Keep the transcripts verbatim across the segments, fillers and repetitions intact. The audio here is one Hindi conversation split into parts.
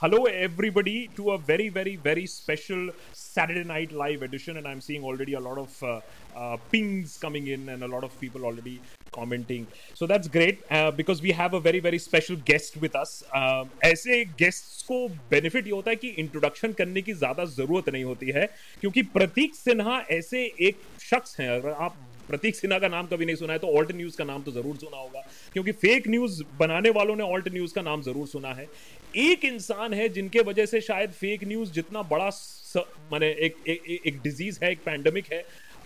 Hello everybody to a very very very special Saturday Night Live edition, and I'm seeing already a lot of uh, uh, pings coming in and a lot of people already commenting. So that's great uh, because we have a very very special guest with us. Uh, ऐसे guests को benefit ये होता है कि introduction करने की ज़्यादा ज़रूरत नहीं होती है, क्योंकि प्रतीक सिन्हा ऐसे एक शख्स हैं, अगर आप प्रतीक सिन्हा का नाम कभी नहीं सुना है तो ऑल्ट न्यूज़ का नाम तो ज़रूर सुना होगा, क्योंकि फेक न्यूज़ बनाने वालों ने ऑल्ट न्यूज़ का नाम ज़रूर सुना है। एक इंसान है जिनके वजह से शायद फेक न्यूज़ जितना बड़ा माने एक एक, एक डिजीज़ है, एक पैंडमिक है,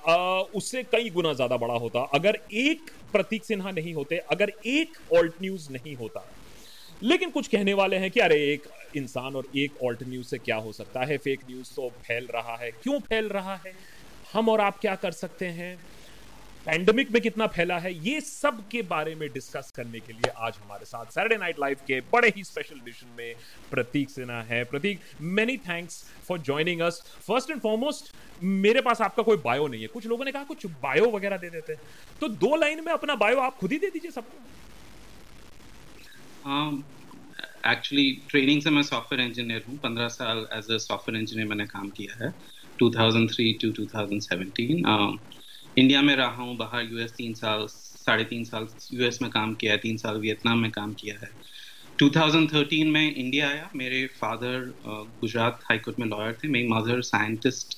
आ, उससे कई गुना ज़्यादा बड़ा होता अगर एक प्रतीक सिन्हा नहीं होते, अगर एक ऑल्ट न्यूज़ नहीं होता। लेकिन कुछ कहने वाले हैं कि अरे एक इंसान और एक ऑल्ट न्यूज़ से क्या हो सकता है, फेक न्यूज़ तो फैल रहा है, क्यों फैल रहा है, हम और आप क्या कर सकते हैं, पैंडेमिक में कितना फैला है, ये सब के बारे में डिस्कस करने के लिए आज हमारे साथ सैटरडे नाइट लाइव के बड़े ही स्पेशल एडिशन में प्रतीक सिन्हा है। प्रतीक, many thanks for joining us. First and foremost, मेरे पास आपका कोई बायो नहीं है, कुछ लोगों ने कहा कुछ बायो वगैरह दे देते हैं, तो दो लाइन में अपना बायो आप खुद ही दे दीजिए सबको। एक्चुअली ट्रेनिंग से मैं सॉफ्टवेयर इंजीनियर हूँ, पंद्रह साल एज अ सॉफ्टवेयर इंजीनियर मैंने काम किया है two thousand three to two thousand seventeen. India में रहा हूँ, बाहर यूएस तीन साल साढ़े तीन साल यूएस में काम किया है, तीन साल वियतनाम में काम किया है। टू थाउजेंड थर्टीन में इंडिया आया। मेरे फादर गुजरात हाई कोर्ट में लॉयर थे, मेरी मदर साइंटिस्ट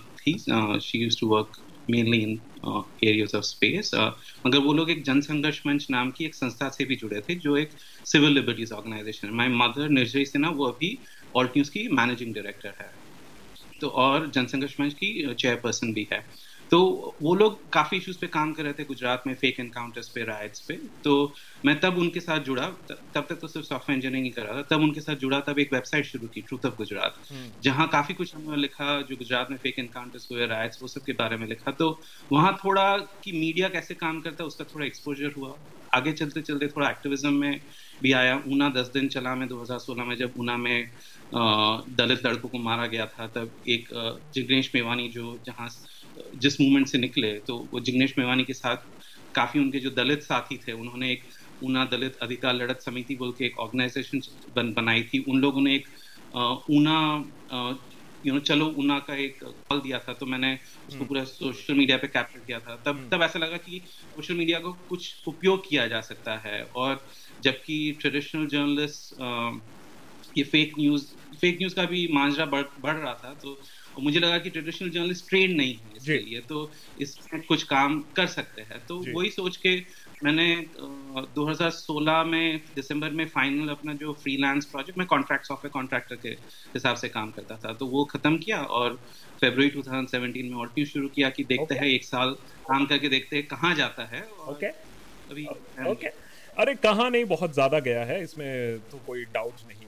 थी, she used to work mainly in areas of space. मगर वो लोग एक जनसंघर्ष मंच नाम की एक संस्था से भी जुड़े थे जो एक सिविल लिबर्टीज ऑर्गेनाइजेशन है। माई मदर निर्जरी सिन्हा, वो अभी ऑल्ट न्यूज़ की मैनेजिंग डायरेक्टर है तो और जनसंघर्ष मंच की चेयरपर्सन भी है। तो वो लोग काफ़ी इश्यूज़ पे काम कर रहे थे गुजरात में, फेक एनकाउंटर्स पे, राइट्स पे। तो मैं तब उनके साथ जुड़ा, तब तक तो सिर्फ सॉफ्टवेयर इंजीनियरिंग ही कर रहा था, तब उनके साथ जुड़ा, तब एक वेबसाइट शुरू की ट्रूथ ऑफ गुजरात, जहाँ काफ़ी कुछ हमने लिखा जो गुजरात में फेक एनकाउंटर्स हुए, राइट्स, वो सब के बारे में लिखा। तो वहाँ थोड़ा कि मीडिया कैसे काम करता है उसका थोड़ा एक्सपोजर हुआ। आगे चलते चलते थोड़ा एक्टिविज्म में भी आया। ऊना दस दिन चला मैं दो हज़ार सोलह में, जब ऊना में दलित लड़कों को मारा गया था, तब एक जिग्नेश मेवानी जो जहाँ जिस मूवमेंट से निकले, तो वो जिग्नेश मेवानी के साथ काफ़ी उनके जो दलित साथी थे, उन्होंने एक ऊना दलित अधिकार लड़त समिति बोल के एक ऑर्गेनाइजेशन बन बनाई थी। उन लोगों ने एक ऊना यू नो चलो ऊना का एक कॉल दिया था, तो मैंने उसको पूरा सोशल मीडिया पे कैप्चर किया था। तब तब ऐसा लगा कि सोशल मीडिया को कुछ उपयोग किया जा सकता है, और जबकि ट्रेडिशनल जर्नलिस्ट ये फेक न्यूज़ फेक न्यूज़ का भी मांजरा बढ़ बढ़ रहा था, तो मुझे लगा कि ट्रेडिशनल जर्नलिस्ट ट्रेन नहीं है इसके लिए, तो इसमें कुछ काम कर सकते हैं। तो वही सोच के मैंने दो हज़ार सोलह में दिसंबर में फाइनल अपना जो फ्रीलांस प्रोजेक्ट, मैं कॉन्ट्रैक्ट सॉफ्टवेयर कॉन्ट्रैक्टर के हिसाब से काम करता था, तो वो खत्म किया और फरवरी टू थाउजेंड सेवेंटीन में और क्यों शुरू किया कि देखते हैं एक साल काम करके देखते हैं कहाँ जाता है। ओके अभी ओके अरे कहाँ नहीं, बहुत ज़्यादा गया है, इसमें तो कोई डाउट नहीं।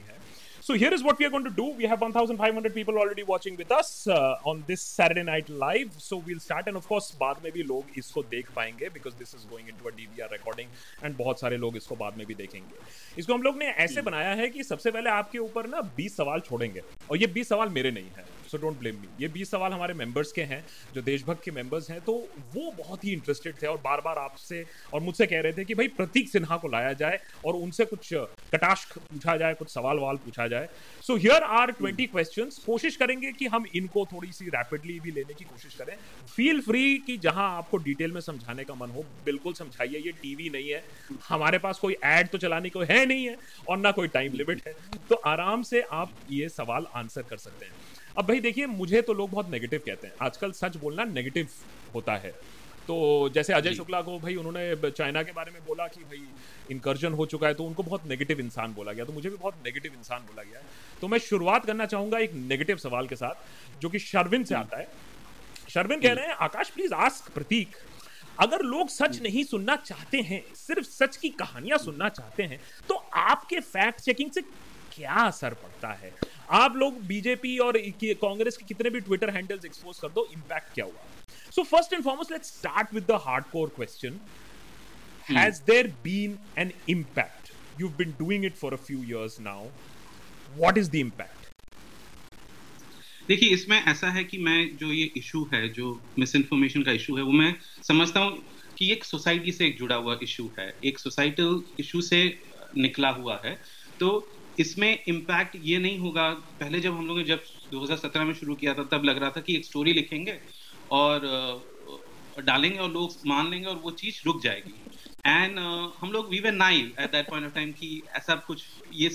So here is what we are going to do. We have fifteen hundred people already watching with us uh, on this Saturday Night Live. So we'll start, and of course, बाद में भी लोग इसको देख पाएंगे because this is going into a D V R recording, and बहुत सारे लोग इसको बाद में भी देखेंगे। इसको हम लोग ने ऐसे बनाया है कि सबसे पहले आपके ऊपर ना बीस सवाल छोड़ेंगे, और ये बीस सवाल मेरे नहीं हैं, so don't blame me. ये बीस सवाल हमारे members के हैं, जो देशभक्त के members हैं, तो वो बहुत ही interested थे और बार बार आपसे और मुझसे कह रहे थे कि भाई प्रतीक सिन्हा को लाया जाए और उनसे कुछ कटाक्ष पूछा जाए, कुछ सवाल वाल पूछा जाए। So here are twenty questions. कोशिश करेंगे कि हम इनको थोड़ी सी रैपिडली भी लेने की कोशिश करें। Feel free कि जहां आपको डिटेल में समझाने का मन हो बिल्कुल समझाइए, ये टीवी नहीं है, हमारे पास कोई एड तो चलाने को है नहीं है और ना कोई टाइम लिमिट है, तो आराम से आप ये सवाल आंसर कर सकते हैं। अब भाई देखिए, मुझे तो लोग बहुत नेगेटिव कहते हैं, आजकल सच बोलना नेगेटिव होता है। तो जैसे अजय शुक्ला को भाई उन्होंने चाइना के बारे में बोला कि भाई इनकर्जन हो चुका है, तो उनको बहुत नेगेटिव इंसान बोला गया, तो मुझे भी बहुत नेगेटिव इंसान बोला गया। तो मैं शुरुआत करना चाहूँगा एक नेगेटिव सवाल के साथ जो कि शर्विन से आता है। शर्विन कह रहे हैं, आकाश प्लीज आस्क प्रतीक, अगर लोग सच नहीं सुनना चाहते हैं, सिर्फ सच की कहानियां सुनना चाहते हैं, तो आपके फैक्ट चेकिंग से क्या असर पड़ता है? आप लोग बीजेपी और कांग्रेस के कितने भी ट्विटर हैंडल्स एक्सपोज कर दो, इम्पैक्ट क्या हुआ? So first and foremost, let's start with the hardcore question. Hmm. Has there been an impact? You've been doing it for a few years now. What is the impact? देखिए, इसमें ऐसा है कि मैं जो ये इशू है, जो मिसइंफॉर्मेशन का इशू है, वो मैं समझता हूँ कि एक सोसाइटी से एक जुड़ा हुआ इशू है, एक सोसाइटल इशू से निकला हुआ है। तो इसमें इम्पैक्ट ये नहीं होगा, पहले जब हम लोगों ने जब दो हज़ार सत्रह में शुरू किया था तब लग रहा था कि एक स्टोरी लिखेंगे और डालेंगे और लोग मान लेंगे और वो चीज़ रुक जाएगी. एंड हम लोग we were naive at that point of time कि ऐसा कुछ ये,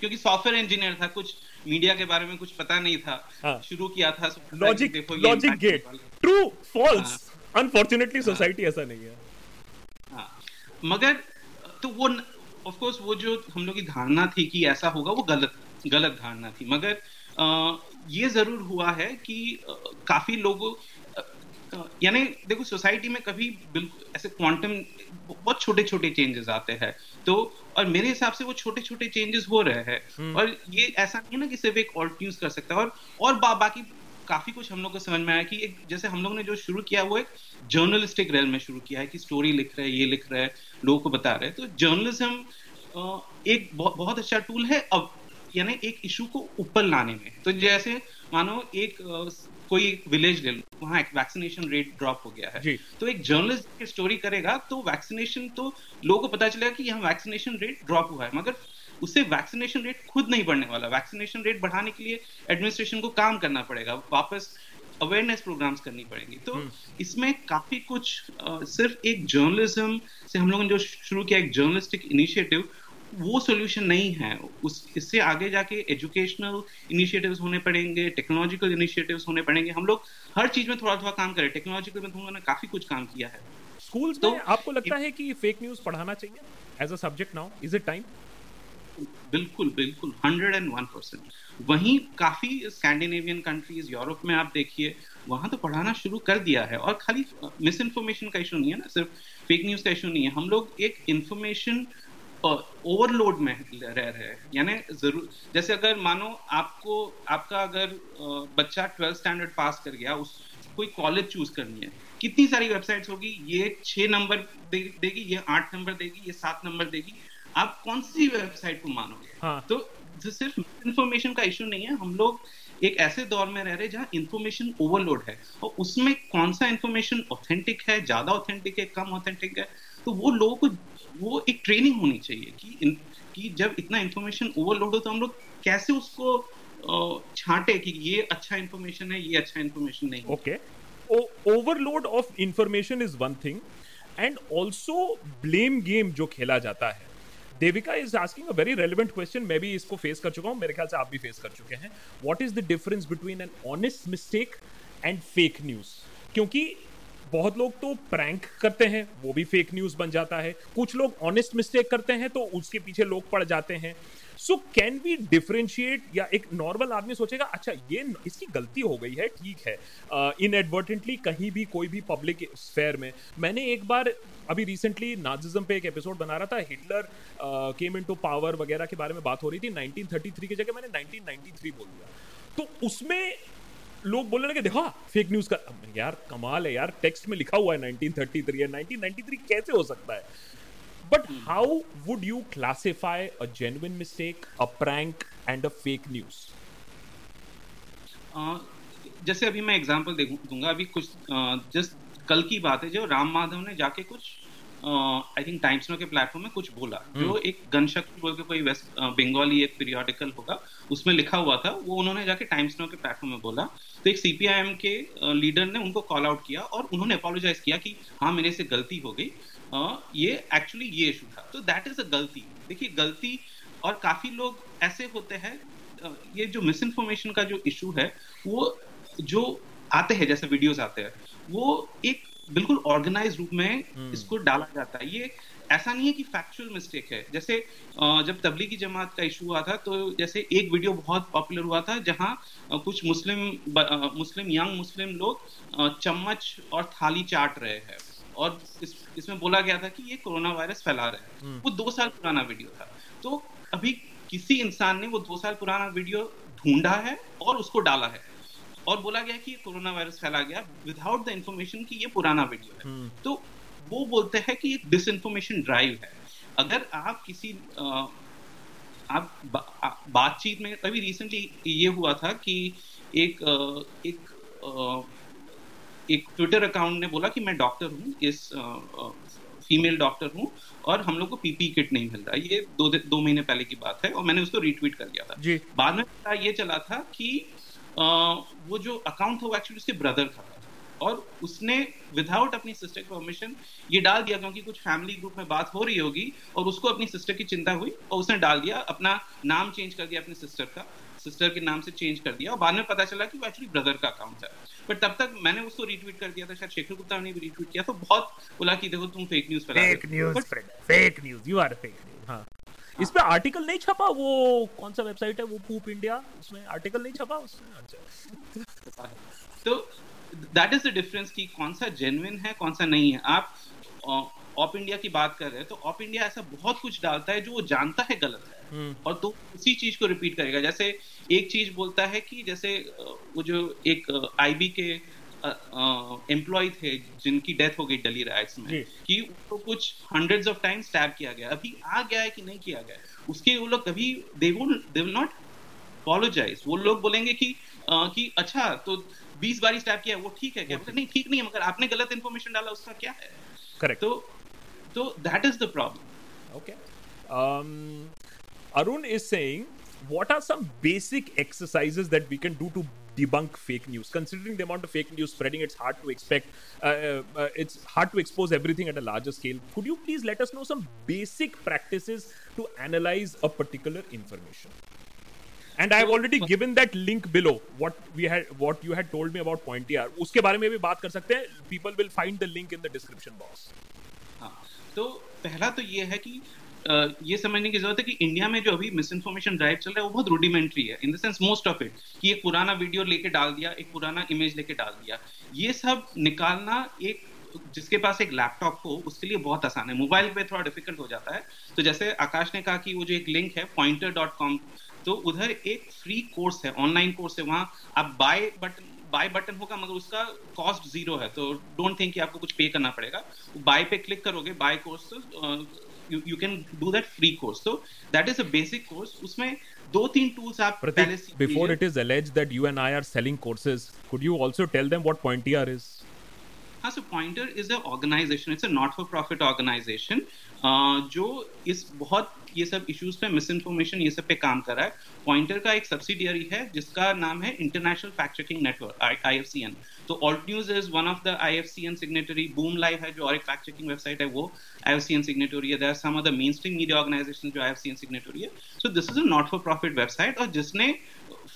क्योंकि सॉफ्टवेयर इंजीनियर था, कुछ मीडिया के बारे में कुछ पता नहीं था. हाँ. शुरू किया था logic logic gate, true false. Unfortunately society ऐसा नहीं है. हाँ. मगर तो वो ऑफ कोर्स वो जो हम लोग की धारणा थी कि ऐसा होगा वो गलत गलत धारणा थी. मगर आ, ये जरूर हुआ है कि आ, काफी लोगों, यानी देखो सोसाइटी में कभी बिल्कुल ऐसे क्वांटम बहुत छोटे छोटे चेंजेस आते हैं, तो और मेरे हिसाब से वो छोटे छोटे चेंजेस हो रहे हैं. और ये ऐसा नहीं ना कि सिर्फ एक ऑल्ट न्यूज कर सकता है. और, और बा, बाकी काफी कुछ हम लोग को समझ में आया कि एक, जैसे हम लोग ने जो शुरू किया वो एक जर्नलिस्टिक रेल में शुरू किया है कि स्टोरी लिख रहे हैं, ये लिख रहे हैं, लोगों को बता रहे हैं. तो जर्नलिज्म एक बहुत, बहुत अच्छा टूल है अब, यानी एक इशू को ऊपर लाने में. तो जैसे मानो एक कोई विलेज ले लो, वहाँ एक वैक्सीनेशन रेट ड्रॉप हो गया है, तो एक जर्नलिस्ट की स्टोरी करेगा तो वैक्सीनेशन, तो लोगों को पता चलेगा कि यहाँ वैक्सीनेशन रेट ड्रॉप हुआ है. मगर उससे वैक्सीनेशन रेट खुद नहीं बढ़ने वाला. वैक्सीनेशन रेट बढ़ाने के लिए एडमिनिस्ट्रेशन को काम करना पड़ेगा, वापस अवेयरनेस प्रोग्राम्स करनी पड़ेंगी. तो इसमें काफी कुछ आ, सिर्फ एक जर्नलिज्म से हम लोगों ने जो शुरू किया एक जर्नलिस्टिक इनिशिएटिव, वो सोल्यूशन नहीं है. उस इससे आगे जाके एजुकेशनल इनिशिएटिव्स होने पड़ेंगे, टेक्नोलॉजिकल इनिशिएटिव्स होने पड़ेंगे. हम लोग हर चीज में थोड़ा थोड़ा काम करें. टेक्नोलॉजिकल में हम लोगों ने काफी कुछ काम किया है. स्कूल्स में आपको लगता है कि फेक न्यूज पढ़ाना चाहिए as a subject now? Is it time? बिल्कुल बिल्कुल हंड्रेड एंड वन परसेंट. वहीं काफी स्कैंडिनेवियन कंट्रीज, यूरोप में आप देखिए, वहां तो पढ़ाना शुरू कर दिया है. और खाली मिस इन्फॉर्मेशन का इशू नहीं है ना, सिर्फ फेक न्यूज का इशू नहीं है. हम लोग एक इन्फॉर्मेशन ओवरलोड में रह रहे हैं. यानी जरूर, जैसे अगर मानो आपको, आपका अगर बच्चा ट्वेल्थ स्टैंडर्ड पास कर गया, उस कोई कॉलेज चूज करनी है, कितनी सारी वेबसाइट्स होगी. ये छः नंबर देगी, ये आठ नंबर देगी, ये सात नंबर देगी. आप कौन सी वेबसाइट को मानोगे? हाँ. तो सिर्फ इन्फॉर्मेशन का इशू नहीं है. हम लोग एक ऐसे दौर में रह रहे हैं जहाँ इन्फॉर्मेशन ओवरलोड है, और उसमें कौन सा इन्फॉर्मेशन ऑथेंटिक है, ज्यादा ऑथेंटिक है, कम ऑथेंटिक है. तो वो लोगों को वो एक ट्रेनिंग होनी चाहिए कि इन, कि जब इतना इन्फॉर्मेशन ओवरलोड हो तो हम लोग कैसे उसको छांटे कि ये अच्छा इन्फॉर्मेशन है, ये अच्छा इन्फॉर्मेशन नहीं. Okay, overload of information is one thing, and also blame game जो खेला जाता है. Devika is asking a very relevant question. मैं भी इसको फेस कर चुका हूँ, मेरे ख्याल से आप भी फेस कर चुके हैं. What is the difference between an honest mistake and fake news? क्योंकि बहुत लोग तो प्रैंक करते हैं, वो भी फेक न्यूज बन जाता है. कुछ लोग ऑनेस्ट मिस्टेक करते हैं तो उसके पीछे लोग पड़ जाते हैं. So can we differentiate? या एक नॉर्मल आदमी सोचेगा अच्छा ये इसकी गलती हो गई है, ठीक है, इनएडवर्टेंटली uh, कहीं भी कोई भी पब्लिक स्फेयर में. मैंने एक बार अभी रिसेंटली नाजिज्म पे एक एपिसोड बना रहा था, हिटलर केम इनटू पावर वगैरह के बारे में बात हो रही थी. नाइनटीन थर्टी थ्री की जगह मैंने नाइनटीन नाइंटी थ्री बोल दिया, तो उसमें लोग बोलने लगे देखा फेक न्यूज का. यार कमाल है यार, टेक्स्ट में लिखा हुआ है नाइनटीन थर्टी थ्री है, नाइनटीन नाइंटी थ्री कैसे हो सकता है? But how would you classify a genuine mistake, a prank and a fake news? जैसे अभी मैं एग्जांपल दूंगा, अभी कुछ जस्ट कल की बात है जो राम माधव ने जाके कुछ आई थिंक टाइम्स नाउ के प्लेटफॉर्म में कुछ बोला, जो एक गनशक्ति बोल के कोई वेस्ट बंगाली एक पीरियोडिकल होगा उसमें लिखा हुआ था, वो उन्होंने जाके टाइम्स नाउ के प्लेटफॉर्म में बोला. तो एक सीपीआईएम के लीडर ने उनको कॉल आउट किया और उन्होंने अपोलोजाइज किया कि हाँ मेरे से गलती हो गई, ये एक्चुअली ये इशू था. तो दैट इज अ गलती. देखिए गलती, और काफी लोग ऐसे होते हैं, ये जो मिस इन्फॉर्मेशन का जो इशू है वो जो आते हैं, जैसे वीडियोज आते हैं, वो एक बिल्कुल ऑर्गेनाइज रूप में hmm. इसको डाला जाता है. ये ऐसा नहीं है कि फैक्चुअल मिस्टेक है. जैसे जब तबलीगी जमात का इशू हुआ था, तो जैसे एक वीडियो बहुत पॉपुलर हुआ था जहां कुछ मुस्लिम मुस्लिम यंग मुस्लिम लोग चम्मच और थाली चाट रहे हैं, और इस, इसमें बोला गया था कि ये कोरोना वायरस फैला रहा है. hmm. वो दो साल पुराना वीडियो था. तो अभी किसी इंसान ने वो दो साल पुराना वीडियो ढूंढा है और उसको डाला है, और बोला गया कि ये कोरोना वायरस फैला गया विदाउट द इन्फॉर्मेशन कि ये पुराना वीडियो है. hmm. तो वो बोलते हैं कि ये डिसइन्फॉर्मेशन ड्राइव है. अगर आप किसी आ, आप बा, आ, बातचीत में, अभी रिसेंटली ये हुआ था कि एक आ, एक आ, एक ट्विटर अकाउंट ने बोला कि मैं डॉक्टर हूँ, इस फीमेल डॉक्टर हूँ और हम लोग को पीपी किट नहीं मिल रहा। ये दो दो महीने पहले की बात है और मैंने उसको रीट्वीट कर दिया था जी। बाद में पता ये चला था कि आ, वो जो अकाउंट था वो एक्चुअली उसके ब्रदर था और उसने विदाउट अपनी सिस्टर की परमिशन ये डाल दिया, क्योंकि कुछ फैमिली ग्रुप में बात हो रही होगी और उसको अपनी सिस्टर की चिंता हुई और उसने डाल दिया, अपना नाम चेंज कर दिया, अपनी सिस्टर का सिस्टर के नाम से चेंज कर दिया और बाद में पता चला कि वो एक्चुअली ब्रदर का अकाउंट था। बट तब तक मैंने उसको रीट्वीट कर दिया था, शायद शेखर गुप्ता ने भी रीट्वीट किया, तो बहुत बोला कि देखो तुम फेक न्यूज़ फैला रहे हो। इस पे आर्टिकल नहीं छपा, वो कौन सा वेबसाइट है वो पूप इंडिया, उसमें आर्टिकल नहीं छपा उसमें। तो दैट इज द डिफरेंस कि कौन सा जेन्युइन है कौन सा नहीं है। आप ऑप इंडिया की बात कर रहे हैं तो ऑप इंडिया ऐसा बहुत कुछ डालता है जो वो जानता है गलत है और तो उसी चीज को रिपीट करेगा। जैसे एक चीज बोलता है कि जैसे वो जो एक आईबी के एम्प्लॉय थे जिनकी डेथ हो गई डली राइट्स में, कि उनको कुछ हंड्रेड्स ऑफ टाइम स्टैब किया गया, अभी आ गया है कि नहीं किया गया उसके वो लोग कभी दे विल नॉट अपॉलोजाइज। वो लोग बोलेंगे कि कि अच्छा तो बीस बार स्टैब किया है वो ठीक है क्या, मतलब नहीं ठीक नहीं है मगर आपने गलत इन्फॉर्मेशन डाला उसका क्या है करेक्ट। तो तो that is the problem. Okay Arun is saying, what are some basic exercises that we can do to debunk fake news? Considering the amount of fake news spreading, it's hard to expect, uh, uh, it's hard to expose everything at a larger scale. Could you please let us know some basic practices to analyze a particular information? And I've already given that link below. What we had, what you had told me about Poynter. उसके बारे में भी बात कर सकते हैं. People will find the link in the description box. हाँ, तो पहला तो ये है कि Uh, ये समझने की जरूरत है कि इंडिया में जो अभी मिस इन्फॉर्मेशन ड्राइव चल रहा है वो बहुत रूडिमेंट्री है, in the sense most of it कि एक पुराना वीडियो लेके डाल दिया, एक पुराना इमेज लेके डाल दिया। ये सब निकालना एक जिसके पास एक लैपटॉप हो उसके लिए बहुत आसान है, मोबाइल पे थोड़ा डिफिकल्ट हो जाता है। तो जैसे आकाश ने कहा कि वो जो एक लिंक है पॉइंटर डॉट कॉम, तो उधर एक फ्री कोर्स है, ऑनलाइन कोर्स है, वहाँ आप बाय बटन बाय बटन होगा मगर उसका कॉस्ट जीरो है, तो डोंट थिंक कि आपको कुछ पे करना पड़ेगा। बाय पे क्लिक करोगे buy course, You, you can do that free course. So that is a basic course. Usme do teen tools aap pehle seekh lijiye. Before it is alleged that you and I are selling courses, could you also tell them what Poynter is? हाँ, so Poynter is an organization. It's a not-for-profit organization uh, जो इस बहुत ये सब issues पे misinformation ये सब पे काम कर रहा है। Poynter का एक subsidiary है जिसका नाम है International Fact-Checking Network I F C N। तो Alt News is one of the I F C N signatory, Boom Live है जो और एक fact checking website है वो I F C N signatory है। There are some other mainstream media organizations जो I F C N signatory है। So this is a not-for-profit website और जिसने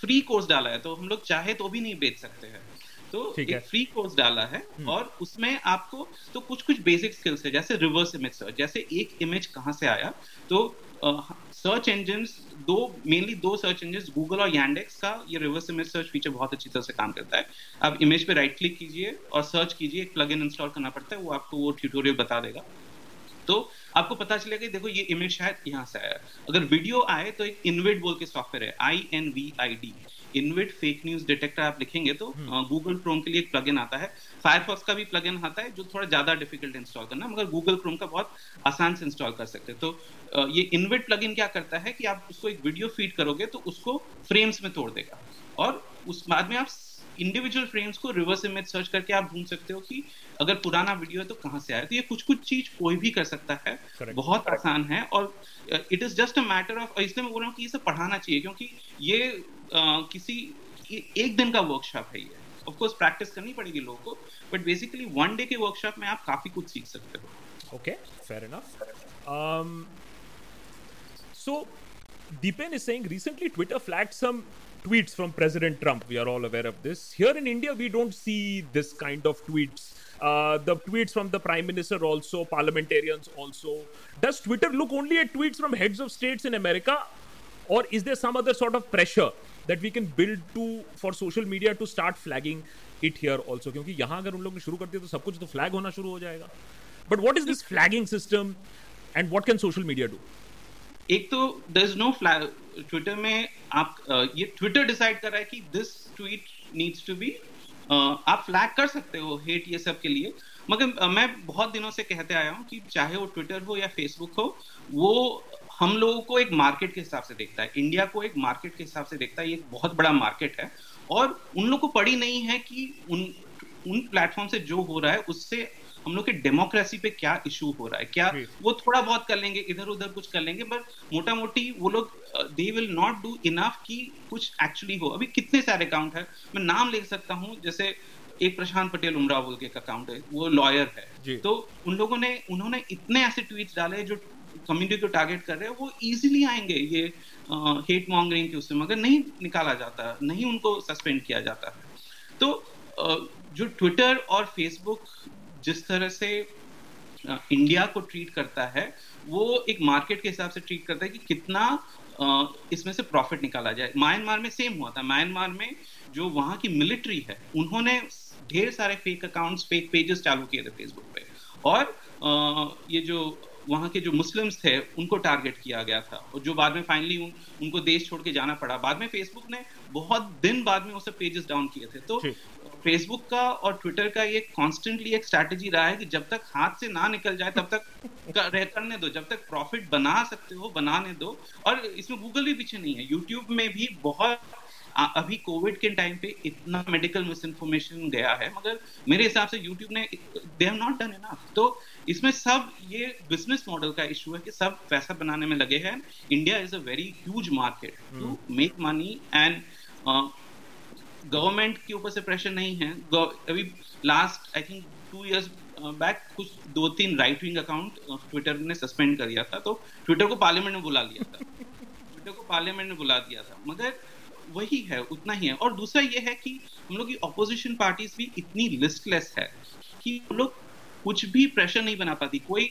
free course डाला है, तो हम लोग चाहे तो भी नहीं बेच सकते हैं। तो एक फ्री कोर्स डाला है और उसमें आपको तो कुछ कुछ बेसिक स्किल्स है, जैसे रिवर्स इमेज सर्च, जैसे एक इमेज कहाँ से आया। तो सर्च इंजन्स दो मेनली दो सर्च इंजन्स गूगल और यांडेक्स का ये रिवर्स इमेज सर्च फीचर बहुत अच्छी तरह से काम करता है। आप इमेज पे राइट क्लिक कीजिए और सर्च कीजिए, एक प्लगइन इंस्टॉल करना पड़ता है, वो आपको वो ट्यूटोरियल बता देगा। तो आपको पता चलेगा कि देखो ये इमेज शायद यहाँ से आया। अगर वीडियो आए तो एक InVID बोल के सॉफ्टवेयर है, I N V I D, InVID fake news detector आप लिखेंगे तो गूगल क्रोम के लिए एक प्लगइन आता है, फायरफॉक्स का भी प्लगइन आता है जो थोड़ा ज्यादा डिफिकल्ट इंस्टॉल करना, मगर गूगल क्रोम का बहुत आसान से इंस्टॉल कर सकते हैं। तो ये InVID प्लगइन क्या करता है कि आप उसको एक वीडियो फीड करोगे तो उसको फ्रेम्स में तोड़ देगा और उस बाद में आप इंडिविजुअल फ्रेम्स को रिवर्स इमेज सर्च करके आप ढूंढ सकते हो कि अगर पुराना वीडियो है तो कहाँ से आया। तो ये कुछ कुछ चीज कोई भी कर सकता है, Correct. बहुत Correct. आसान है और it is just a matter of, इसलिए मैं बोल रहा हूँ कि ये सब पढ़ाना चाहिए क्योंकि ये uh, किसी ये एक दिन का वर्कशॉप है। ये ऑफ कोर्स प्रैक्टिस करनी पड़ेगी लोगों को, बट बेसिकली वन डे के वर्कशॉप में आप काफी कुछ सीख सकते हो। Okay, fair enough. So Dipen is saying recently Twitter flagged some tweets from President Trump. We are all aware of this. Here in India, we don't see this kind of tweets. Uh, the tweets from the Prime Minister also, parliamentarians also. Does Twitter look only at tweets from heads of states in America? Or is there some other sort of pressure that we can build to for social media to start flagging it here also? Because if they start here, everything will flag. But what is this flagging system and what can social media do? एक तो there is no flag Twitter में, आप ये ट्विटर डिसाइड कर रहा है कि this tweet needs to be, आप फ्लैग कर सकते हो हेट ये सब के लिए, मगर मैं बहुत दिनों से कहते आया हूँ कि चाहे वो ट्विटर हो या फेसबुक हो, वो हम लोगों को एक मार्केट के हिसाब से देखता है, इंडिया को एक मार्केट के हिसाब से देखता है। ये एक बहुत बड़ा मार्केट है और उन लोगों को पड़ी नहीं है कि उन उन प्लेटफॉर्म से जो हो रहा है उससे हम लोग के डेमोक्रेसी पे क्या इशू हो रहा है, क्या वो थोड़ा बहुत कर लेंगे, इधर उधर कुछ कर लेंगे, बट मोटा मोटी वो लोग they will not do enough कि कुछ एक्चुअली हो. अभी कितने सारे अकाउंट है, मैं नाम ले सकता हूँ, जैसे एक प्रशांत पटेल उमराव बोल के एक अकाउंट है, वो लॉयर है, तो उन लोगों ने उन्होंने इतने ऐसे ट्वीट डाले जो कम्युनिटी को टारगेट कर रहे हैं, वो इजीली आएंगे ये हेट मॉन्गरिंग के उससे, मगर नहीं निकाला जाता, नहीं उनको सस्पेंड किया जाता है. तो uh, जो ट्विटर और फेसबुक जिस तरह से uh, इंडिया को ट्रीट करता है, वो एक मार्केट के हिसाब से ट्रीट करता है कि कितना uh, इसमें से प्रॉफिट निकाला जाए. म्यांमार में सेम हुआ था. म्यांमार में जो वहाँ की मिलिट्री है, उन्होंने ढेर सारे फेक अकाउंट्स, फेक पेजेस चालू किए थे फेसबुक पे, और uh, ये जो वहाँ के जो मुस्लिम्स थे उनको टारगेट किया गया था, और जो बाद में फाइनली उन, उनको देश छोड़ के जाना पड़ा. बाद में फेसबुक ने बहुत दिन बाद में उसे पेजेस डाउन किए थे. तो फेसबुक का और ट्विटर का ये कॉन्स्टेंटली एक स्ट्रैटेजी रहा है कि जब तक हाथ से ना निकल जाए तब तक रह करने दो, जब तक प्रॉफिट बना सकते हो बनाने दो. और इसमें गूगल भी पीछे नहीं है. यूट्यूब में भी बहुत अभी कोविड के टाइम पे इतना मेडिकल मिस इन्फॉर्मेशन गया है, मगर मेरे हिसाब से यूट्यूब ने they have not done enough. तो इसमें सब ये बिजनेस मॉडल का इशू है कि सब पैसा बनाने में लगे हैं. India is a very huge market to make money, and government के ऊपर से प्रेशर नहीं है. अभी last I think two years back कुछ दो तीन राइट विंग अकाउंट ट्विटर ने सस्पेंड कर दिया था, तो ट्विटर को पार्लियामेंट में बुला लिया था ट्विटर को पार्लियामेंट में बुला दिया था मगर वही है, उतना ही है. और दूसरा ये है कि हम लोग की ऑपोजिशन पार्टीज भी इतनी लिस्टलेस है कि वो लोग कुछ भी प्रेशर नहीं बना पाती, कोई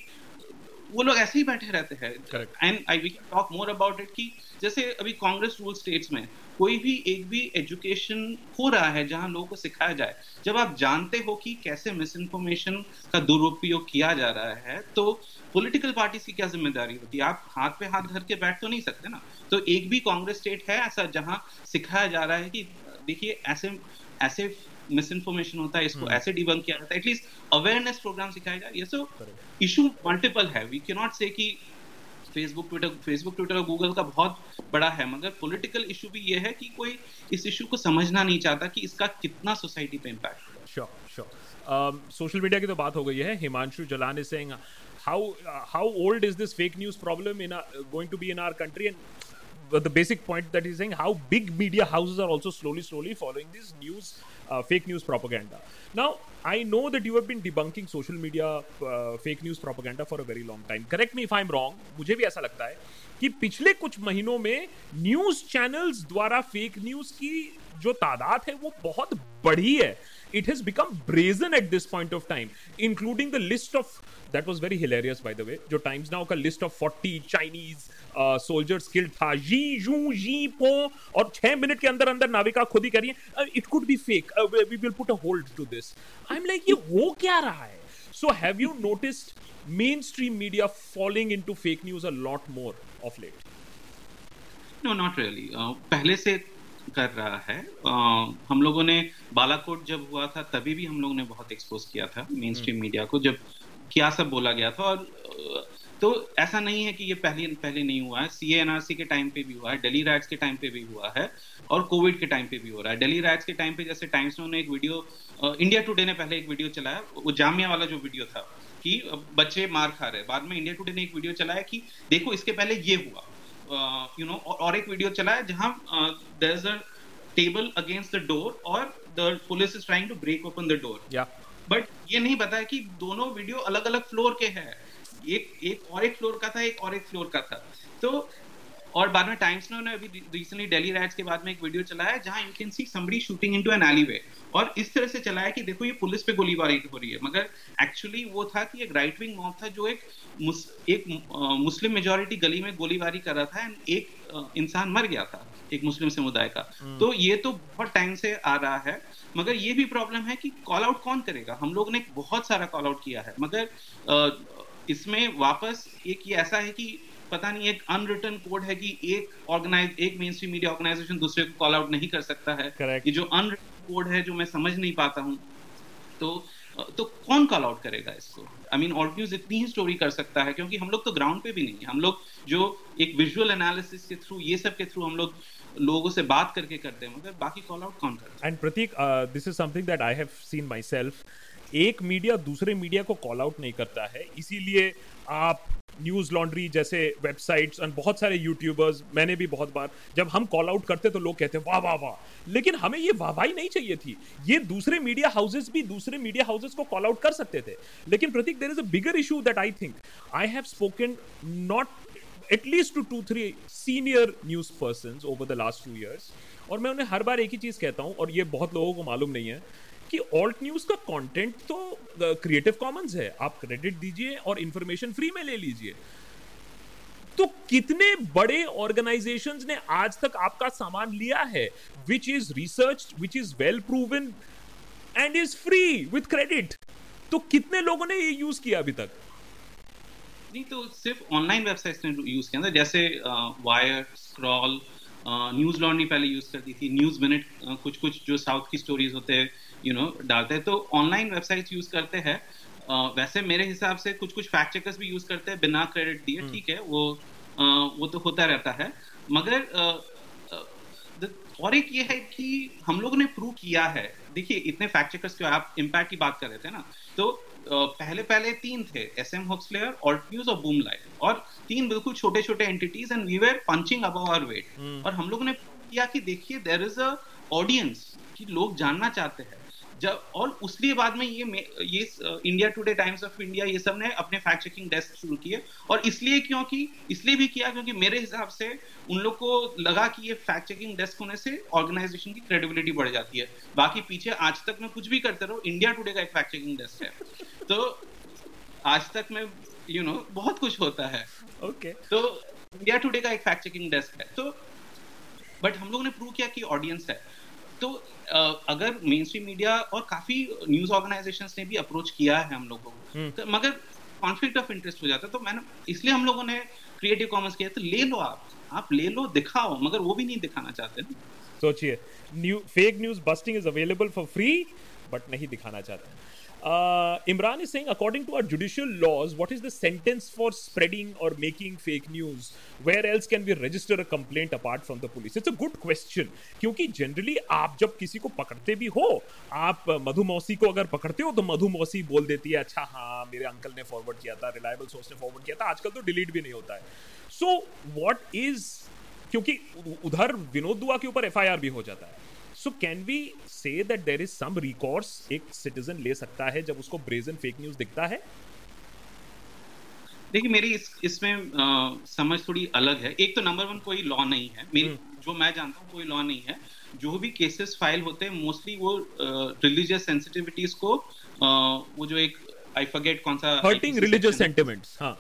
वो लोग ऐसे ही बैठे रहते हैं. And I we can talk more about it कि जैसे अभी कांग्रेस रूल स्टेट्स में कोई भी एक भी एजुकेशन हो रहा है जहां लोगों को सिखाया जाए. जब आप जानते हो कि कैसे मिस इन्फॉर्मेशन का दुरुपयोग किया जा रहा है, तो पॉलिटिकल पार्टीज की क्या जिम्मेदारी होती है? आप हाथ पे हाथ धर के बैठ तो नहीं सकते ना. तो एक भी कांग्रेस स्टेट है ऐसा जहां सिखाया जा रहा है कि देखिए ऐसे ऐसे मिस इन्फॉर्मेशन होता है, इसको ऐसे डिबंक किया जाता है, एटलीस्ट अवेयरनेस प्रोग्राम सिखाया जाए. ये सो इशू मल्टीपल है. वी कैन नॉट से कि फेसबुक ट्विटर फेसबुक ट्विटर और गूगल का बहुत बड़ा है, मगर पॉलिटिकल इशू भी ये है कि कोई इस इशू को समझना नहीं चाहता कि इसका कितना सोसाइटी पे इम्पैक्ट है. श्योर श्योर सोशल मीडिया की तो बात हो गई है. हिमांशु जलाने Singh, how how old is this fake news problem in going to be in our country, and the basic point that he's saying how big media houses are also slowly slowly following this news uh, fake news propaganda. Now I know that you have been debunking social media uh, fake news propaganda for a very long time. Correct me if I'm wrong. मुझे भी ऐसा लगता है कि पिछले कुछ महीनों में news channels द्वारा fake news की जो तादाद है वो बहुत बढ़ी है. It has become brazen at this point of time, including the list of, that was very hilarious by the way, जो Times Now का list of forty Chinese uh, soldiers killed था, जी जू जी पो, और छह मिनट के अंदर अंदर नाविका खुद ही करिए it could be fake, uh, we will put a hold to this. I'm like ये हो क्या रहा है? So have you noticed mainstream media falling into fake news a lot more of late? No, not really. Uh, पहले से कर रहा है. uh, हम लोगों ने बालाकोट जब हुआ था तभी भी हम लोगों ने बहुत एक्सपोज किया था मेन स्ट्रीम मीडिया को, जब क्या सब बोला गया था. और तो ऐसा नहीं है कि ये पहले पहले नहीं हुआ है. सीएनआरसी के टाइम पे भी हुआ है, दिल्ली राइट्स के टाइम पे भी हुआ है, और कोविड के टाइम पे भी हो रहा है. दिल्ली राइट्स के टाइम पे जैसे टाइम्स ने एक वीडियो, इंडिया टुडे ने पहले एक वीडियो चलाया, वो जामिया वाला जो वीडियो था कि बच्चे मार खा रहे, बाद में इंडिया टुडे ने एक वीडियो चलाया कि देखो इसके पहले ये हुआ. Uh, you know, और एक वीडियो चला है जहां there is a table against the door और the police is trying to break open the door, but ये नहीं बताया कि दोनों वीडियो अलग अलग फ्लोर के हैं. एक एक और एक फ्लोर का था, एक और एक फ्लोर का था. तो और बाद में टाइम्स ने अभी रिसेंटली दिल्ली राइट्स के बाद में एक वीडियो चलाया जहां you can see somebody shooting into an alleyway, और इस तरह से चलाया कि देखो ये पुलिस पे गोलीबारी हो रही है, मगर एक्चुअली वो था कि एक राइट विंग मॉब था जो एक मुस, एक आ, मुस्लिम मेजोरिटी गली में गोलीबारी कर रहा था, एंड एक इंसान मर गया था, एक मुस्लिम समुदाय का. hmm. तो ये तो बहुत टाइम से आ रहा है, मगर ये भी प्रॉब्लम है कि कॉल आउट कौन करेगा. हम लोग ने बहुत सारा कॉल आउट किया है, मगर इसमें वापस एक ये ऐसा है कि पता नहीं एक अनरिटन कोड है कि एक ऑर्गेनाइज एक मेनस्ट्रीम मीडिया ऑर्गेनाइजेशन दूसरे को कॉल आउट नहीं कर सकता है. Correct. ये जो अनरिटन कोड है जो मैं समझ नहीं पाता हूँ, तो तो कौन कॉल आउट करेगा इसको? आई मीन ऑल्ट न्यूज इतनी ही स्टोरी कर सकता है, क्योंकि हम लोग तो ग्राउंड पे भी नहीं है. हम लोग जो एक विजुअल एनालिसिस के थ्रू ये सब के थ्रू हम लोग लोगों से बात करके करते हैं, मगर बाकी कॉल आउट कौन करता है? And Prateek, this is something that I have seen myself एक मीडिया दूसरे मीडिया को कॉल आउट नहीं करता है, इसीलिए आप न्यूज़ लॉन्ड्री जैसे वेबसाइट्स और बहुत सारे यूट्यूबर्स, मैंने भी बहुत बार जब हम कॉल आउट करते तो लोग कहते हैं वाह वाह वाह, लेकिन हमें ये वाहवाही नहीं चाहिए थी। ये दूसरे मीडिया हाउसेस भी दूसरे मीडिया हाउसेस को कॉल आउट कर सकते थे। लेकिन प्रतीक, there is a bigger issue that I think I have spoken not at least two two three senior news persons over the last two years, और मैं उन्हें हर बार एक ही चीज़ कहता हूँ, और ये बहुत लोगों को मालूम नहीं है कि ऑल्ट न्यूज़ का कंटेंट तो क्रिएटिव कॉमन्स है, आप क्रेडिट दीजिए और इंफॉर्मेशन फ्री में ले लीजिए। तो कितने बड़े ऑर्गेनाइजेशंस ने आज तक आपका सामान लिया है, which is research, which is well proven and is free with credit, तो कितने लोगों ने ये यूज किया अभी तक? नहीं तो सिर्फ ऑनलाइन वेबसाइट्स ने यूज किया, जैसे वायर, स्क्रॉल, न्यूज लॉन्ड्री पहले यूज करती थी, न्यूज मिनट, कुछ कुछ जो साउथ की स्टोरीज होते हैं यू नो डालते हैं, तो ऑनलाइन वेबसाइट्स यूज करते हैं। uh, वैसे मेरे हिसाब से कुछ कुछ फैक्ट चेकर्स भी यूज करते हैं बिना क्रेडिट दिए, ठीक है, वो uh, वो तो होता रहता है, मगर uh, uh, और एक ये है कि हम लोगों ने प्रूव किया है। देखिए इतने फैक्ट चेकर्स क्यों, आप इम्पैक्ट की बात कर रहे थे ना, तो uh, पहले पहले तीन थे, S M Hoax Slayer, Alt News और बूम लाइट, और तीन बिल्कुल छोटे छोटे entities, and we were punching above our weight, और हम लोगों ने किया कि देखिए देयर इज अ ऑडियंस कि लोग जानना चाहते हैं जब, और उसके बाद में ये ये India Today, Times of India, ये सब ने अपने फैक्ट चेकिंग डेस्क शुरू किए, और इसलिए क्योंकि इसलिए भी किया क्योंकि मेरे हिसाब से उन लोग को लगा कि ये फैक्ट चेकिंग डेस्क होने से ऑर्गेनाइजेशन की क्रेडिबिलिटी बढ़ जाती है। बाकी पीछे आज तक मैं कुछ भी करते रहो, इंडिया टुडे का एक फैक्ट चेकिंग डेस्क है, तो आज तक मैं यू नो बहुत कुछ होता है, ओके, तो इंडिया टुडे का एक फैक्ट चेकिंग डेस्क है, तो बट हम लोगों ने प्रूव किया कि ऑडियंस है। तो अगर मेन स्ट्रीम मीडिया और काफी न्यूज ऑर्गेनाइजेशंस ने भी अप्रोच किया है हम लोगों को, तो मगर कॉन्फ्लिक्ट ऑफ इंटरेस्ट हो जाता है, तो मैंने इसलिए हम लोगों ने क्रिएटिव कॉमर्स किया, तो ले लो आप आप ले लो, दिखाओ, मगर वो भी नहीं दिखाना चाहते। सोचिए, new fake news busting is available for free, but नहीं दिखाना चाहते। Imran is saying, according to our judicial laws, what is the sentence for spreading और making fake news, where else can we register a complaint apart from the police? It's a good question, क्योंकि जनरली आप जब किसी को पकड़ते भी हो, आप मधुमौसी को अगर पकड़ते हो तो मधुमौसी बोल देती है अच्छा हाँ मेरे अंकल ने फॉरवर्ड किया था, रिलायबल सोर्स ने फॉरवर्ड किया था, आजकल तो डिलीट भी नहीं होता है। सो व्हाट इज, क्योंकि उधर विनोद दुआ के ऊपर एफ आई आर भी हो जाता है, so can we say that there is some recourse एक citizen ले सकता है जब उसको brazen fake news दिखता है? देखिए मेरी इस इसमें समझ थोड़ी अलग है। एक तो नंबर वन कोई लॉ नहीं है, मेरी जो मैं जानता हूँ कोई लॉ नहीं है, जो भी केसेस फाइल होते हैं मोस्टली वो रिलीजियस सेंसिटिविटीज को, वो जो एक आई फॉरगेट कौन सा हर्टिंग रिलीजियस सेंटिमेंट्स, हाँ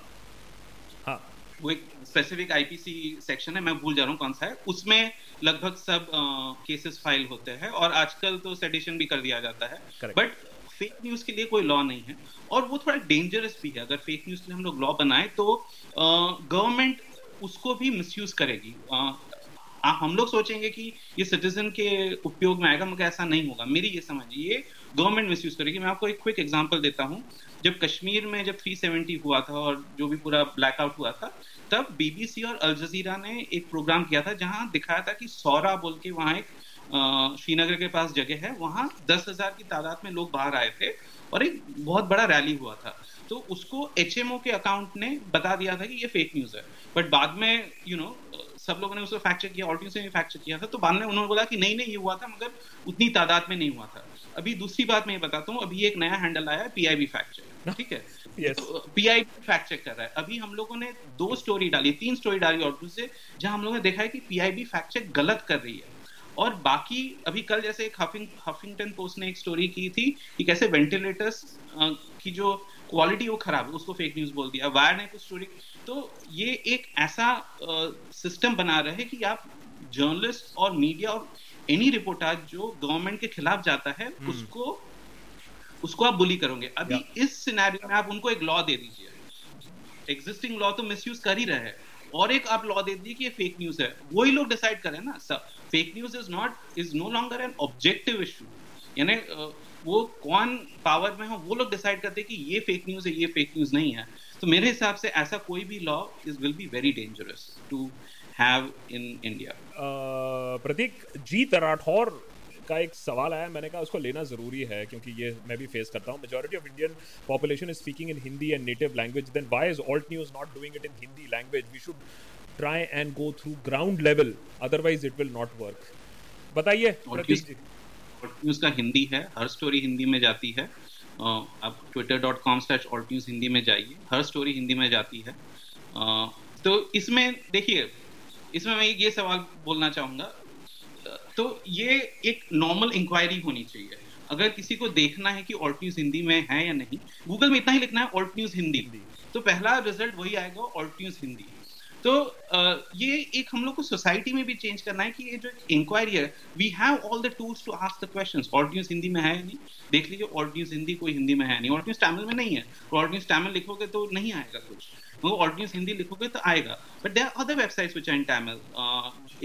हाँ वो एक स्पेसिफिक आईपीसी सेक्शन है, मैं भूल जा रहा हूँ कौन सा है, उसमें लगभग सब केसेस फाइल होते हैं, और आजकल तो सेडिशन भी कर दिया जाता है, बट फेक न्यूज के लिए कोई लॉ नहीं है, और वो थोड़ा डेंजरस भी है। अगर फेक न्यूज के लिए हम लोग लॉ बनाए तो गवर्नमेंट उसको भी मिसयूज करेगी। आ, हम लोग सोचेंगे कि ये सिटीजन के उपयोग में आएगा, मगर ऐसा नहीं होगा, मेरी ये समझ, ये गवर्नमेंट मिसयूज करेगी। मैं आपको एक क्विक एग्जांपल देता हूँ। जब कश्मीर में जब तीन सौ सत्तर हुआ था और जो भी पूरा ब्लैकआउट हुआ था, तब बीबीसी और अल जजीरा ने एक प्रोग्राम किया था जहाँ दिखाया था कि सौरा बोल के वहाँ एक श्रीनगर के पास जगह है, वहाँ दस हजार की तादाद में लोग बाहर आए थे और एक बहुत बड़ा रैली हुआ था। तो उसको एचएमओ के अकाउंट ने बता दिया था कि ये फेक न्यूज है, बट बाद में यू नो सब लोगों ने उसको फैक्ट चेक किया, ऑल्ट न्यूज ने फैक्ट चेक किया था, तो बाद में उन्होंने बोला कि नहीं नहीं ये हुआ था, मगर उतनी तादाद में नहीं हुआ था। अभी दूसरी बात मैं ये बताता हूँ, अभी एक नया हैंडल आया है पीआईबी फैक्ट चेक, ठीक है, yes. तो पीआईबी फैक्ट चेक कर रहा है। अभी हम लोगों ने दो स्टोरी डाली, तीन स्टोरी डाली ऑल्ट न्यूज से, जहाँ हम लोगों ने देखा है कि पीआईबी फैक्ट चेक गलत कर रही है। और बाकी अभी कल जैसे एक हफिंग हफिंगटन पोस्ट ने एक स्टोरी की थी कि कैसे वेंटिलेटर्स की जो क्वालिटी वो खराब है, उसको फेक न्यूज बोल दिया। वायर ने कुछ स्टोरी, तो ये एक ऐसा सिस्टम बना रहे हैं कि आप जर्नलिस्ट और मीडिया और एनी रिपोर्टाज जो गवर्नमेंट के खिलाफ जाता है hmm. उसको उसको आप बुली करोगे। अभी yeah. इस सिनेरियो में आप उनको एक लॉ दे दीजिए, एग्जिस्टिंग लॉ तो मिसयूज कर ही रहे हैं, और एक आप लॉ दे दीजिए कि ये फेक न्यूज है, वही लोग डिसाइड करें ना सब। Fake news is not is no longer an objective issue, यानी वो कौन पावर में हो वो लोग डिसाइड करते हैं कि ये फेक न्यूज है, ये फेक न्यूज नहीं है। तो मेरे हिसाब से ऐसा कोई भी law is will be very dangerous to have in India. प्रतीक, जीत राठौर का एक सवाल आया, मैंने कहा उसको लेना ज़रूरी है क्योंकि ये मैं भी फेस करता हूँ. Majority of Indian population is speaking in Hindi and native language, then why is Alt News not doing it in Hindi language? We should try and go through ground level, otherwise it will not work. बताइए प्रतीक जी. ऑल्ट न्यूज़ का हिंदी है, हर स्टोरी हिंदी में जाती है. आप Twitter dot com slash Alt News Hindi में जाइए, हर स्टोरी हिंदी में जाती है. तो इसमें देखिए, इसमें मैं ये सवाल बोलना चाहूँगा, तो ये एक नॉर्मल इंक्वायरी होनी चाहिए. अगर किसी को देखना है कि ऑल्ट न्यूज़ हिंदी में है या नहीं, गूगल में इतना ही लिखना है ऑल्ट न्यूज़ हिंदी, तो पहला रिजल्ट वही आएगा, ऑल्ट न्यूज़ हिंदी. तो ये एक हम लोग को सोसाइटी में भी चेंज करना है कि ये जो इंक्वायरी है, we have all the tools to ask the questions. Alt News Hindi में है या नहीं, देख लीजिए. ऑल्ट न्यूज़ हिंदी कोई हिंदी में है नहीं, ऑल्ट न्यूज़ तमिल में नहीं है. ऑल्ट न्यूज़ तमिल लिखोगे तो नहीं आएगा कुछ, मगर ऑल्ट न्यूज़ हिंदी लिखोगे तो आएगा. But there are other websites which are in Tamil,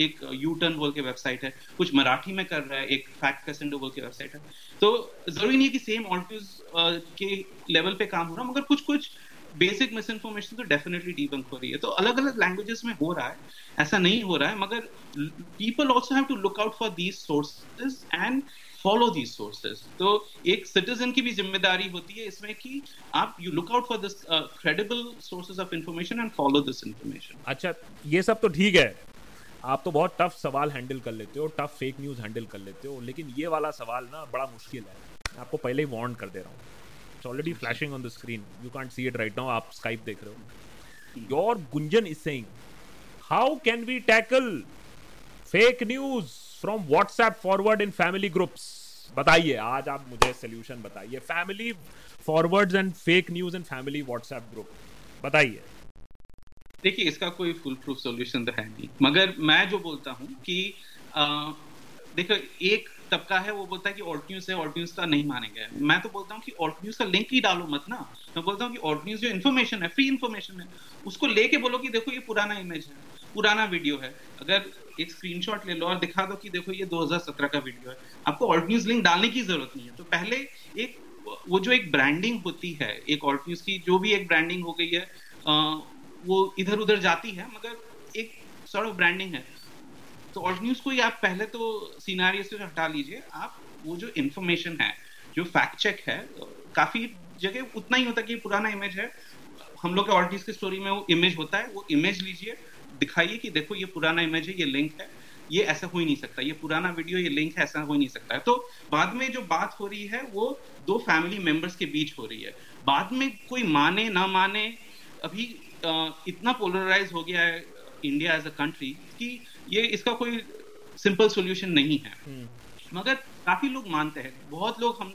एक यू टर्न बोल के वेबसाइट है, कुछ मराठी में कर रहा है, एक फैक्ट कैसेंडो बोल के वेबसाइट है. तो जरूरी नहीं है कि सेम ऑल्ट न्यूज़ के लेवल पे काम हो रहा, मगर कुछ कुछ बेसिक मिस इन्फॉर्मेशन तो डेफिनेटली डीबंक हो रही है. तो अलग अलग लैंग्वेजेस में हो रहा है, ऐसा नहीं हो रहा है, मगर people also have to look out for these sources and follow these sources. तो एक सिटीजन की भी जिम्मेदारी होती है इसमें कि आप you look out for this credible sources of information and follow this information. अच्छा, ये सब तो ठीक है, आप तो बहुत टफ सवाल हैंडल कर लेते हो, टफ फेक न्यूज़ हैंडल कर लेते हो, लेकिन ये वाला सवाल ना बड़ा मुश्किल है. आपको पहले ही वार्न कर दे रहा हूँ. It's already flashing on the screen. You can't see it right now. आप Skype देख रहे हो. Your Gunjan is saying, how can we tackle fake news from WhatsApp forward in family groups? बताइए, आज आप मुझे solution बताइए. Family forwards and fake news in family WhatsApp group. बताइए. देखिए, इसका कोई फुल प्रूफ सोल्यूशन तो है नहीं, मगर मैं जो बोलता हूँ कि देखो, एक तबका है वो बोलता है कि ऑल्ट न्यूज़ है, ऑल्ट न्यूज़ का नहीं मानेंगे. मैं तो बोलता हूँ कि ऑल्ट न्यूज़ का लिंक ही डालो मत ना. मैं बोलता हूँ कि ऑल्ट न्यूज़ जो इन्फॉर्मेशन है, फ्री इन्फॉर्मेशन है, उसको लेके बोलो कि देखो ये पुराना इमेज है, पुराना वीडियो है. अगर एक स्क्रीनशॉट ले लो और दिखा दो कि देखो ये दो हज़ार सत्रह का वीडियो है, आपको ऑल्ट न्यूज़ लिंक डालने की जरूरत नहीं है. तो पहले एक वो जो एक ब्रांडिंग होती है एक ऑल्ट न्यूज़ की, जो भी एक ब्रांडिंग हो गई है, वो इधर उधर जाती है, मगर एक सॉर्ट ऑफ ब्रांडिंग है. तो ऑल्ट न्यूज़ को ही आप पहले तो सिनारियो से हटा लीजिए. आप वो जो इन्फॉर्मेशन है, जो फैक्ट चेक है, काफ़ी जगह उतना ही होता है कि पुराना इमेज है. हम लोग के ऑल्ट न्यूज़ की स्टोरी में वो इमेज होता है, वो इमेज लीजिए, दिखाइए कि देखो ये पुराना इमेज है, ये लिंक है, ये ऐसा हो ही नहीं सकता, ये पुराना वीडियो, ये लिंक है, ऐसा हो ही नहीं सकता है. तो बाद में जो बात हो रही है वो दो फैमिली मेम्बर्स के बीच हो रही है. बाद में कोई माने ना माने, अभी इतना पोलराइज हो गया है इंडिया एज अ कंट्री कि ये इसका कोई सिंपल सॉल्यूशन नहीं है. hmm. मगर काफी लोग मानते हैं. बहुत लोग हम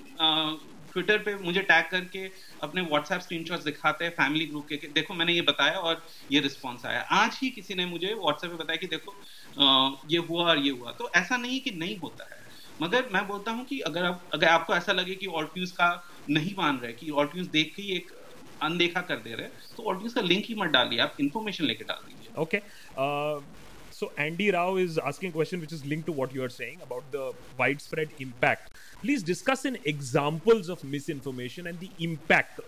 ट्विटर पे मुझे टैग करके अपने व्हाट्सएप स्क्रीनशॉट्स दिखाते हैं फैमिली ग्रुप के, देखो मैंने ये बताया और ये रिस्पॉन्स आया. आज ही किसी ने मुझे व्हाट्सएप पे बताया कि देखो आ, ये हुआ और ये हुआ. तो ऐसा नहीं कि नहीं होता है, मगर मैं बोलता हूँ कि अगर आप अगर आपको ऐसा लगे कि ऑल्ट न्यूज़ का नहीं मान रहे, कि ऑल्ट न्यूज़ देख के ही एक अनदेखा कर दे रहे, तो ऑल्ट न्यूज़ का लिंक ही मत डालिए, आप इन्फॉर्मेशन लेके डाल दीजिए. Okay, so Andy Rao is asking a question which is linked to what you are saying about the widespread impact. Please discuss in examples of misinformation and the impact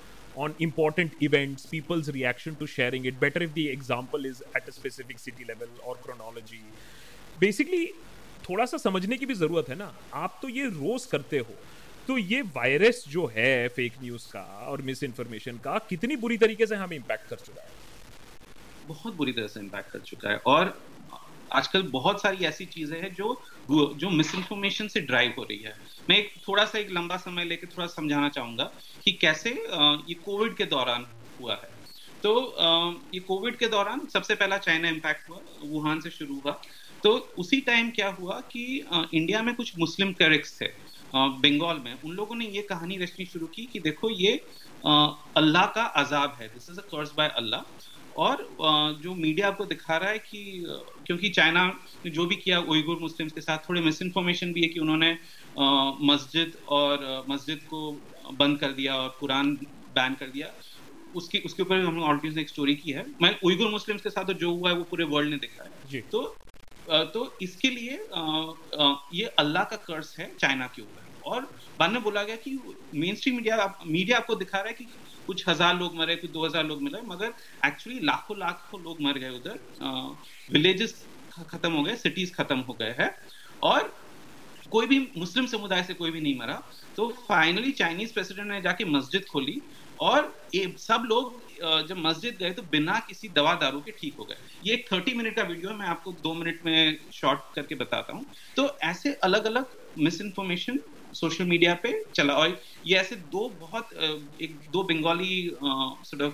on important events, people's reaction to sharing it. Better if the example is at a specific city level or chronology. Basically, थोड़ा सा समझने की भी ज़रूरत है ना. आप तो ये रोज़ करते हो, तो ये वायरस जो है फेक न्यूज़ का और मिसइंफॉर्मेशन का कितनी बुरी तरीके से हमें इम्पैक्ट कर चुका है. बहुत बुरी तरह से इम्पैक्ट कर चुका है. और आजकल बहुत सारी ऐसी चीजें हैं जो जो मिसइंफॉर्मेशन से ड्राइव हो रही है. मैं एक थोड़ा सा एक लंबा समय लेके थोड़ा समझाना चाहूँगा कि कैसे ये कोविड के दौरान हुआ है. तो ये कोविड के दौरान सबसे पहला चाइना इम्पैक्ट हुआ, वुहान से शुरू हुआ. तो उसी टाइम क्या हुआ कि इंडिया में कुछ मुस्लिम क्लरिक्स थे बंगाल में, उन लोगों ने ये कहानी रचनी शुरू की कि देखो ये अल्लाह का अजाब है, this is a curse by अल्लाह. और जो मीडिया आपको दिखा रहा है कि क्योंकि चाइना ने जो भी किया उइगुर मुस्लिम्स के साथ, थोड़े मिस इन्फॉर्मेशन भी है कि उन्होंने मस्जिद और मस्जिद को बंद कर दिया और कुरान बैन कर दिया. उसकी उसके ऊपर हमने ऑल्ट न्यूज़ ने एक स्टोरी की है. मैं उइगुर मुस्लिम्स के साथ जो हुआ है वो पूरे वर्ल्ड ने देखा है. तो तो इसके लिए ये अल्लाह का कर्ज है चाइना के ऊपर. और बाद में बोला गया कि मेन स्ट्रीम मीडिया मीडिया आपको दिखा रहा है कि कुछ हजार लोग मरे, कुछ दो हजार लोग मिले, मगर एक्चुअली लाखों लाखों लोग मर गए उधर. विलेजेस खत्म हो गए, सिटीज खत्म हो गए हैं. और कोई भी मुस्लिम समुदाय से कोई भी नहीं मरा। तो फाइनली चाइनीज प्रेसिडेंट ने जाके मस्जिद खोली और ये सब लोग जब मस्जिद गए तो बिना किसी दवा दारू के ठीक हो गए। ये एक थर्टी मिनट का वीडियो है, मैं आपको दो मिनट में शॉर्ट करके बताता हूँ। तो ऐसे अलग अलग मिस इन्फॉर्मेशन सोशल मीडिया पे चला, और ये ऐसे दो बहुत एक दो बंगाली sort of,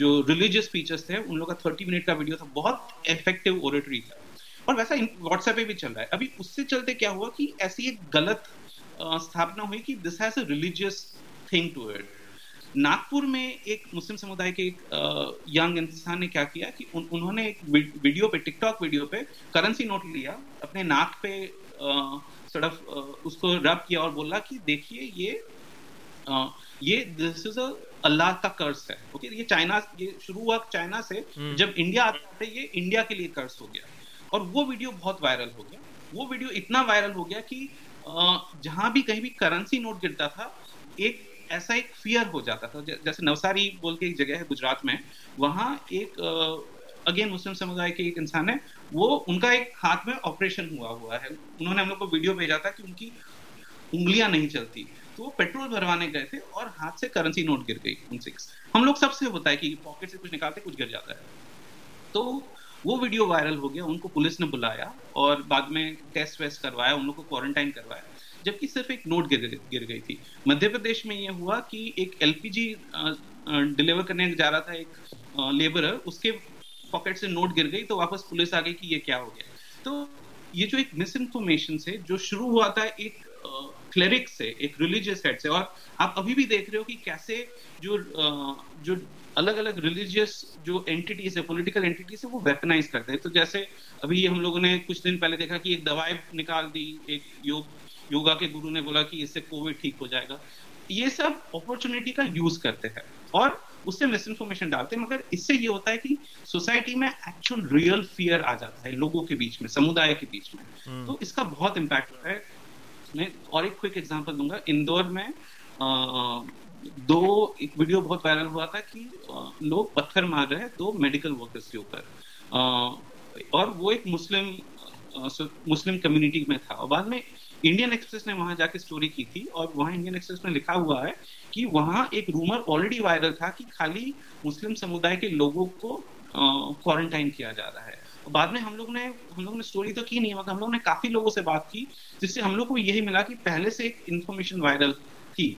जो रिलीजियस स्पीचेस थे उन लोगों का थर्टी मिनट का वीडियो था, बहुत इफेक्टिव ओरेटरी था। और वैसा व्हाट्सएप पे भी चल रहा है अभी। उससे चलते क्या हुआ कि ऐसी एक गलत स्थापना हुई कि this has a religious thing to it. Nagpur में एक मुस्लिम समुदाय के एक यंग इंसान ने क्या किया कि उन, उन्होंने एक वीडियो पे टिकटॉक वीडियो पे करेंसी नोट लिया, अपने नाक पे sort of, उसको रब किया और बोला कि देखिए ये आ, ये दिस इज अ अल्लाह का कर्ज है। ओके, ये चाइना, ये शुरू हुआ चाइना से, जब इंडिया आते ये इंडिया के लिए कर्ज हो गया। और वो वीडियो बहुत वायरल हो गया। वो वीडियो इतना वायरल हो गया कि जहां भी कहीं भी करेंसी नोट गिरता था एक ऐसा एक फियर हो जाता था। जैसे नवसारी बोल के एक जगह है गुजरात में, वहां एक अगेन मुस्लिम समुदाय के एक इंसान है, वो उनका एक हाथ में ऑपरेशन हुआ हुआ है। उन्होंने हम लोग को वीडियो भेजा था कि उनकी उंगलियां नहीं चलती, तो वो पेट्रोल भरवाने गए थे और हाथ से करेंसी नोट गिर गई उनसे। हम लोग सबसे होता है कि पॉकेट से कुछ निकालते कुछ गिर जाता है। तो वो वीडियो वायरल हो गया, उनको पुलिस ने बुलाया और बाद में टेस्ट वेस्ट करवाया, उन लोग को क्वारंटाइन करवाया, जबकि सिर्फ एक नोट गिर गिर गई थी। मध्य प्रदेश में ये हुआ कि एक एलपीजी डिलीवर करने जा रहा था एक लेबरर, उसके पॉकेट से नोट गिर गई, तो वापस पुलिस आ गई कि ये क्या हो गया। तो ये जो एक मिस इन्फॉर्मेशन से जो शुरू हुआ था एक क्लेरिक से, एक रिलीजियस हेड से, और आप अभी भी देख रहे हो कि कैसे जो जो अलग अलग रिलीजियस जो एंटिटीज है, पॉलिटिकल एंटिटीज है, वो वेपनाइज करते हैं। तो जैसे अभी हम लोगों ने कुछ दिन पहले देखा कि एक दवाई निकाल दी, एक योग योगा के गुरु ने बोला कि इससे कोविड ठीक हो जाएगा। ये सब अपॉर्चुनिटी का यूज करते हैं और उससे मिस इन्फॉर्मेशन डालते हैं। मगर इससे ये होता है कि सोसाइटी में एक्चुअल रियल फियर आ जाता है लोगों के बीच में, समुदाय के बीच में। hmm. तो इसका बहुत इम्पैक्ट होता है। मैं और एक क्विक एग्जांपल दूंगा। इंदौर में आ, दो एक वीडियो बहुत वायरल हुआ था कि आ, लोग पत्थर मार रहे हैं दो मेडिकल वर्कर्स के ऊपर, और वो एक मुस्लिम आ, मुस्लिम कम्युनिटी में था। और बाद में इंडियन एक्सप्रेस ने वहां जाके स्टोरी की थी, और वहां इंडियन एक्सप्रेस में लिखा हुआ है कि वहां एक रूमर ऑलरेडी वायरल था कि खाली मुस्लिम समुदाय के लोगों को क्वारंटाइन किया जा रहा है। बाद में हम लोग ने हम लोग ने स्टोरी तो की नहीं, मगर हम लोग ने काफी लोगों से बात की, जिससे हम लोग को यही मिला कि पहले से एक इंफॉर्मेशन वायरल थी।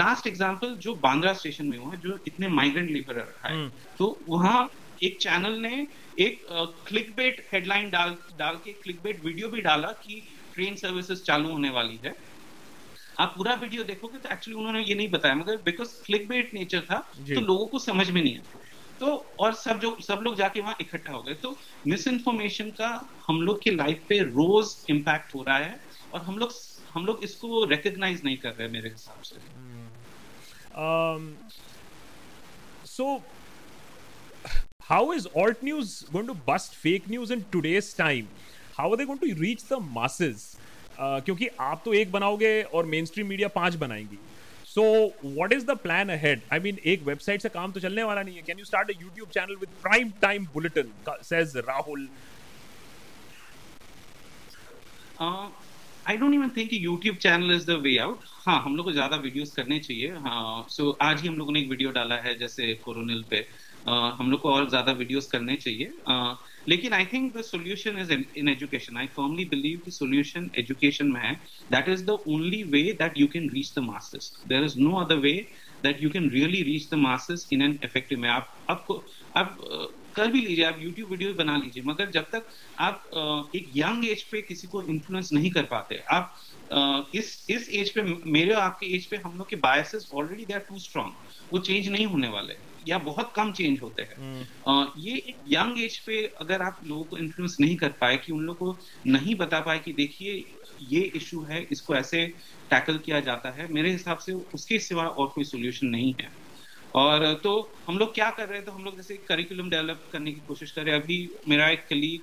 लास्ट एग्जांपल जो बांद्रा स्टेशन में हुआ, जो इतने माइग्रेंट लेबर आए, तो वहां एक चैनल ने एक क्लिक बेट हेडलाइन डाल डाल के क्लिक बेट वीडियो भी डाला कि ट्रेन सर्विसेज चालू होने वाली है। आप पूरा वीडियो देखोगे तो एक्चुअली उन्होंने ये नहीं बताया, मगर बिकॉज क्लिक बेट नेचर था तो लोगों को समझ में नहीं आया, तो और सब जो सब लोग जाके वहां इकट्ठा हो गए। तो मिस इन्फॉर्मेशन का हम लोग की लाइफ पे रोज इम्पैक्ट हो रहा है, और हम लोग हम लोग इसको रिकॉग्नाइज नहीं कर रहे मेरे हिसाब से। So how is Alt News going to bust fake news in today's time? How are they going to reach the masses? क्योंकि आप तो एक बनाओगे और मेन स्ट्रीम मीडिया पांच बनाएंगी। So what is the plan ahead? I mean, एक वेबसाइट से काम तो चलने वाला नहीं है। Can you start a YouTube channel with prime time bulletin? Says Rahul. Uh, I don't even think YouTube channel is the way out. हाँ, हम लोग को ज्यादा videos करने चाहिए। हाँ, so आज ही हम लोगों ने एक video डाला है जैसे कोरोनिल पे। Uh, हम लोग को और ज्यादा videos करने चाहिए। Uh, लेकिन I think the solution is in education. I firmly believe the solution education में है। That is the only way that you can reach the masses. There is no other way that you can really reach the masses in an effective way. आप आपको आप कर भी लीजिए, आप यूट्यूब वीडियो बना लीजिए, मगर जब तक आप एक यंग एज पे किसी को इन्फ्लुएंस नहीं कर पाते, आप इस इस एज पे, मेरे और आपके एज पे हम लोग के biases already they are too strong, वो चेंज नहीं होने वाले या बहुत कम चेंज होते हैं। hmm. ये एक यंग एज पे अगर आप लोगों को इन्फ्लुएंस नहीं कर पाए, कि उन लोगों को नहीं बता पाए कि देखिए ये इशू है, इसको ऐसे टैकल किया जाता है, मेरे हिसाब से उसके सिवा और कोई सोल्यूशन नहीं है। और तो हम लोग क्या कर रहे हैं, तो हम लोग जैसे करिकुलम डेवलप करने की कोशिश कर रहे हैं। अभी मेरा एक कलीग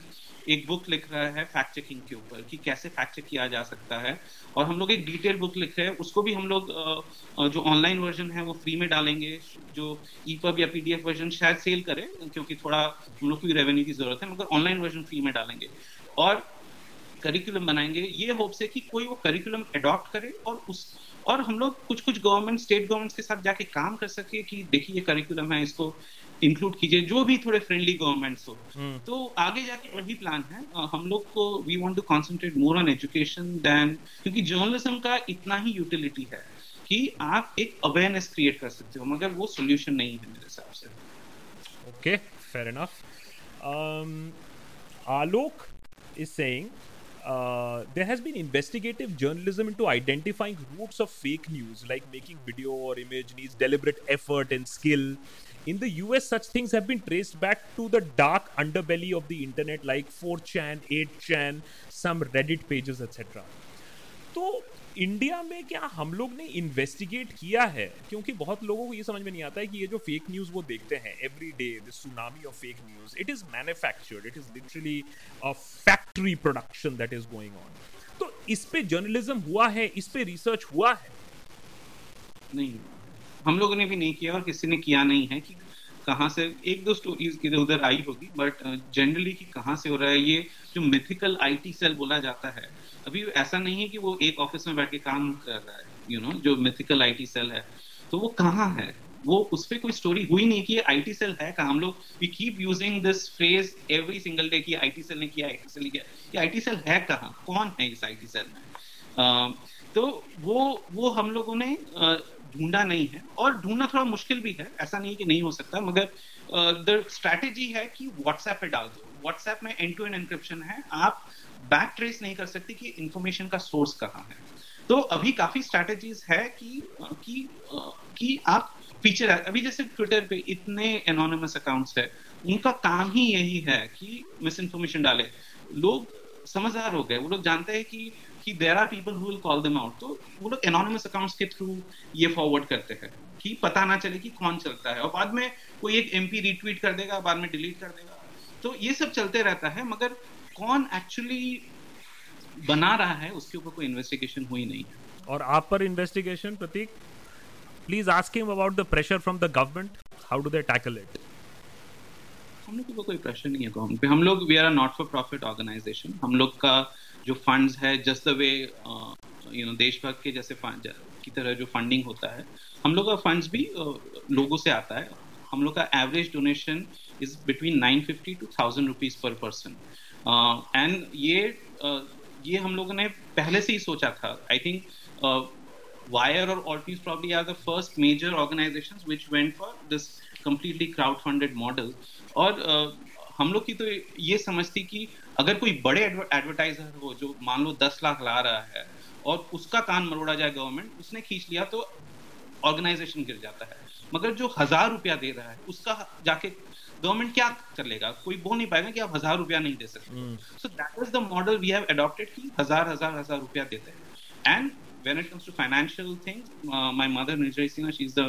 एक बुक लिख रहा है फैक्ट चेकिंग के ऊपर कि कैसे फैक्ट चेक किया जा सकता है, और हम लोग एक डिटेल बुक लिख रहे हैं। उसको भी हम लोग जो ऑनलाइन वर्जन है वो फ्री में डालेंगे, जो ईपब या पीडीएफ वर्जन शायद सेल करें, क्योंकि थोड़ा हम लोग को रेवेन्यू की जरूरत है, मगर ऑनलाइन वर्जन फ्री में डालेंगे। और करिकुलम बनाएंगे ये होप से कि कोई वो करिकुलम एडॉप्ट करे और उस और हम लोग कुछ कुछ गवर्नमेंट स्टेट गवर्नमेंट्स के साथ जाके काम कर सके कि देखिए ये करिकुलम है, इसको इंक्लूड कीजिए, जो भी थोड़े फ्रेंडली गवर्नमेंट्स हो। तो आगे जाके वही प्लान है हम लोग को, we want to concentrate more on education then, क्योंकि जर्नलिज्म का इतना ही यूटिलिटी है कि आप एक अवेयरनेस क्रिएट कर सकते हो, मगर वो सॉल्यूशन नहीं है मेरे हिसाब से। Okay, fair enough. Alok is saying Uh, there has been investigative journalism into identifying roots of fake news, like making video or image needs deliberate effort and skill. In the U S, such things have been traced back to the dark underbelly of the internet, like four chan, eight chan, some Reddit pages, et cetera. तो इंडिया में क्या हम लोग ने इन्वेस्टिगेट किया है? क्योंकि बहुत लोगों को ये समझ में नहीं आता है कि ये जो फेक न्यूज़ वो देखते हैं every day, this tsunami of fake news, it is manufactured, it is literally a factory production that is going on. तो इस पे जर्नलिज्म हुआ है, इस पे रिसर्च हुआ है? नहीं, हम लोगों ने भी नहीं किया और किसी ने किया नहीं है कि कहाँ से, एक दो स्टोरीज इधर उधर आई होगी, बट जनरली कि कहाँ से हो रहा है। ये जो मिथिकल आईटी सेल बोला जाता है, अभी ऐसा नहीं है कि वो एक ऑफिस में बैठ के काम कर रहा है, यू you नो know, जो मिथिकल आईटी सेल है, तो वो कहाँ है? वो उस पर कोई स्टोरी हुई नहीं कि आईटी सेल है कहाँ। हम लोग we keep using this phrase every single day कि आईटी सेल ने किया, आईटी सेल ने किया, ये आईटी सेल है कहाँ, कौन है इस आईटी सेल में? uh, तो वो वो हम लोगों ने uh, ढूंढा नहीं है, और ढूंढना थोड़ा मुश्किल भी है, ऐसा नहीं कि नहीं हो सकता, मगर द स्ट्रैटेजी है कि व्हाट्सएप पे डाल दो। व्हाट्सएप में एंड टू एंड एनक्रिप्शन है, आप बैक ट्रेस नहीं कर सकते कि इंफॉर्मेशन का सोर्स कहाँ है। तो अभी काफी स्ट्रैटेजीज है कि कि कि आप पीछे, अभी जैसे ट्विटर पे इतने एनोनिमस अकाउंट्स है, उनका काम ही यही है कि मिस इन्फॉर्मेशन डाले। लोग समझदार हो गए, वो लोग जानते हैं कि कि there are people who will call them out, तो वो लोग anonymous accounts के थ्रू ये फॉरवर्ड करते हैं कि पता ना चले कि कौन चलता है, और बाद में कोई एक एमपी रिट्वीट कर देगा, बाद में डिलीट कर देगा। तो ये सब चलते रहता है, मगर कौन एक्चुअली बना रहा है उसके ऊपर कोई इन्वेस्टिगेशन हुई नहीं है। और आप पर investigation, Prateek please ask him about the pressure from the government, how do they tackle it? हम लोग को कोई प्रेशर नहीं है गवर्नमेंट पे, हम लोग we are a not for profit organisation. हम लोग का जो फंड्स है, just the way you know Deshbhakt के जैसे की तरह जो फंडिंग होता है, हम लोग का फंड्स भी uh, लोगों से आता है। हम लोग का average donation is between nine fifty to thousand rupees per person, and ये uh, ये हम लोगों ने पहले से ही सोचा था। आई थिंक वायर और Alt News probably are the first major organisations which went for this completely crowd funded model. और uh, हम लोग की तो ये समझती कि अगर कोई बड़े एडवर्टाइजर हो जो मान लो दस लाख ला रहा है और उसका कान मरोड़ा जाए गवर्नमेंट, उसने खींच लिया तो ऑर्गेनाइजेशन गिर जाता है, मगर जो हजार रुपया दे रहा है उसका जाके गवर्नमेंट क्या कर लेगा? कोई बोल नहीं पाएगा कि आप हजार रुपया नहीं दे सकते। So that is the model we have adopted कि हजार हजार हजार रुपया देते हैं। And when it comes to financial things, uh, my mother Nirjhari Sinha, she's the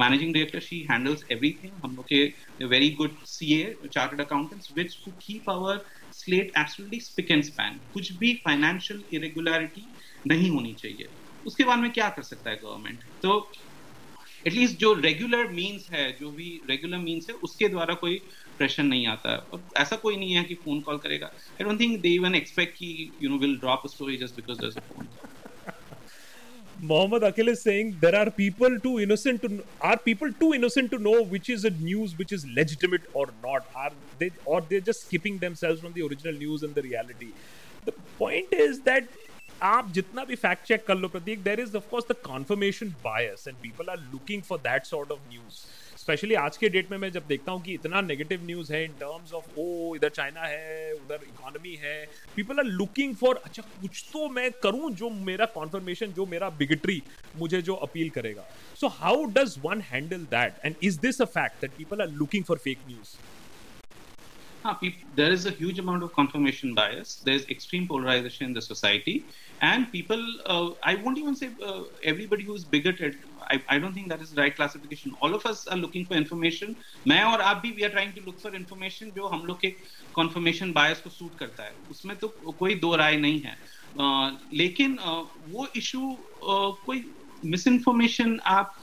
managing director, she handles everything. Hum log ke very good C A, chartered accountants, which who keep our slate absolutely spick and span. Kuch bhi financial irregularity nahi honi chahiye. Uske baare mein kya kar sakta hai government? So at least जो रेगुलर मीन्स है, जो भी रेगुलर मीन्स है, उसके द्वारा कोई प्रेशर नहीं आता है। और ऐसा कोई नहीं है कि फोन कॉल करेगा। I don't think they even expect कि you know will drop a story just because there's a phone call. Mohammed Akhil is saying there are people too innocent to are people too innocent to know which is a news which is legitimate or not, are they or they're just skipping themselves from the original news and the reality. The point is that आप जितना भी फैक्ट चेक कर लो प्रतीक, there is of course the confirmation bias and people are looking for that sort of news. Specially आज के डेट में मैं जब देखता हूँ कि इतना नेगेटिव न्यूज़ है इन टर्म्स ऑफ, ओ इधर चाइना है, उधर इकोनॉमी है, पीपल आर लुकिंग फॉर अच्छा कुछ तो मैं करूँ जो मेरा कॉन्फर्मेशन, जो मेरा बिगेट्री मुझे जो अपील करेगा। So how does one handle that, and is this a fact that people are looking for fake news? हाँ, there is a huge amount of confirmation bias, there is extreme polarisation in the society, and people I won't even say everybody who is bigoted, I, I don't think that is the right classification. All of us are looking for information. मैं और आप भी, we are trying to look for information जो हम लोग के confirmation bias को suit करता है, उसमें तो कोई दो राय नहीं है। uh, लेकिन uh, वो issue uh, कोई misinformation आप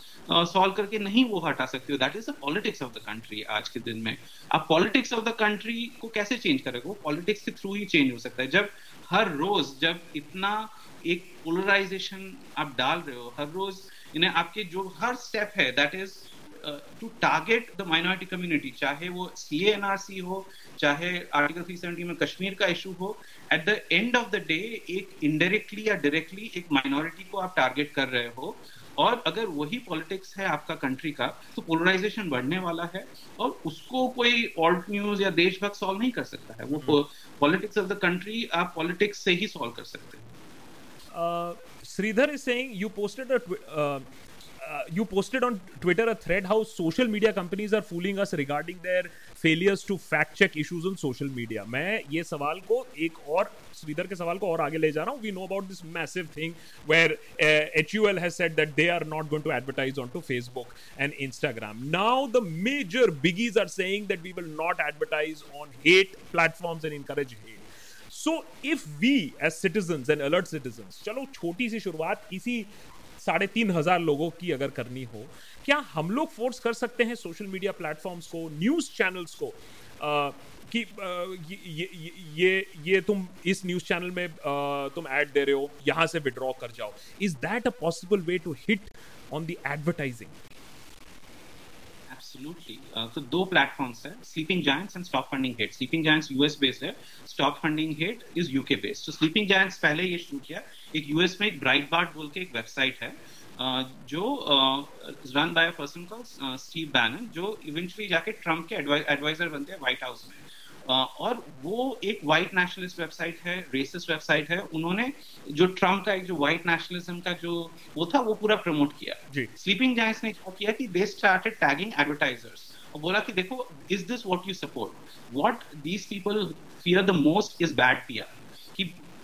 सॉल्व करके नहीं वो हटा सकते हो। That is the politics of the country. आज के दिन में आप पॉलिटिक्स ऑफ द कंट्री को कैसे चेंज करोगे? वो पॉलिटिक्स के थ्रू ही चेंज हो सकता है। जब हर रोज जब इतना एक पोलराइजेशन आप डाल रहे हो, हर रोज इन्हें आपके जो हर स्टेप है that is to target the minority community, चाहे वो सी एन आर सी हो, चाहे आर्टिकल थ्री सेवेंटी में कश्मीर का इशू हो, at the end of the day एक इनडायरेक्टली या डायरेक्टली एक माइनॉरिटी को आप टारगेट कर रहे हो. और अगर वही पॉलिटिक्स है आपका कंट्री का तो पोलराइजेशन बढ़ने वाला है और उसको कोई ऑल्ट न्यूज या देशभक्त सॉल्व नहीं कर सकता है. वो पॉलिटिक्स ऑफ द कंट्री आप पॉलिटिक्स से ही सॉल्व कर सकते हैं. Uh, Sridhar is saying you posted a twi- uh, uh, you posted on Twitter a thread how social media companies are fooling us regarding their failures to fact check issues on social media. मैं ये सवाल को एक और Sridhar के सवाल को और आगे ले जा रहा हूँ. We know about this massive thing where uh, H U L has said that they are not going to advertise onto Facebook and Instagram. Now the major biggies are saying that we will not advertise on hate platforms and encourage hate. So if we as citizens and alert citizens, चलो छोटी सी शुरुआत किसी साढ़े तीन हजार लोगों की अगर करनी हो, क्या हम लोग फोर्स कर सकते हैं सोशल मीडिया प्लेटफॉर्म्स को, न्यूज़ चैनल्स को आ, कि आ, ये, ये ये ये तुम इस न्यूज़ चैनल में आ, तुम ऐड दे रहे हो, यहाँ से विड्रॉ कर जाओ. Is that a possible way to hit on the advertising? Absolutely. Uh, so, दो प्लेटफॉर्म्स हैं, Sleeping Giants and Stop funding Hate. Sleeping Giants US based है, Stop funding Hate is UK based. तो स्लीपिंग जायंट्स पहले ये शुरू किया, एक यूएस में एक ब्राइटबार्ट बोल के एक वेबसाइट है uh, जो run by a person called Steve Bannon, जो इवेंचुअली जाके ट्रम्प के एडवाइजर बनते हैं व्हाइट हाउस में. Uh, और वो एक वाइट नेशनलिस्ट वेबसाइट है, रेसिस्ट वेबसाइट है. उन्होंने जो ट्रम्प का एक जो वाइट नेशनलिज्म का जो वो था वो पूरा प्रमोट किया. स्लीपिंग जायंट्स ने क्या किया कि दे स्टार्टेड टैगिंग एडवर्टाइजर्स और बोला कि देखो, is this what you support? What these people fear the most is bad PR, कि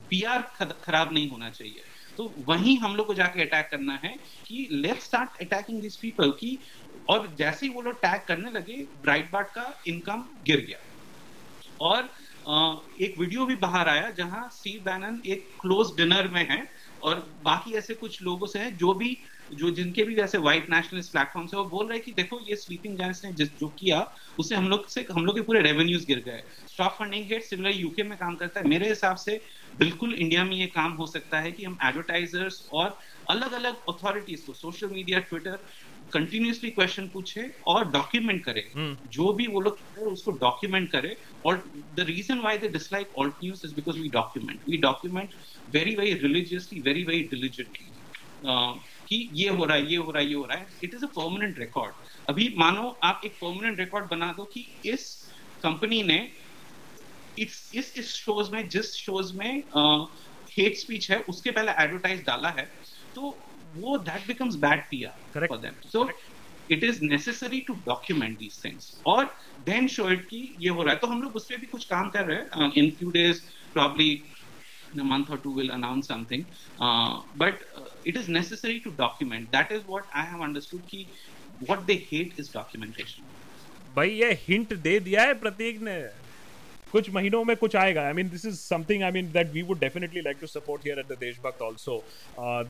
पीआर खराब नहीं होना चाहिए. तो वहीं हम लोग को जाके अटैक करना है कि let's start attacking this people की. और जैसे ही वो लोग टैग करने लगे, ब्राइटबार्ट का इनकम गिर गया. और एक वीडियो भी बाहर आया जहां स्टीव बैनन एक क्लोज डिनर में है और बाकी ऐसे कुछ लोगों से हैं जो भी जो जिनके भी वैसे व्हाइट नेशनलिस्ट प्लेटफॉर्म्स है, वो बोल रहे हैं कि देखो, ये स्लीपिंग जायंट्स ने जो किया उससे हम लोग से हम लोग के पूरे रेवेन्यूज गिर गए. Stop funding hate similar UK में काम करता है. मेरे हिसाब से बिल्कुल इंडिया में ये काम हो सकता है कि हम एडवर्टाइजर्स और अलग अलग अथॉरिटीज को social media, Twitter continuously question पूछे और डॉक्यूमेंट करे. hmm. जो भी वो लोग उसको डॉक्यूमेंट करे. और the reason why they dislike Alt News is because we document we document very very religiously, very very diligently कि ये हो रहा है, ये हो रहा है, ये हो रहा है. It is a permanent record. अभी मानो आप एक परमानेंट रिकॉर्ड बना दो कि इस कंपनी ने इस इस इस शोज में, जिस शोज में हेट uh, स्पीच है, उसके पहले एडवर्टाइज डाला है, तो वो that becomes bad P R for them. So Correct. It is necessary to document these things और then show it कि ये हो रहा है. तो हम लोग उस पर भी कुछ काम कर रहे हैं. uh, in few days probably in a month or two we'll announce something. Uh, but uh, it is necessary to document. That is what I have understood कि what they hate is documentation. भाई ये hint दे दिया है प्रतीक ने. कुछ महीनों में कुछ आएगा. I mean this is something I mean that we would definitely like to support here at the Deshbhakt also.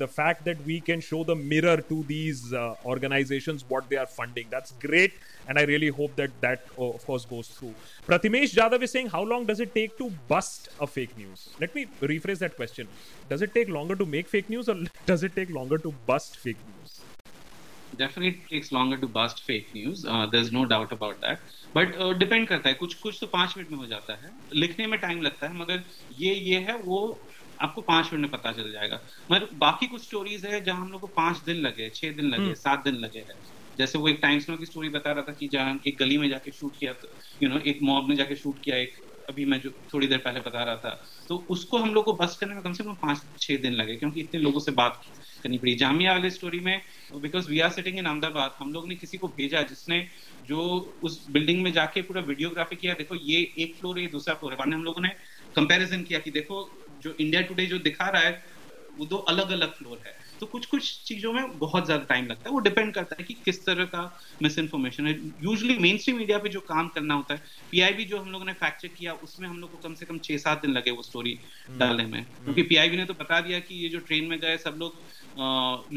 The fact that we can show the mirror to these organisations what they are funding, that's great and I really hope that that of course goes through. Pratimesh Yadav is saying how long does it take to bust a fake news? Let me rephrase that question. Does it take longer to make fake news और does it take longer to bust fake news? Definitely takes longer to bust fake news. Uh, there's no doubt about that. But uh, depend करता है. कुछ कुछ तो पाँच मिनट में हो जाता है. लिखने में टाइम लगता है, मगर ये ये है वो आपको पाँच मिनट में पता चल जाएगा. मगर बाकी कुछ स्टोरीज है जहाँ हम लोग को पाँच दिन लगे, छः दिन लगे, सात दिन लगे है. जैसे वो एक टाइम्स नाउ की स्टोरी बता रहा था कि जहाँ एक गली में जाके शूट किया, यू नो, एक मॉब ने जाके शूट किया. एक अभी मैं जो थोड़ी देर पहले बता रहा था, तो उसको हम लोग को बस्ट करने में कम से कम पाँच छः दिन लगे, क्योंकि इतने लोगों से बात करनी पड़ी. जामिया वाले स्टोरी में because we are sitting in Ahmedabad, हम लोग ने किसी को भेजा जिसने जो उस बिल्डिंग में जाके पूरा वीडियोग्राफी किया. देखो ये एक फ्लोर है, दूसरा फ्लोर है. बाद में हम लोगों ने कंपैरिजन किया कि देखो जो इंडिया टुडे जो दिखा रहा है वो दो अलग अलग फ्लोर है. तो कुछ कुछ चीज़ों में बहुत ज़्यादा टाइम लगता है. वो डिपेंड करता है कि किस तरह का मिस इन्फॉर्मेशन है. यूजली मेन स्ट्रीम मीडिया पे जो काम करना होता है, पीआईबी जो हम लोगों ने फैक्ट चेक किया, उसमें हम लोग को कम से कम छः सात दिन लगे वो स्टोरी डालने में, क्योंकि पीआईबी ने तो बता दिया कि ये जो ट्रेन में गए सब लोग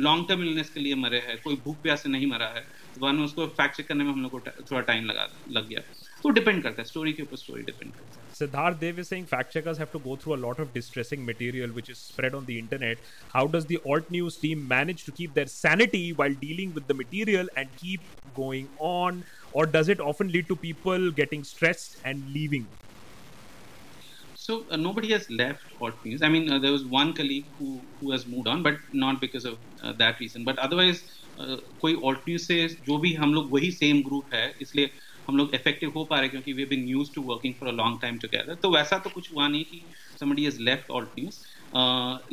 लॉन्ग टर्म इलनेस के लिए मरे हैं, कोई भूख प्यास से नहीं मरा है. तो बाद में उसको फैक्ट चेक करने में हम लोग को थोड़ा टाइम लगा लग गया. तो डिपेंड करता है, स्टोरी के ऊपर स्टोरी डिपेंड करता है. Siddharth Dev is saying fact checkers have to go through a lot of distressing material which is spread on the internet. How does the alt news team manage to keep their sanity while dealing with the material and keep going on, or does it often lead to people getting stressed and leaving? So uh, nobody has left alt news. I mean uh, there was one colleague who who has moved on, but not because of uh, that reason, but otherwise uh, koi alt news se jo bhi hum log wahi same group hai, isliye हम लोग इफेक्टिव हो पा रहे हैं क्योंकि we have been used to working for a long time together. तो वैसा तो कुछ हुआ नहीं कि somebody has left Alt News.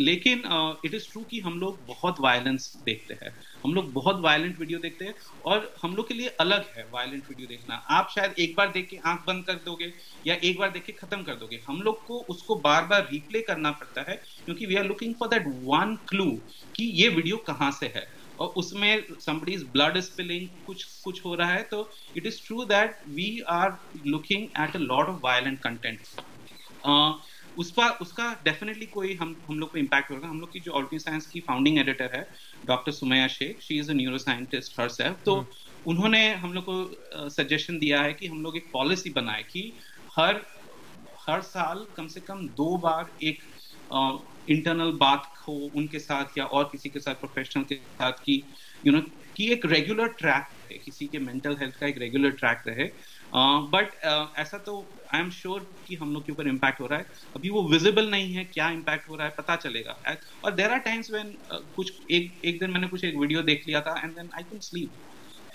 लेकिन इट इज़ ट्रू कि हम लोग बहुत वायलेंस देखते हैं, हम लोग बहुत वायलेंट वीडियो देखते हैं, और हम लोग के लिए अलग है वायलेंट वीडियो देखना. आप शायद एक बार देख के आंख बंद कर दोगे या एक बार देख के खत्म कर दोगे. हम लोग को उसको बार बार रिप्ले करना पड़ता है क्योंकि we are looking for that one clue कि ये वीडियो कहाँ से है और उसमें somebody's blood is spilling, कुछ कुछ हो रहा है. तो it is true that we are looking at a lot of violent content. Uh, उसका उसका डेफिनेटली कोई हम हम लोग को इम्पैक्ट होगा. हम लोग की जो ऑल्टरनेट साइंस की फाउंडिंग एडिटर है doctor Sumaiya Shaikh, she is a neuroscientist herself, तो उन्होंने हम लोग को सजेशन दिया है कि हम लोग एक पॉलिसी बनाए कि हर हर साल कम से कम दो बार एक इंटरनल बात हो उनके साथ या और किसी के साथ प्रोफेशनल के साथ की यू नो कि एक रेगुलर ट्रैक है, किसी के मेंटल हेल्थ का एक रेगुलर ट्रैक रहे. बट ऐसा तो आई एम श्योर कि हम लोग के ऊपर इम्पैक्ट हो रहा है. अभी वो विजिबल नहीं है, क्या इम्पैक्ट हो रहा है पता चलेगा. और देयर आर टाइम्स व्हेन कुछ एक एक दिन मैंने कुछ एक वीडियो देख लिया था and then I couldn't sleep,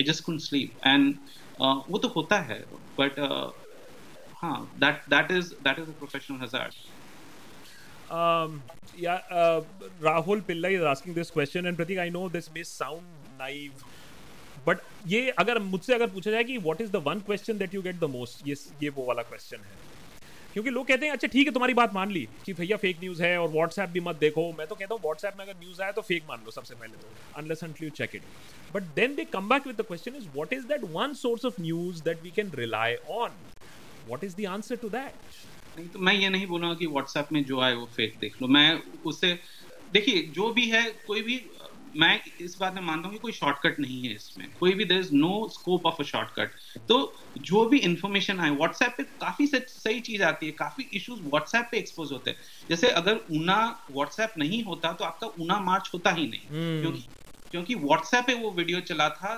I just couldn't sleep, and वो तो होता है. बट हाँ, that that is that is a professional hazard. Um, yeah, uh, Rahul Pillai is asking this question, and Pratik, I know this may sound naive, but ये अगर मुझसे अगर पूछा जाए कि what is the one question that you get the most, ये ये वो वाला question है. क्योंकि लोग कहते हैं अच्छा ठीक है तुम्हारी बात मान ली कि भैया फेक न्यूज़ है और व्हाट्सएप भी मत देखो. मैं तो कहता हूँ व्हाट्सएप में अगर न्यूज़ आया तो फेक मान लो सबसे पहले तो, unless until you check it. But then they come back with the question is what is that one source of news that we can rely on? What is the answer to that? नहीं तो मैं ये नहीं बोल रहा हूँ कि व्हाट्सएप में जो आए वो फेक देख लो. मैं उससे देखिए जो भी है कोई भी, मैं इस बात में मानता हूँ कि कोई शॉर्टकट नहीं है इसमें, कोई भी there is no scope of a shortcut. तो जो भी इन्फॉर्मेशन आए व्हाट्सएप पे काफ़ी सही चीज़ आती है, काफ़ी इश्यूज व्हाट्सएप पे एक्सपोज होते हैं. जैसे अगर ऊना व्हाट्सएप नहीं होता तो आपका ऊना मार्च होता ही नहीं. hmm. क्योंकि क्योंकि व्हाट्सएप पे वो वीडियो चला था,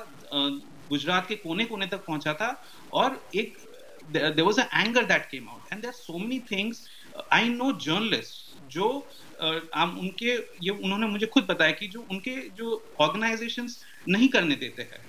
गुजरात के कोने कोने तक पहुँचा था, और एक There, there was an anger that came out, and there are so many things. Uh, I know journalists, जो uh, आम उनके ये उन्होंने मुझे खुद बताया कि जो उनके जो organizations नहीं करने देते हैं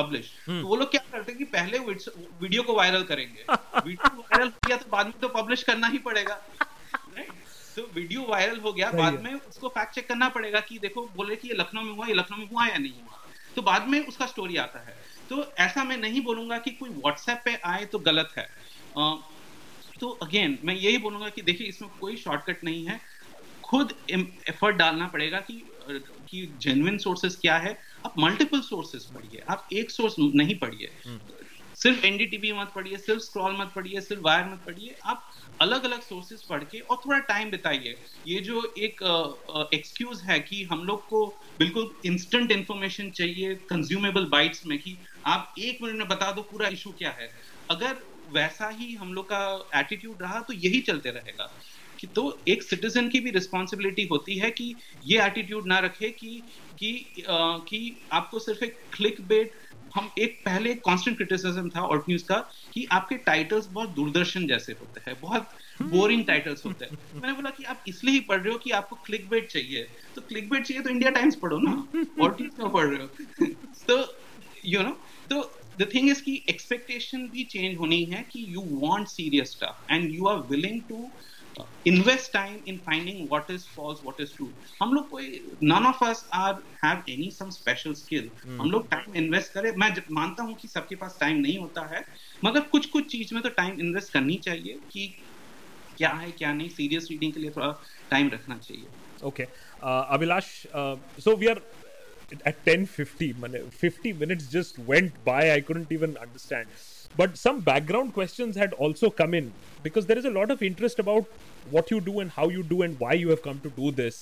पब्लिश, तो वो लोग क्या करते हैं कि पहले वीडियो को वायरल करेंगे. वीडियो वायरल किया तो बाद में तो पब्लिश करना ही पड़ेगा. तो वीडियो वायरल हो गया, बाद में उसको फैक्ट चेक करना पड़ेगा कि देखो बोले कि ये लखनऊ में हुआ, ये लखनऊ में हुआ या नहीं हुआ, तो बाद में उसका स्टोरी आता है. तो ऐसा मैं नहीं बोलूंगा कि कोई व्हाट्सएप पे आए तो गलत है. आ, तो अगेन मैं यही बोलूंगा कि देखिए इसमें कोई शॉर्टकट नहीं है, खुद एफर्ट डालना पड़ेगा कि कि जेन्युइन सोर्सेस क्या है. आप मल्टीपल सोर्सेस पढ़िए, आप एक सोर्स नहीं पढ़िए. hmm. सिर्फ एनडीटीवी मत पढ़िए, सिर्फ स्क्रॉल मत पढ़िए, सिर्फ वायर मत पढ़िए. आप अलग अलग सोर्सेस पढ़ के और थोड़ा टाइम बिताइए. ये जो एक एक्सक्यूज है कि हम लोग को बिल्कुल इंस्टेंट इन्फॉर्मेशन चाहिए कंज्यूमेबल बाइट्स में, कि आप एक मिनट में बता दो पूरा इशू क्या है, अगर वैसा ही हम लोग का एटीट्यूड रहा तो यही चलते रहेगा. कि तो एक सिटीजन की भी रिस्पॉन्सिबिलिटी होती है कि ये एटीट्यूड ना रखे कि कि, आ, कि आपको सिर्फ एक क्लिक बेट. हम एक पहले कांस्टेंट क्रिटिसिज्म था ऑल्ट न्यूज़ का कि आपके टाइटल्स बहुत दूरदर्शन जैसे होते हैं, बहुत बोरिंग टाइटल्स होते हैं. मैंने बोला कि आप इसलिए ही पढ़ रहे हो कि आपको क्लिक बेट चाहिए, तो क्लिक बेट चाहिए तो इंडिया टाइम्स पढ़ो ना, ऑल्ट न्यूज़ क्यों पढ़ रहे हो. तो यू नो तो द थिंग इज की एक्सपेक्टेशन भी चेंज होनी है कि you want serious stuff and you are willing to invest time in finding what is false, what is true. हम लोग कोई none of us are have any some special skill. hmm. हम लोग time invest करें. मैं मानता हूँ कि सबके पास time नहीं होता है, मगर कुछ कुछ चीज में तो time invest करनी चाहिए कि क्या है क्या नहीं. serious reading के लिए थोड़ा time रखना चाहिए. Okay, uh, Abhilash, uh, so we are at ten fifty. मैंने fifty minutes just went by. I couldn't even understand. But some background questions had also come in because there is a lot of interest about what you do and how you do and why you have come to do this.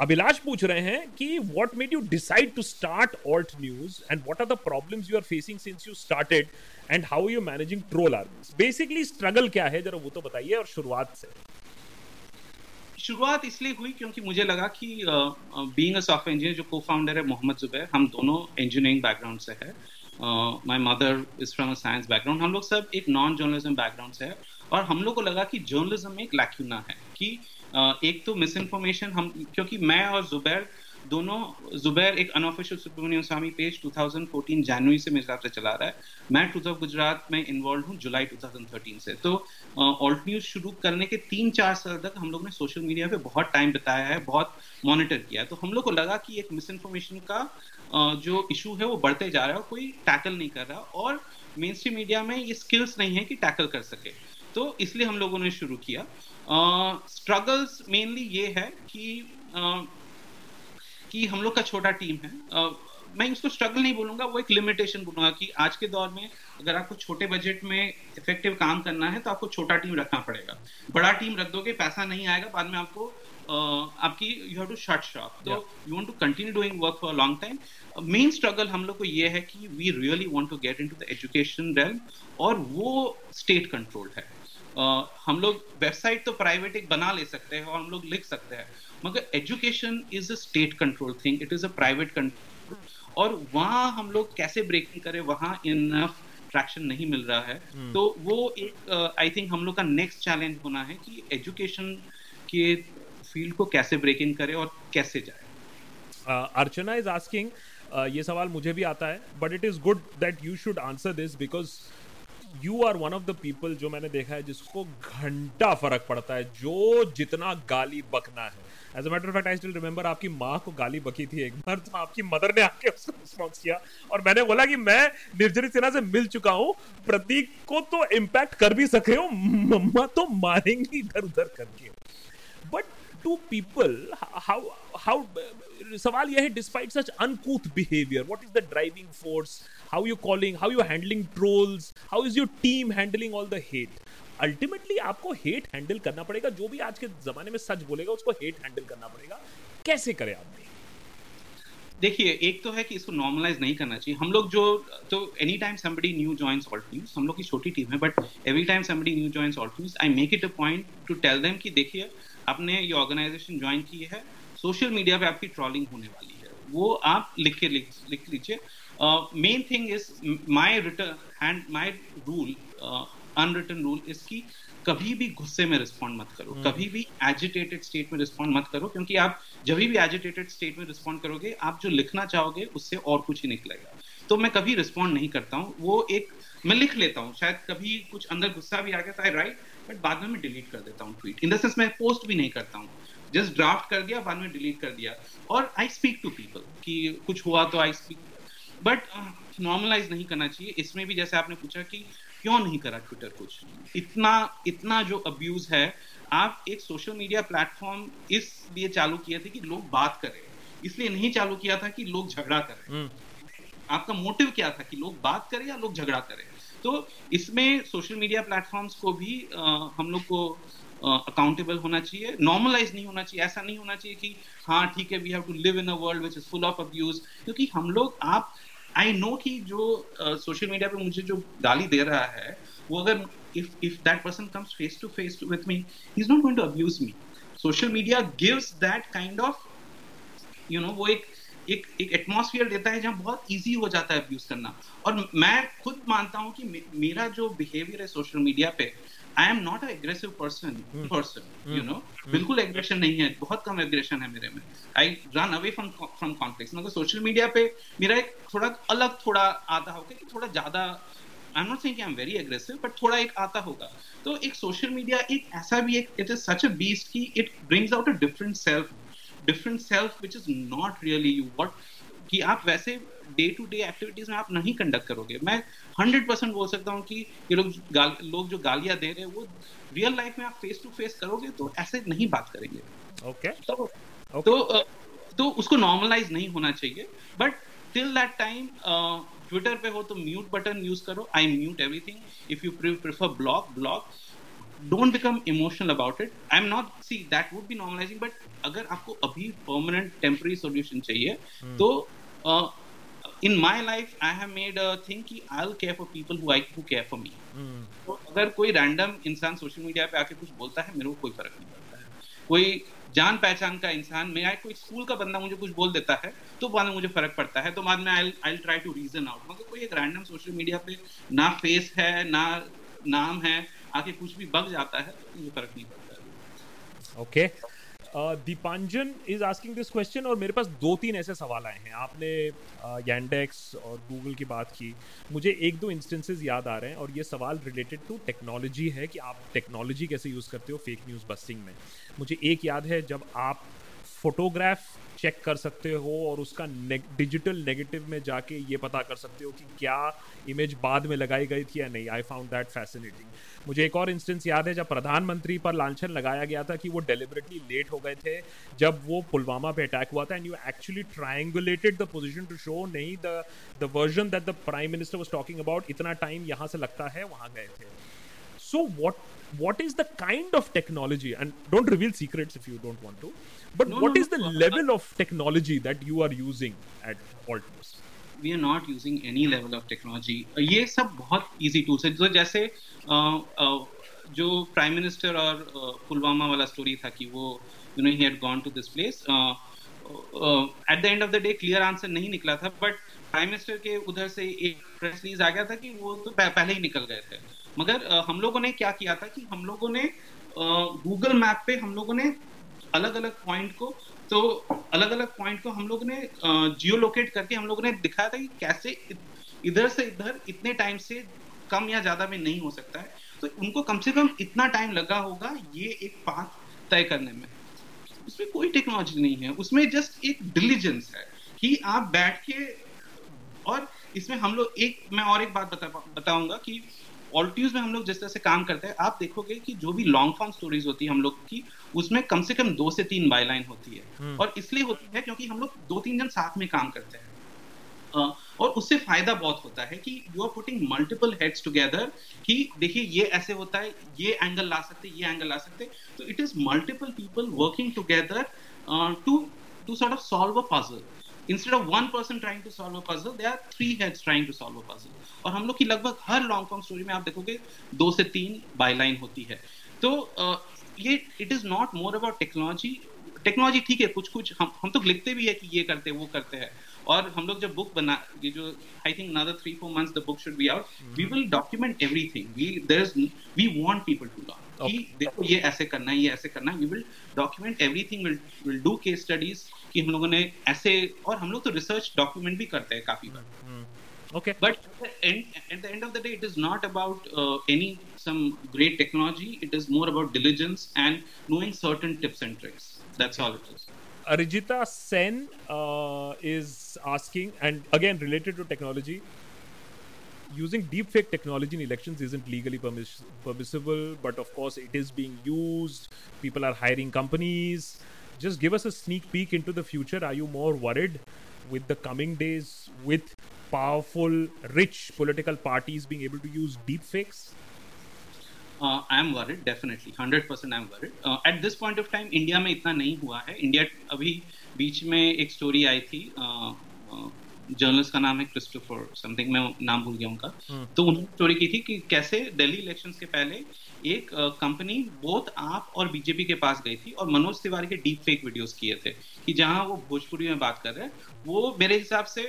Abhilash पूछ रहे हैं कि what made you decide to start Alt News and what are the problems you are facing since you started and how you managing troll armies. Basically struggle क्या है जरा वो तो बताइए और शुरुआत से. शुरुआत इसलिए हुई क्योंकि मुझे लगा कि बीइंग अ सॉफ्टवेयर इंजीनियर, जो को फाउंडर है मोहम्मद जुबैर, हम दोनों इंजीनियरिंग बैकग्राउंड से है. My mother is from a science background. हम लोग सब एक नॉन जर्नलिज्म बैकग्राउंड से है और हम लोग को लगा कि जर्नलिज्म में एक लैक्यूना है कि uh, एक तो मिस इन्फॉर्मेशन हम, क्योंकि मैं और जुबैर दोनों, जुबैर एक unofficial Subramanian Swamy page twenty fourteen जनवरी से मेरे हिसाब से चला रहा है, मैं ट्रूथ ऑफ गुजरात में इन्वॉल्व हूँ जुलाई ट्वेंटी थर्टीन से. तो ऑल्ट न्यूज़ शुरू करने के तीन चार साल तक हम लोग ने सोशल मीडिया पे बहुत टाइम बिताया है, बहुत मॉनिटर किया है. तो हम लोग को लगा कि एक मिस इन्फॉर्मेशन का uh, जो इशू है वो बढ़ते जा रहा है, कोई टैकल नहीं कर रहा और मेन स्ट्रीम मीडिया में ये स्किल्स नहीं है कि टैकल कर सके. तो इसलिए हम लोगों ने शुरू किया. स्ट्रगल्स uh, मेनली ये है कि uh, कि हम लोग का छोटा टीम है. uh, मैं उसको स्ट्रगल नहीं बोलूंगा, वो एक लिमिटेशन बोलूंगा कि आज के दौर में अगर आपको छोटे बजट में इफेक्टिव काम करना है तो आपको छोटा टीम रखना पड़ेगा. बड़ा टीम रख दोगे पैसा नहीं आएगा, बाद में आपको uh, आपकी you have to shut shop. तो you want to continue doing work for a long time. Main struggle हम लोग को ये है कि we really want to get into the education realm और वो स्टेट कंट्रोल्ड है. uh, हम लोग वेबसाइट तो प्राइवेट एक बना ले सकते हैं और हम लोग लिख सकते हैं, मगर education is a state control thing, it is a private control. और वहाँ हम लोग कैसे ब्रेकिंग करें, वहाँ इनफ ट्रैक्शन नहीं मिल रहा है. hmm. तो वो एक आई uh, थिंक हम लोग का नेक्स्ट चैलेंज होना है कि एजुकेशन के फील्ड को कैसे ब्रेकिंग करें और कैसे जाए. अर्चना इज आस्किंग, ये सवाल मुझे भी आता है, but it is good that you should answer this because you are one of the people जो मैंने देखा है जिसको घंटा फर्क पड़ता है जो जितना गाली बकना है. As a matter of fact, I still remember आपकी माँ को गाली बकी थी एक बार, तो आपकी मदर ने आके उसको रिस्पॉन्स किया और मैंने बोला कि मैं निर्जरी सिन्हा से मिल चुका हूँ, प्रतीक को तो इम्पैक्ट कर भी सके हो, मम्मा तो मारेंगी इधर उधर करके. But to people how how सवाल यह है, despite such uncouth behaviour, what is the driving force, how you calling, how you handling trolls, how is your team handling all the hate. Ultimately आपको हेट हैंडल करना पड़ेगा, जो भी आज के जमाने में सच बोलेगा उसको हेट हैंडल करना पड़ेगा, कैसे करें आप? देखिए, एक तो है कि इसको नॉर्मलाइज नहीं करना चाहिए. हम लोग जो तो any time somebody new joins Alt News, हम लोग की छोटी टीम है, but every time somebody new joins Alt News I make it a point to tell them कि देखिए आपने ये ऑर्गेनाइजेशन ज्वाइन की है, सोशल मीडिया पे आपकी ट्रॉलिंग होने वाली है, वो आप लिख के लिख लीजिए. Main thing is my written and my rule unwritten rule is कि कभी भी गुस्से में रिस्पॉन्ड मत करो, hmm. कभी भी एजिटेटेड स्टेट में रिस्पॉन्ड मत करो, क्योंकि आप जब भी एजिटेटेड स्टेट में रिस्पॉन्ड करोगे आप जो लिखना चाहोगे उससे और कुछ ही निकलेगा. तो मैं कभी रिस्पॉन्ड नहीं करता हूँ, वो एक मैं लिख लेता हूँ, शायद कभी कुछ अंदर गुस्सा भी आ गया तो आई राइट, बट बाद में मैं डिलीट कर देता हूँ ट्वीट. इन द सेंस मैं पोस्ट भी नहीं करता हूँ, जस्ट ड्राफ्ट कर दिया बाद में डिलीट कर दिया. और आई स्पीक टू पीपल कि कुछ हुआ तो आई स्पीक, बट नॉर्मलाइज नहीं करना चाहिए. इसमें भी जैसे आपने पूछा कि क्यों नहीं करा ट्विटर कुछ, इतना इतना जो अब्यूज है, आप एक सोशल मीडिया प्लेटफॉर्म इसलिए चालू किए थे कि लोग बात करें, इसलिए नहीं चालू किया था कि लोग झगड़ा करें. आपका मोटिव क्या था कि लोग बात करें या लोग झगड़ा करें? तो इसमें सोशल मीडिया प्लेटफॉर्म्स को भी आ, हम लोग को अकाउंटेबल होना चाहिए, नॉर्मलाइज नहीं होना चाहिए. ऐसा नहीं होना चाहिए कि हाँ ठीक है we have to live in a world which is full of abuse, क्योंकि हम लोग आप आई नो कि जो सोशल मीडिया पे मुझे जो गाली दे रहा है वो अगर if if that person comes face to face with me he is not going to abuse me. Social media gives that kind of you know, वो एक एक एक एटमॉस्फेयर देता है जहाँ बहुत इजी हो जाता है अब्यूज करना. और मैं खुद मानता हूँ कि मे, मेरा जो बिहेवियर है सोशल मीडिया पे, I am not a aggressive person person you know, बिल्कुल एग्रेशन नहीं है, बहुत कम एग्रेशन है मेरे में. I run away from from conflicts. मगर सोशल मीडिया पे मेरा एक थोड़ा अलग थोड़ा आता होगा कि थोड़ा ज्यादा, आई एम नॉट सेइंग कि I am very aggressive, but थोड़ा एक आता होगा. तो एक सोशल मीडिया एक ऐसा भी एक it is such a beast की it brings out a different self different self which is not really you what कि आप वैसे डे टू डे एक्टिविटीज में आप नहीं कंडक्ट करोगे. मैं हंड्रेड परसेंट बोल सकता हूँ कि ये लोग गाल, लोग जो गालियाँ दे रहे हैं वो रियल लाइफ में आप फेस टू फेस करोगे तो ऐसे नहीं बात करेंगे. okay. तो, okay. तो तो उसको नॉर्मलाइज नहीं होना चाहिए. But till that time Twitter पे हो तो म्यूट बटन यूज करो, I mute everything. If you prefer blog blog Don't become emotional about it. I'm not, see, that would be normalizing, but अगर आपको अभी permanent temporary solution चाहिए, hmm. तो uh, in my life I have made a thing कि I'll care for people who I who care for me. Hmm. तो अगर कोई random इंसान social media पे आके कुछ बोलता है, मेरे को कोई फर्क नहीं पड़ता है. कोई जान पहचान का इंसान, मेरा कोई स्कूल का बंदा मुझे कुछ बोल देता है तो बाद में मुझे फर्क पड़ता है, तो बाद में I I try to reason out. मतलब कोई एक रैंडम सोशल मीडिया पे ना फेस है ना नाम है, आके कुछ भी बग जाता है, तो मुझे फर्क नहीं पड़ता. Okay, Dipanjan is asking this question. और मेरे पास दो तीन ऐसे सवाल आए हैं. आपने Yandex और गूगल की बात की, मुझे एक दो इंस्टेंसेस याद आ रहे हैं और ये सवाल रिलेटेड टू टेक्नोलॉजी है कि आप टेक्नोलॉजी कैसे यूज़ करते हो फेक न्यूज़ बस्टिंग में. मुझे एक याद है जब आप फोटोग्राफ चेक कर सकते हो और उसका डिजिटल नेगेटिव में जाके ये पता कर सकते हो कि क्या इमेज बाद में लगाई गई थी या नहीं. I found that fascinating. मुझे एक और इंस्टेंस याद है जब प्रधानमंत्री पर लांछन लगाया गया था कि वो डेलिबरेटली लेट हो गए थे जब वो पुलवामा पे अटैक हुआ था, and you actually triangulated the position to show नहीं the the version that the prime minister was talking about, इतना टाइम यहाँ से लगता है वहाँ गए थे. So what what is the kind of technology, and don't reveal secrets if you don't want to, but no, what no, is the no, level no. of technology that you are using at Alt News? We are not using any level of technology. ये सब बहुत easy tools है. तो जैसे जो Prime Minister और पुलवामा वाला story था कि वो you know he had gone to this place, uh, uh, at the end of the day clear answer नहीं निकला था, but Prime Minister के उधर से एक press release आ गया था कि वो तो पहले ही निकल गए थे. मगर आ, हम लोगों ने क्या किया था कि हम लोगों ने गूगल मैप पे हम लोगों ने अलग अलग पॉइंट को तो अलग अलग पॉइंट को हम लोगों ने जियो लोकेट करके हम लोगों ने दिखाया था कि कैसे इधर से इधर इतने टाइम से कम या ज्यादा में नहीं हो सकता है. तो उनको कम से कम इतना टाइम लगा होगा ये एक पाथ तय करने में. उसमें कोई टेक्नोलॉजी नहीं है, उसमें जस्ट एक डिलीजेंस है कि आप बैठ के. और इसमें हम लोग एक मैं और एक बात बता, बताऊंगा कि Alt News में हम लोग जिस तरह से काम करते हैं, आप देखोगे कि जो भी लॉन्ग फॉर्म स्टोरीज होती है हम लोग की, उसमें कम से कम दो से तीन बाय लाइन होती है. hmm. और इसलिए होती है क्योंकि हम लोग दो तीन जन साथ में काम करते हैं, और उससे फायदा बहुत होता है कि you are putting multiple heads together कि देखिए ये ऐसे होता है, ये एंगल ला सकते, ये एंगल ला सकते. तो it is multiple people working together to to sort of solve a puzzle. Instead of one person trying to solve a puzzle, there are three heads trying to solve a puzzle. और हम लोग की लगभग हर long form story में आप देखोगे दो से तीन byline होती है. तो ये it is not more about technology. Technology ठीक है, कुछ कुछ हम हम तो लिखते भी है कि ये करते हैं वो करते हैं, और हम लोग जब book बना ये जो I think another three four months the book should be out. Mm-hmm. We will document everything. We there is we want people to learn. Okay. कि देखो ये ऐसे करना है, ये ऐसे करना है. We will document everything. We'll we'll do case studies. कि हम लोगों ने ऐसे, और हम लोग तो रिसर्च डॉक्यूमेंट भी करते हैं काफी बार. Okay, but at the end of the day it is not about any some great technology. It is more about diligence and knowing certain tips and tricks. That's all it is. Arijita Sen uh, is asking, and again related to technology, using deepfake technology in elections isn't legally permiss- permissible, but of course it is being used. People are hiring companies. Just give us a sneak peek into the future. Are you more worried with the coming days with powerful, rich political parties being able to use deepfakes? Uh, I am worried, definitely. one hundred percent I am worried. Uh, at this point of time, India में इतना नहीं हुआ है. India अभी बीच में एक story आई थी. Uh, uh, जर्नलिस्ट का नाम है क्रिस्टोफर समथिंग, मैं नाम भूल गया उनका. hmm. तो उन्होंने स्टोरी की थी कि कैसे दिल्ली इलेक्शंस के पहले एक कंपनी बोथ आप और बीजेपी के पास गई थी और मनोज तिवारी के डीप फेक वीडियोस किए थे कि जहां वो भोजपुरी में बात कर रहे हैं. वो मेरे हिसाब से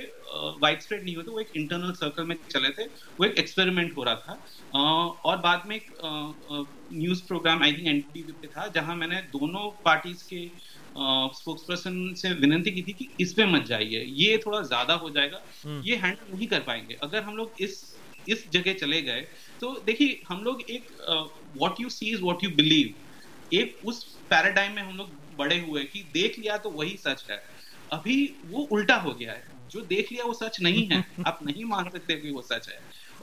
वाइड स्प्रेड नहीं होते, वो एक इंटरनल सर्कल में चले थे, वो एक एक्सपेरिमेंट हो रहा था. uh, और बाद में एक news programme I think NDTV पे था जहां मैंने दोनों पार्टीज के स्पोक्स uh, पर्सन से विनती की थी कि इस पे मत जाइए, ये थोड़ा ज्यादा हो जाएगा. hmm. ये हैंडल नहीं कर पाएंगे. अगर हम लोग इस इस जगह चले गए तो देखिए हम लोग एक what you see is what you believe, एक उस पैराडाइम में हम लोग बड़े हुए कि देख लिया तो वही सच है. अभी वो उल्टा हो गया है, जो देख लिया वो सच नहीं है. आप नहीं मान सकते कि वो सच है.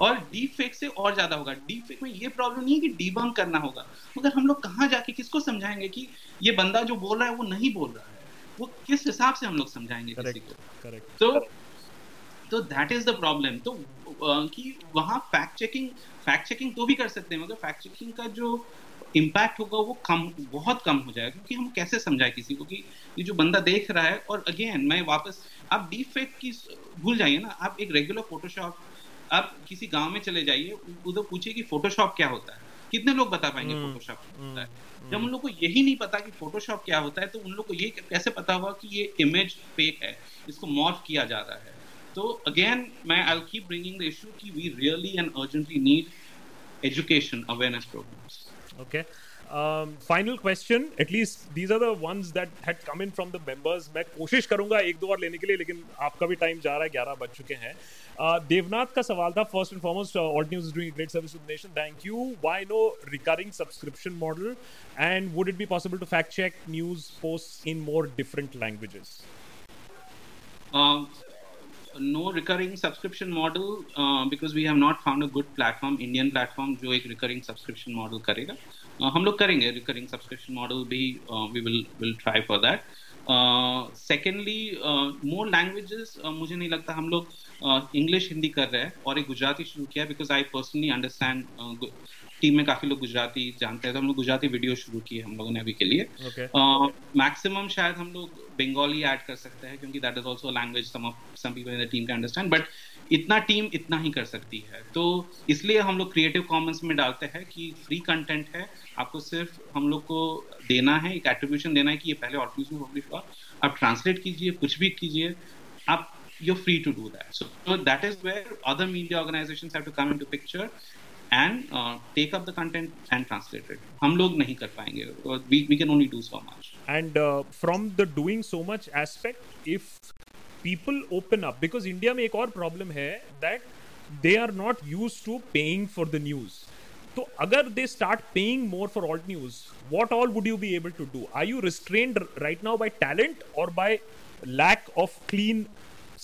और डीप फेक से और ज्यादा होगा. डीप फेक में ये प्रॉब्लम नहीं है कि डीबंक करना होगा, मगर हम लोग कहाँ जाके किसको समझाएंगे कि ये बंदा जो बोल रहा है वो नहीं बोल रहा है, वो किस हिसाब से हम लोग समझाएंगे किसी को. करेक्ट. तो तो दैट इज द प्रॉब्लम. तो कि वहाँ फैक्ट चेकिंग फैक्ट चेकिंग तो भी कर सकते हैं, मगर फैक्ट चेकिंग का जो इम्पैक्ट होगा वो कम, बहुत कम हो जाएगा, क्योंकि हम कैसे समझाएं किसी को कि ये जो बंदा देख रहा है। और अगेन मैं वापस, आप डीफेक्ट की भूल जाइए ना, आप एक रेगुलर फोटोशॉप, आप किसी गांव में चले जाइए, उधर पूछिए कि फोटोशॉप क्या होता है, कितने लोग बता पाएंगे फोटोशॉप क्या होता है। जब उन लोग को यही नहीं पता कि फोटोशॉप क्या होता है, तो उन लोग को ये कैसे पता हुआ कि ये इमेज फेक है, इसको मॉर्फ किया जा रहा है। तो अगेन मैं I will keep bringing the issue कि we really and urgently need education awareness programmes. Okay. Um, final question. At least these are the ones that had come in from the members. मैं कोशिश करूंगा एक दो और लेने के लिए, लेकिन आपका भी टाइम जा रहा है, ग्यारह बज चुके हैं। uh, देवनाथ का सवाल था first and foremost. Uh, Alt News is doing a great service to the nation. Thank you. Why no recurring subscription model? And would it be possible to fact check news posts in more different languages? Uh, no recurring subscription model uh, because we have not found a good platform, Indian platform जो एक recurring subscription model करेगा। uh, हम लोग करेंगे recurring subscription model भी, uh, we will will try for that। uh, secondly uh, more languages uh, मुझे नहीं लगता, हम लोग English हिंदी कर रहे हैं और एक गुजराती शुरू किया because I personally understand uh, team में काफी लोग गुजराती जानते हैं, तो हम लोग गुजराती वीडियो शुरू किए हम लोगों ने अभी के लिए। Maximum okay. uh, शायद हम लोग बंगाली ऐड कर सकते हैं क्योंकि that is also language some of some people in the team can understand, but इतना टीम इतना ही कर सकती है। तो इसलिए हम लोग क्रिएटिव कॉमन्स में डालते हैं कि फ्री कंटेंट है, आपको सिर्फ हम लोग को देना है, एक एट्रीब्यूशन देना है कि ये पहले ऑल्ट न्यूज़ में पब्लिश हुआ, आप ट्रांसलेट कीजिए, कुछ भी कीजिए, आप you are free to do that. So that is where other media organisations have to come into picture and uh, take up the content and translate it. हम लोग नहीं कर पाएंगे, we, we can only do so much. And uh, from the doing so much aspect, if people open up, because India में एक और problem है that they are not used to paying for the news. तो अगर they start paying more for alt news, what all would you be able to do? Are you restrained right now by talent or by lack of clean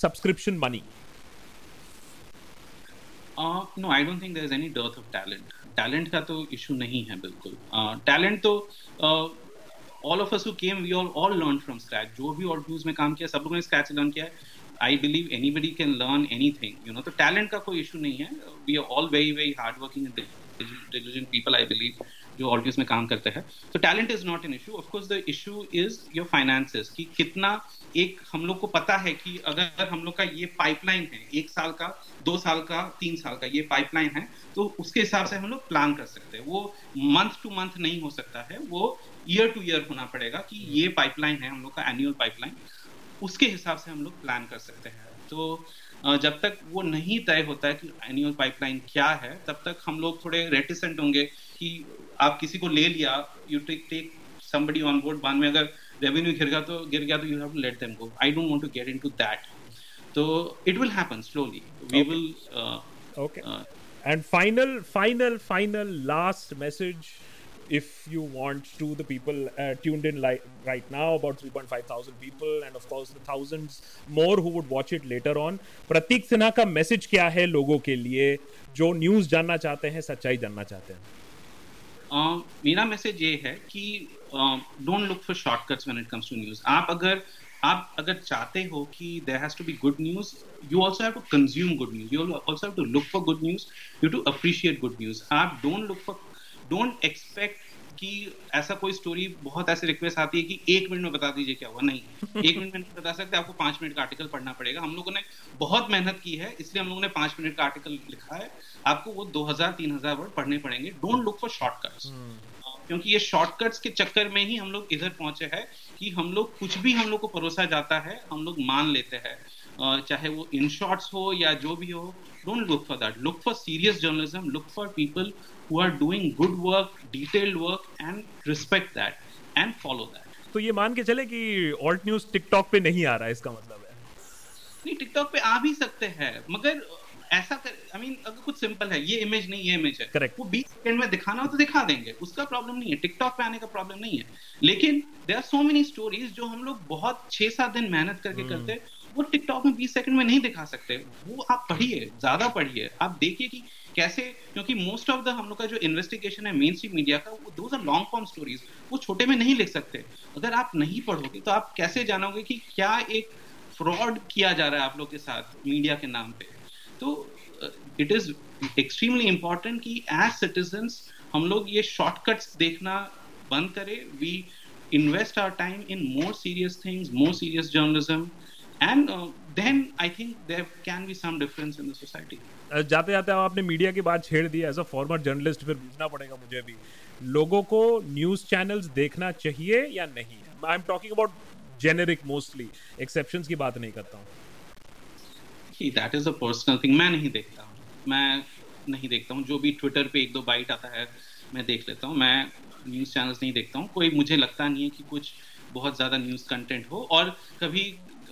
subscription money? Uh, no, I don't think there is any dearth of talent. Talent का तो issue नहीं है बिल्कुल। uh, talent तो uh, all of us who came, we all all learned from scratch. जो भी alt news में काम किया सब लोगों ने scratch learn किया है। I believe anybody can learn anything, you know। तो talent का कोई issue नहीं है। We are all very very hardworking and diligent people, I believe, जो alt news में काम करते हैं। So talent is not an issue. Of course, the issue is your finances कि कितना, एक हम लोग को पता है कि अगर हम लोग का ये पाइपलाइन है, एक साल का, दो साल का, तीन साल का ये पाइपलाइन है, तो उसके हिसाब से हम लोग प्लान कर सकते हैं। वो मंथ टू मंथ नहीं हो सकता है, वो ईयर टू ईयर होना पड़ेगा कि ये पाइपलाइन है हम लोग का, एनुअल पाइपलाइन, उसके हिसाब से हम लोग प्लान कर सकते हैं। तो जब तक वो नहीं तय होता है कि एनुअल पाइपलाइन क्या है, तब तक हम लोग थोड़े रेटिसेंट होंगे कि आप किसी को ले लिया, you take take somebody on board, बाद में अगर revenue गिर गया तो गिर गया तो you have to let them go. I don't want to get into that. So it will happen slowly. We okay. will. Uh, okay. Uh, and final, final, final, last message, if you want, to the people uh, tuned in li- right now, about three point five thousand people, and of course the thousands more who would watch it later on. Pratik Sinha का message क्या है लोगों के लिए जो news जानना चाहते हैं, सच्चाई जानना चाहते हैं? Uh, मेरा मैसेज ये है कि don't look for shortcuts when it comes to news. आप अगर आप अगर चाहते हो कि there has to be good news, you also have to consume good news, you also have to look for good news, you to appreciate good news. आप don't look for, don't expect कि ऐसा कोई स्टोरी, बहुत ऐसे रिक्वेस्ट आती है कि एक मिनट में बता दीजिए क्या हुआ, नहीं एक मिनट में नहीं बता सकते, आपको पाँच मिनट का आर्टिकल पढ़ना पड़ेगा। हम लोगों ने बहुत मेहनत की है, इसलिए हम लोगों ने पाँच मिनट का आर्टिकल लिखा है, आपको वो दो हजार तीन हजार वर्ड पढ़ने पड़ेंगे। डोंट लुक फॉर शॉर्टकट्स, क्योंकि ये शॉर्टकट्स के चक्कर में ही हम लोग इधर पहुंचे हैं कि हम लोग कुछ भी हम लोग को परोसा जाता है हम लोग मान लेते हैं, चाहे वो इन शॉर्ट्स हो या जो भी हो। Don't look for that, look for serious journalism, look for people who are doing good work, detailed work, and respect that and follow that. तो ये मान के चले कि alt news TikTok पे नहीं आ रहा है, इसका मतलब है? नहीं, TikTok पे आ भी सकते हैं, मगर ऐसा कर, I mean, अगर कुछ सिंपल है, ये इमेज नहीं, ये इमेज है, Correct. वो बीस सेकंड में दिखाना हो तो दिखा देंगे, उसका प्रॉब्लम नहीं है, TikTok पे आने का प्रॉब्लम नहीं है। लेकिन there are so many stories जो हम लोग बहुत छह सात दिन मेहनत करके hmm. करते, वो TikTok में बीस सेकंड में नहीं दिखा सकते। वो आप पढ़िए, ज्यादा पढ़िए, आप देखिए कि कैसे, क्योंकि मोस्ट ऑफ द हम लोग का जो इन्वेस्टिगेशन है मेन स्ट्रीम मीडिया का, वो those are long form stories, वो छोटे में नहीं लिख सकते। अगर आप नहीं पढ़ोगे तो आप कैसे जानोगे कि क्या एक फ्रॉड किया जा रहा है आप लोग के साथ मीडिया के नाम पे। तो इट इज एक्सट्रीमली इम्पॉर्टेंट कि एज सिटीजन्स हम लोग ये शॉर्टकट्स देखना बंद करें. We invest our time in more serious things, more serious journalism, and then I think there can be some difference in the society. जाते जाते आपने मीडिया की बात छेड़ दी. एज अ फॉर्मर जर्नलिस्ट फिर पूछना पड़ेगा मुझे भी, लोगों को न्यूज़ चैनल्स देखना चाहिए या नहीं? I am talking about generic mostly, exceptions की बात नहीं करता हूँ. That is a personal thing. मैं नहीं देखता हूँ मैं नहीं देखता हूँ जो भी ट्विटर पे एक दो बाइट आता है मैं देख लेता हूँ. मैं न्यूज़ चैनल्स नहीं देखता हूँ. कोई मुझे लगता नहीं है कि कुछ बहुत ज़्यादा न्यूज़ कंटेंट हो. और कभी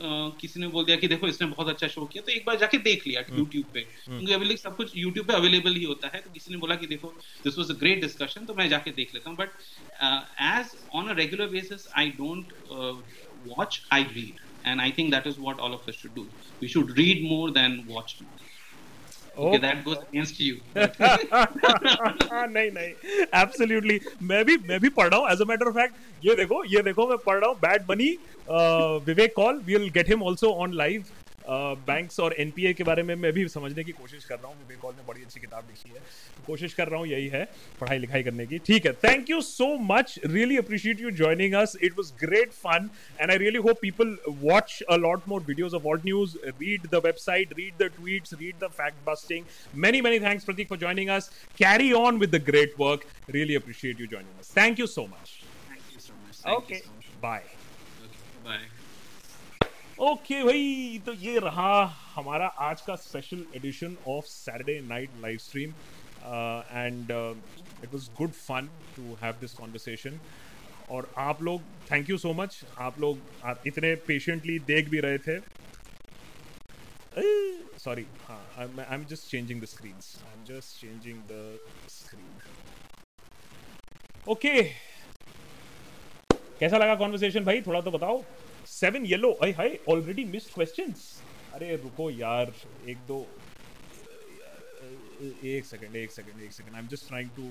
Uh, किसी ने बोल दिया कि देखो इसने बहुत अच्छा शो किया, तो एक बार जाके देख लिया YouTube पे, क्योंकि अभी सब कुछ YouTube पे अवेलेबल ही होता है. तो किसी ने बोला कि देखो this was a great discussion, तो मैं जाके देख लेता हूँ. But as on a regular basis I don't watch, I read, and I think that is what all of us should do. We should read more than watch. Okay, that goes against you. नहीं नहीं, absolutely. मैं भी मैं भी पढ़ रहा हूँ. As a matter of fact, ये देखो ये देखो मैं पढ़ रहा हूँ. Bad Bunny, Vivek Kaul, we'll get him also on live. Banks और एनपीए के बारे में मैं भी समझने की कोशिश कर रहा हूँ. विवेक कॉल ने बड़ी अच्छी किताब लिखी है, कोशिश कर रहा हूँ यही है पढ़ाई लिखाई करने की. ठीक है, thank you so much, really appreciate you joining us. It was great fun and I really hope people watch a lot more videos of alt news, read the website, read the tweets, read the fact busting. Many many thanks Prateek for joining us. Carry on with the great work. Really appreciate you joining us. Thank you so much. Thank you so much. Okay, bye bye. Okay okay, भाई, तो ये रहा हमारा आज का special edition of Saturday night live stream. And it was good fun to have this conversation. और आप लोग, थैंक यू सो मच, आप लोग आप इतने पेशेंटली देख भी रहे थे. सॉरी, हाँ, I am just changing the screen I am just changing the screen. Okay, कैसा लगा कॉन्वर्सेशन भाई, थोड़ा तो बताओ. Seven yellow, I hi, already missed questions. अरे रुको यार, एक दो एक सेकंड एक सेकंड एक second I am just trying to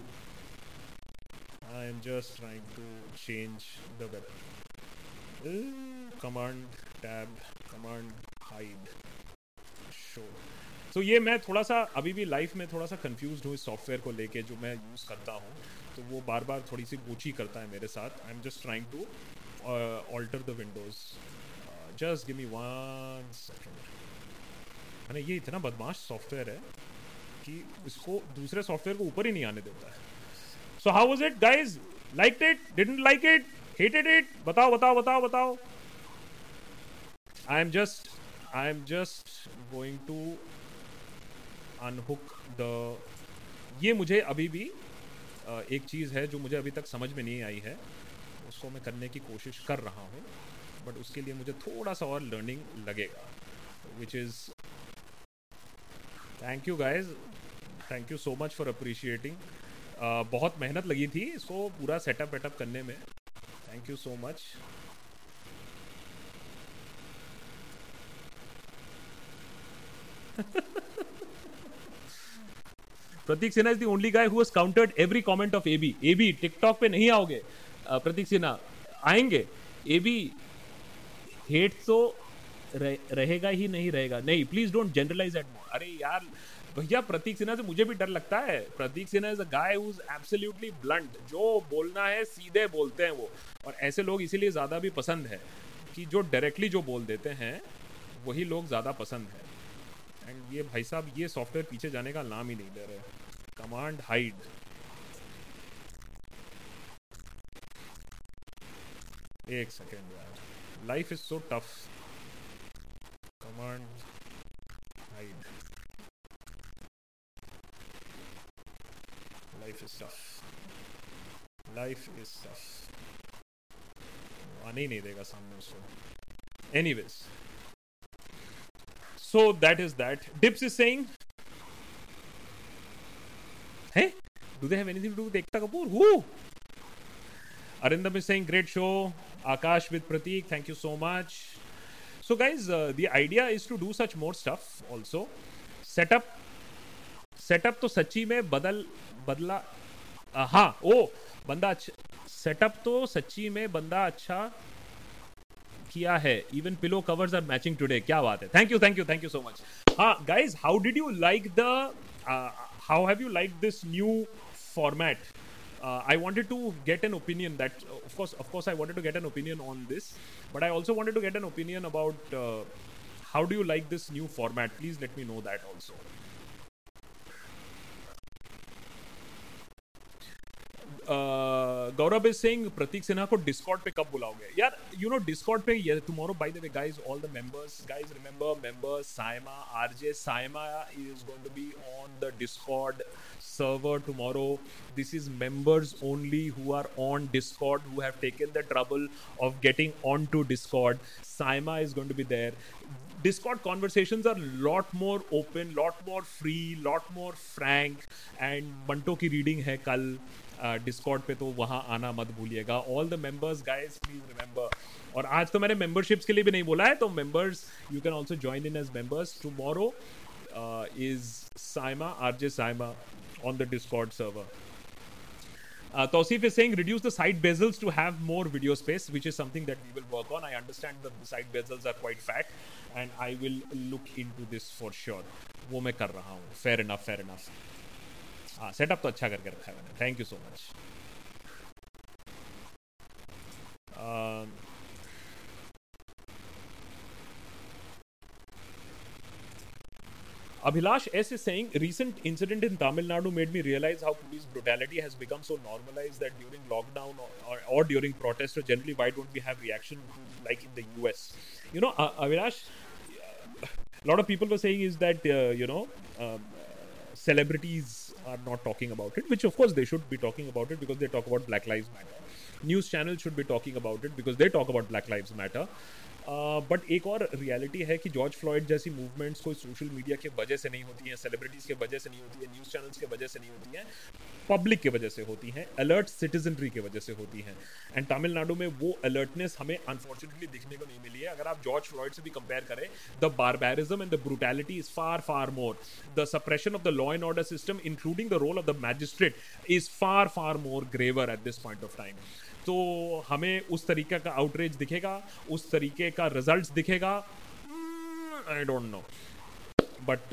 I am just trying to change the weather. Command tab, command hide, show. तो ये मैं थोड़ा सा अभी भी लाइफ में थोड़ा सा कंफ्यूज हूँ इस सॉफ्टवेयर को लेके जो मैं यूज़ करता हूँ, तो वो बार बार थोड़ी सी गोची करता है मेरे साथ. I am just trying to Uh, alter the windows. Uh, just give me one second. मैंने ये इतना बदमाश सॉफ्टवेयर है कि इसको दूसरे सॉफ्टवेयर को ऊपर ही नहीं आने देता है. So how was it guys, like it, didn't like it, hated it, बताओ बताओ बताओ बताओ. I am just I am just going to unhook the ये मुझे अभी भी uh, एक चीज़ है जो मुझे अभी तक समझ में नहीं आई है, उसको मैं करने की कोशिश कर रहा हूँ, बट उसके लिए मुझे थोड़ा सा और लर्निंग लगेगा. Which is, thank you guys, thank you so much for appreciating. बहुत मेहनत लगी थी इसको पूरा सेटअप वेटअप करने में. Thank you so much. Pratik Sinha is the only guy who has countered every comment of AB. AB TikTok पे नहीं आओगे प्रतीक सिन्हा, आएंगे. ए भी हेट तो रह, रहेगा ही नहीं रहेगा. नहीं, please don't generalise at more. अरे यार भैया, प्रतीक सिन्हा से मुझे भी डर लगता है. प्रतीक Sinha is a guy who is absolutely blunt. जो बोलना है सीधे बोलते हैं वो, और ऐसे लोग इसीलिए ज़्यादा भी पसंद है कि जो डायरेक्टली जो बोल देते हैं वही लोग ज़्यादा पसंद है. एंड ये भाई साहब, ये सॉफ्टवेयर पीछे जाने का नाम ही नहीं दे रहे. Command hide. एक सेकेंड यार, life is so tough. Command hide, life is tough, life is tough. आने ही नहीं देगा सामने उसको. Anyways, so that is that. Dips is saying, है do they have anything to do देखता Kapoor. Who Arindam is saying great show. Akash with Pratik, thank you so much. So guys, uh, the idea is to do such more stuff also. Setup, setup तो सच्ची में बदल बदला uh, हाँ ओ बंदा अच्छा सेटअप तो सच्ची में बंदा अच्छा किया है. Even pillow covers are matching today. क्या बात है, thank you thank you thank you so much. हाँ guys, how did you like the uh, how have you liked this new format? uh, I wanted to get an opinion that, of course, of course, I wanted to get an opinion on this, but I also wanted to get an opinion about uh, how do you like this new format? Please let me know that also. Uh, Gaurav is saying Pratik Sinha को Discord पे कब बुलाओगे? यार, you know Discord पे yeah, tomorrow, by the way, guys, all the members, guys, remember, members, Saima, R J, Saima is going to be on the Discord server tomorrow. This is members only who are on Discord, who have taken the trouble of getting onto Discord. Saima is going to be there. Discord conversations are lot more open, lot more free, lot more frank. And Manto की reading है कल. डिस्कॉर्ड uh, पे तो वहाँ आना मत भूलिएगा. All the members guys please remember. और आज तो मैंने मेंबरशिप्स के लिए भी नहीं बोला है, तो members you can also join in as members. Tomorrow is Saima, RJ Saima on the Discord server. Uh, Tausif is saying reduce the side bezels to have more video space, which is something that we will work on. I understand that the side bezels are quite fat, and I will look into this for sure. वो मैं कर रहा हूँ. Fair enough, fair enough. हाँ, सेटअप तो अच्छा करके रखा है मैंने. Thank you so much. Abhilash S is saying recent incident in Tamil Nadu made me realize how police brutality has become so normalized that during lockdown or, or, or during protest, or generally, why don't we have reaction like in the U S? You know, uh, Abhilash, a lot of people were saying is that, uh, you know, um, celebrities are not talking about it, which of course they should be talking about it because they talk about Black Lives Matter. News channels should be talking about it because they talk about Black Lives Matter. But एक और रियलिटी है कि जॉर्ज फ्लॉयड जैसी मूवमेंट्स कोई सोशल मीडिया के वजह से नहीं होती हैं, सेलिब्रिटीज़ के वजह से नहीं होती है, न्यूज़ चैनल्स के वजह से नहीं होती हैं, पब्लिक के वजह से होती हैं, अलर्ट सिटीजनरी के वजह से होती हैं. एंड तमिलनाडु में वो अलर्टनेस हमें अनफॉर्चुनेटली दिखने को नहीं मिली है. अगर आप जॉर्ज फ्लॉयड से भी कंपेयर करें, the barbarism and the brutality is far far more. The suppression of the law and order system including the role of the magistrate is far far more graver at this point of time. तो हमें उस तरीके का आउटरेज दिखेगा, उस तरीके का रिजल्ट्स दिखेगा, I don't know. But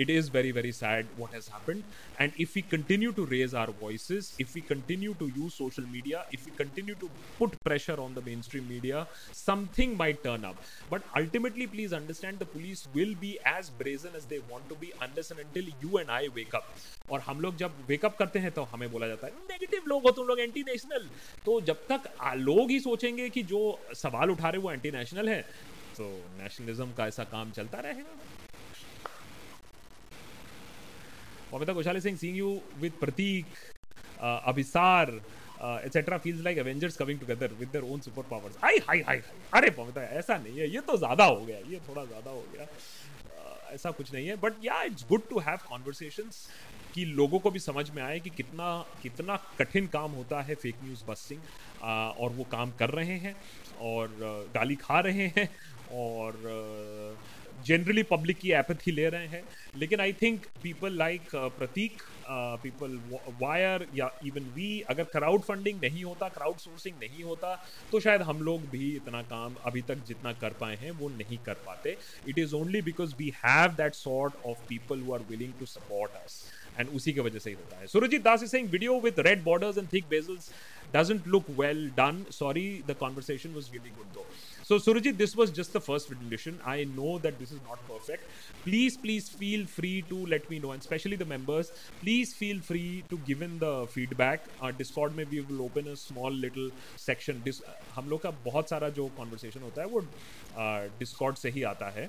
it is very very sad what has happened. And if we continue to raise our voices, if we continue to use social media, if we continue to put pressure on the main stream media, something might turn up. But ultimately please understand the police will be as brazen as they want to be unless and until you and I wake up. और हम लोग जब वेकअप करते हैं तो हमें बोला जाता है नेगेटिव लोग हो तुम लोग, एंटी नेशनल. तो जब तक लोग ही सोचेंगे कि जो सवाल उठा रहे वो एंटी नेशनल है, तो नेशनलिज्म का ऐसा काम चलता रहेगा. Pamita Goshale saying, seeing you with Pratik, uh, Abhisar, uh, et cetera feels like Avengers coming together with their own superpowers. Hi, hi, hi, hi. अरे Pamita, ऐसा नहीं है, ये तो ज़्यादा हो गया, ये थोड़ा ज़्यादा हो गया, uh, ऐसा कुछ नहीं है. But yeah, it's good to have conversations कि लोगों को भी समझ में आए कि कितना कितना कठिन काम होता है फेक न्यूज़ बस्टिंग, uh, और वो काम कर रहे हैं और uh, गाली खा रहे हैं और uh, जनरली पब्लिक की एपथी ले रहे हैं. लेकिन I think people like Prateek, people wire या इवन वी, अगर क्राउड फंडिंग नहीं होता, क्राउड सोर्सिंग नहीं होता, तो शायद हम लोग भी इतना काम अभी तक जितना कर पाए हैं वो नहीं कर पाते. It is only because we have that sort of people who are willing to support us, and उसी की वजह से ही होता है. Surajit Das is saying video with red borders and thick bezels doesn't look well done. Sorry, the conversation was really good though. So Surajit, this was just the first rendition. I know that this is not perfect. Please, please feel free to let me know, and especially the members, please feel free to give in the feedback. Uh, Discord में we will open a small little section. Dis- हम लोग का बहुत सारा जो conversation होता है वो uh, Discord से ही आता है.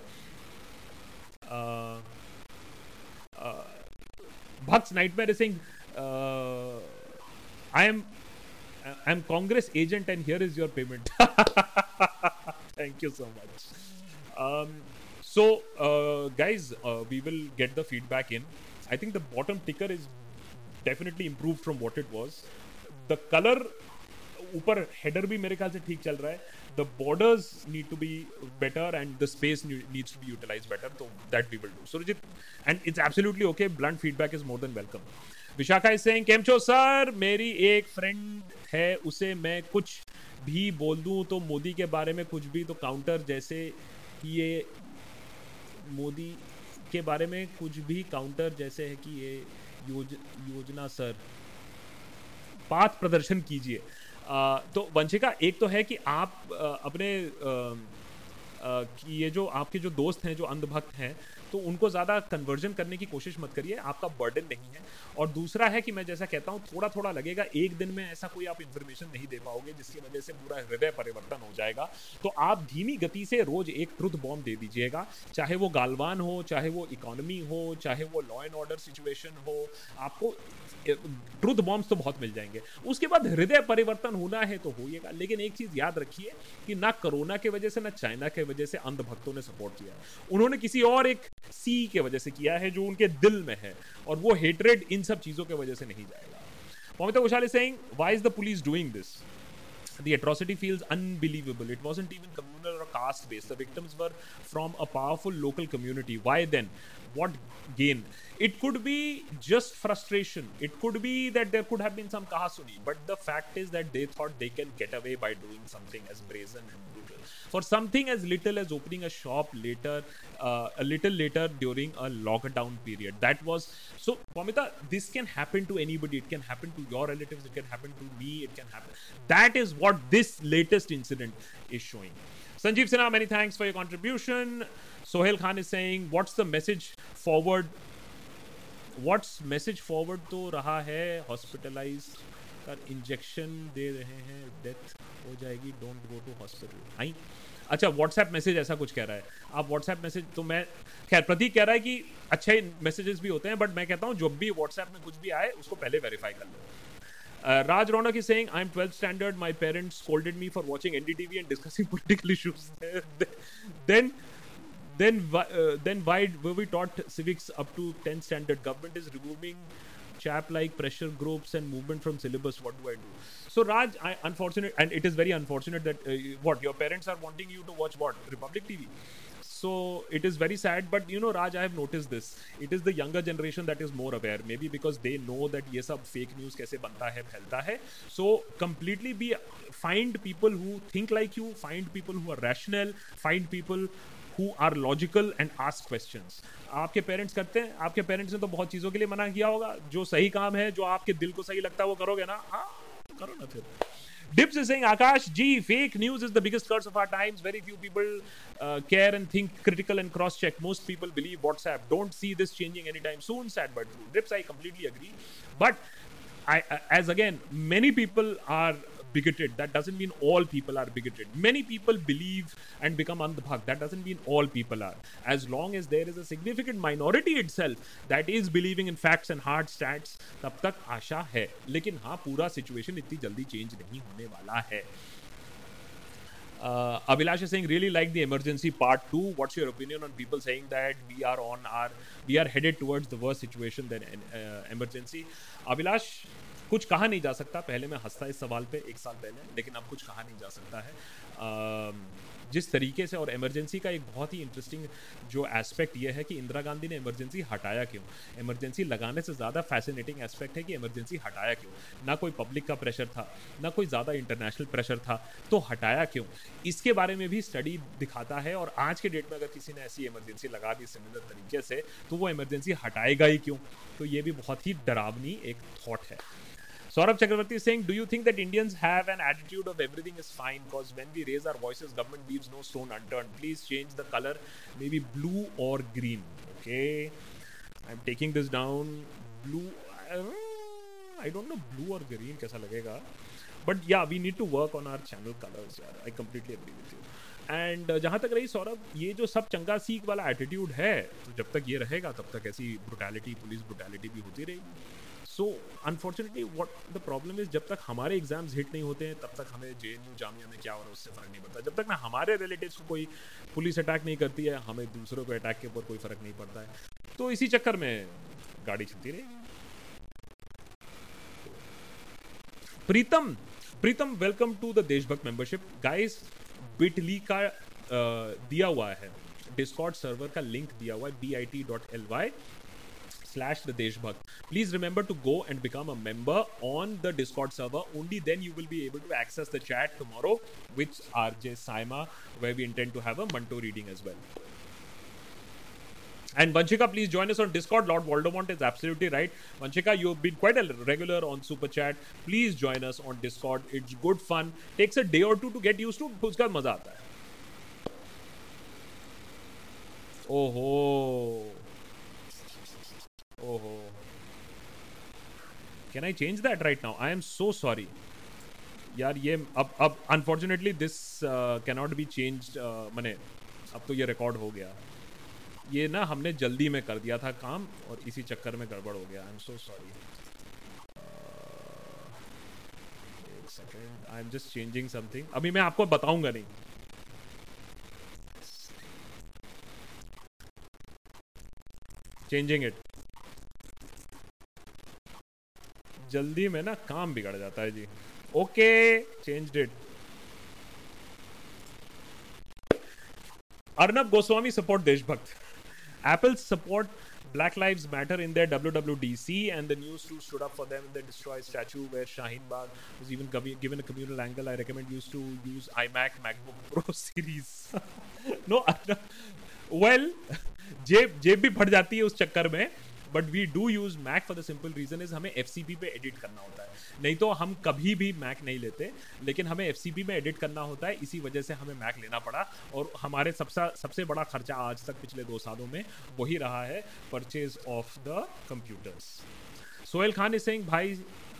Uh, uh, Bhakt's Nightmare is saying, uh, I am I am Congress agent and here is your payment. Thank you so much. Um, so, uh, guys, uh, we will get the feedback in. I think the bottom ticker is definitely improved from what it was. The color, ऊपर header भी मेरे ख्याल से ठीक चल रहा है. The borders need to be better and the space needs to be utilized better. So that we will do. Surajit, and it's absolutely okay. Blunt feedback is more than welcome. Vishakha is saying केम चो सर, मेरी एक फ्रेंड है उसे मैं कुछ भी बोल दूं तो मोदी के बारे में कुछ भी, तो काउंटर जैसे ये मोदी के बारे में कुछ भी काउंटर जैसे है कि ये योज, योजना सर आपात प्रदर्शन कीजिए। तो वंशिका, एक तो है कि आप अपने ये जो आपके जो दोस्त हैं जो अंधभक्त हैं, तो उनको ज़्यादा कन्वर्जन करने की कोशिश मत करिए, आपका बर्डन नहीं है। और दूसरा है कि मैं जैसा कहता हूँ, थोड़ा थोड़ा लगेगा, एक दिन में ऐसा कोई आप इन्फॉर्मेशन नहीं दे पाओगे जिसकी वजह से पूरा हृदय परिवर्तन हो जाएगा। तो आप धीमी गति से रोज एक ट्रुथ बॉम्ब दे दीजिएगा, चाहे वो गालवान हो, चाहे वो इकोनॉमी हो, चाहे वो लॉ एंड ऑर्डर सिचुएशन हो, आपको ट्रुथ बॉम्ब्स तो बहुत मिल जाएंगे। उसके बाद हृदय परिवर्तन होना है तो होइएगा, लेकिन एक चीज़ याद रखिए कि ना कोरोना के वजह से, ना चाइना के वजह से अंधभक्तों ने सपोर्ट किया, उन्होंने किसी और एक सी के वजह से किया है जो उनके दिल में है, और वो हेट्रेड इन सब चीज़ों के वजह से नहीं जाएगा। Mamita Ghoshal is saying, why is the police doing this? The atrocity feels unbelievable. It wasn't even communal or caste-based. The victims were from a powerful local community. Why then? What gain? It could be just frustration. It could be that there could have been some kahasuni. But the fact is that they thought they can get away by doing something as brazen and brutal. For something as little as opening a shop later, uh, a little later during a lockdown period. That was... So, Pamita, this can happen to anybody. It can happen to your relatives. It can happen to me. It can happen... That is what... What this latest incident is showing. Sanjeev Sinha, many thanks for your contribution. Sohail Khan is saying, what's the message forward? What's message forward to raha hai? Hospitalized ka injection de rahe hain, death ho jayegi, don't go to hospital. Hai? अच्छा, व्हाट्सएप मैसेज ऐसा कुछ कह रहा है। आप व्हाट्सएप मैसेज, तो मैं खैर, प्रतीक कह रहा है कि अच्छे मैसेजेस भी होते हैं, बट मैं कहता हूँ जब भी व्हाट्सएप में कुछ भी आए उसको पहले वेरीफाई कर लो। Uh, Raj Ronak is saying, I'm twelfth standard, my parents scolded me for watching N D T V and discussing political issues. then then uh, then why were we taught civics up to tenth standard? Government is removing chap like pressure groups and movement from syllabus. What do I do? So Raj, I unfortunate, and it is very unfortunate that uh, what your parents are wanting you to watch, what, Republic T V? So it is very sad, but you know, Raj, I have noticed this. It is the younger generation that is more aware, maybe because they know that ये सब fake news कैसे बनता है, फैलता है. So completely be find people who think like you, find people who are rational, find people who are logical and ask questions. आपके parents करते हैं, आपके parents ने तो बहुत चीज़ों के लिए मना किया होगा, जो सही काम है, जो आपके दिल को सही लगता है वो करोगे ना, हाँ करो ना फिर. Dips is saying, Akash ji, fake news is the biggest curse of our times. Very few people uh, care and think critical and cross-check. Most people believe WhatsApp. Don't see this changing anytime soon. Sad but true. Dips, I completely agree. But I, as again, many people are bigoted. That doesn't mean all people are bigoted. Many people believe and become andhbhakt. That doesn't mean all people are. As long as there is a significant minority itself that is believing in facts and hard stats, tab tak aasha hai. Lekin हाँ, पूरा situation इतनी जल्दी change नहीं होने वाला है. Uh, Abhilash is saying, really like the emergency part two. What's your opinion on people saying that we are on our, we are headed towards the worst situation than uh, emergency? Abhilash, कुछ कहा नहीं जा सकता. पहले मैं हंसता इस सवाल पे एक साल पहले, लेकिन अब कुछ कहा नहीं जा सकता है जिस तरीके से. और इमरजेंसी का एक बहुत ही इंटरेस्टिंग जो एस्पेक्ट ये है कि इंदिरा गांधी ने इमरजेंसी हटाया क्यों. इमरजेंसी लगाने से ज़्यादा फैसिनेटिंग एस्पेक्ट है कि इमरजेंसी हटाया क्यों. ना कोई पब्लिक का प्रेशर था, ना कोई ज़्यादा इंटरनेशनल प्रेशर था, तो हटाया क्यों, इसके बारे में भी स्टडी दिखाता है. और आज के डेट में अगर किसी ने ऐसी इमरजेंसी लगा दी सिमिलर तरीके से, तो वो इमरजेंसी हटाएगा ही क्यों. तो ये भी बहुत ही डरावनी एक थॉट है. Saurabh Chakravarti is saying, do you think that Indians have an attitude of everything is fine? Because when we raise our voices, government leaves no stone unturned. Please change the color, maybe blue or green. Okay, I'm taking this down. Blue, I don't know blue or green kaisa lagega. But yeah, we need to work on our channel colors. I completely agree with you. And uh, जहाँ तक रही सौरभ, ये जो सब चंगा सीख वाला एटीट्यूड है, तो जब तक ये रहेगा तब तक ऐसी ब्रुटैलिटी, पुलिस ब्रुटैलिटी भी होती रहेगी. So unfortunately what the problem is, जब तक हमारे एग्जाम्स हिट नहीं होते हैं तब तक हमें जे एन यू जामिया में क्या हो रहा है उससे फ़र्क नहीं पड़ता. जब तक ना हमारे रिलेटिव्स को कोई पुलिस अटैक नहीं करती है, हमें दूसरों को अटैक के ऊपर कोई फ़र्क नहीं पड़ता है. तो इसी चक्कर में गाड़ी चलती रहेगी. Pritam Pritam welcome to the Deshbhakt membership. Guys, Bitly का आ, दिया हुआ है डिस्कॉर्ड सर्वर का लिंक दिया हुआ है, bit dot l y slash the deshbhakt. Please remember to go and become a member on the Discord server. Only then you will be able to access the chat tomorrow with R J Saima, where we intend to have a Manto reading as well. And Vanshika, please join us on Discord. Lord Voldemort is absolutely right. Vanshika, you've been quite a regular on Super Chat. Please join us on Discord. It's good fun. Takes a day or two to get used to. उसका मजा आता है. ओहो. ओहो. Can I change that right now? I am so sorry. यार ये अब अब unfortunately this uh, cannot be changed. Uh, मने अब तो ये रिकॉर्ड हो गया. ये ना हमने जल्दी में कर दिया था काम और इसी चक्कर में गड़बड़ हो गया. I am so sorry. एक second, I am just changing something. अभी मैं आपको बताऊंगा नहीं. Changing it. जल्दी में ना काम बिगड़ जाता है जी. Okay, changed it. Arnab Goswami support Deshbhakt. Apple support Black Lives Matter in their W W D C and the news crew stood up for them in the destroyed statue where Shaheen Bagh was even given a communal angle. I recommend you to use iMac MacBook Pro series. No, well, जेब जेब भी फट जाती है उस चक्कर में. But we do use Mac for the simple reason is हमें एफ सी पी पे एडिट करना होता है. नहीं तो हम कभी भी मैक नहीं लेते, लेकिन हमें एफ सी पी में एडिट करना होता है. इसी वजह से हमें मैक लेना पड़ा और हमारे सबसे सबसे बड़ा खर्चा आज तक पिछले दो सालों में वही रहा है, purchase of the computers. Sohail Khan is saying भाई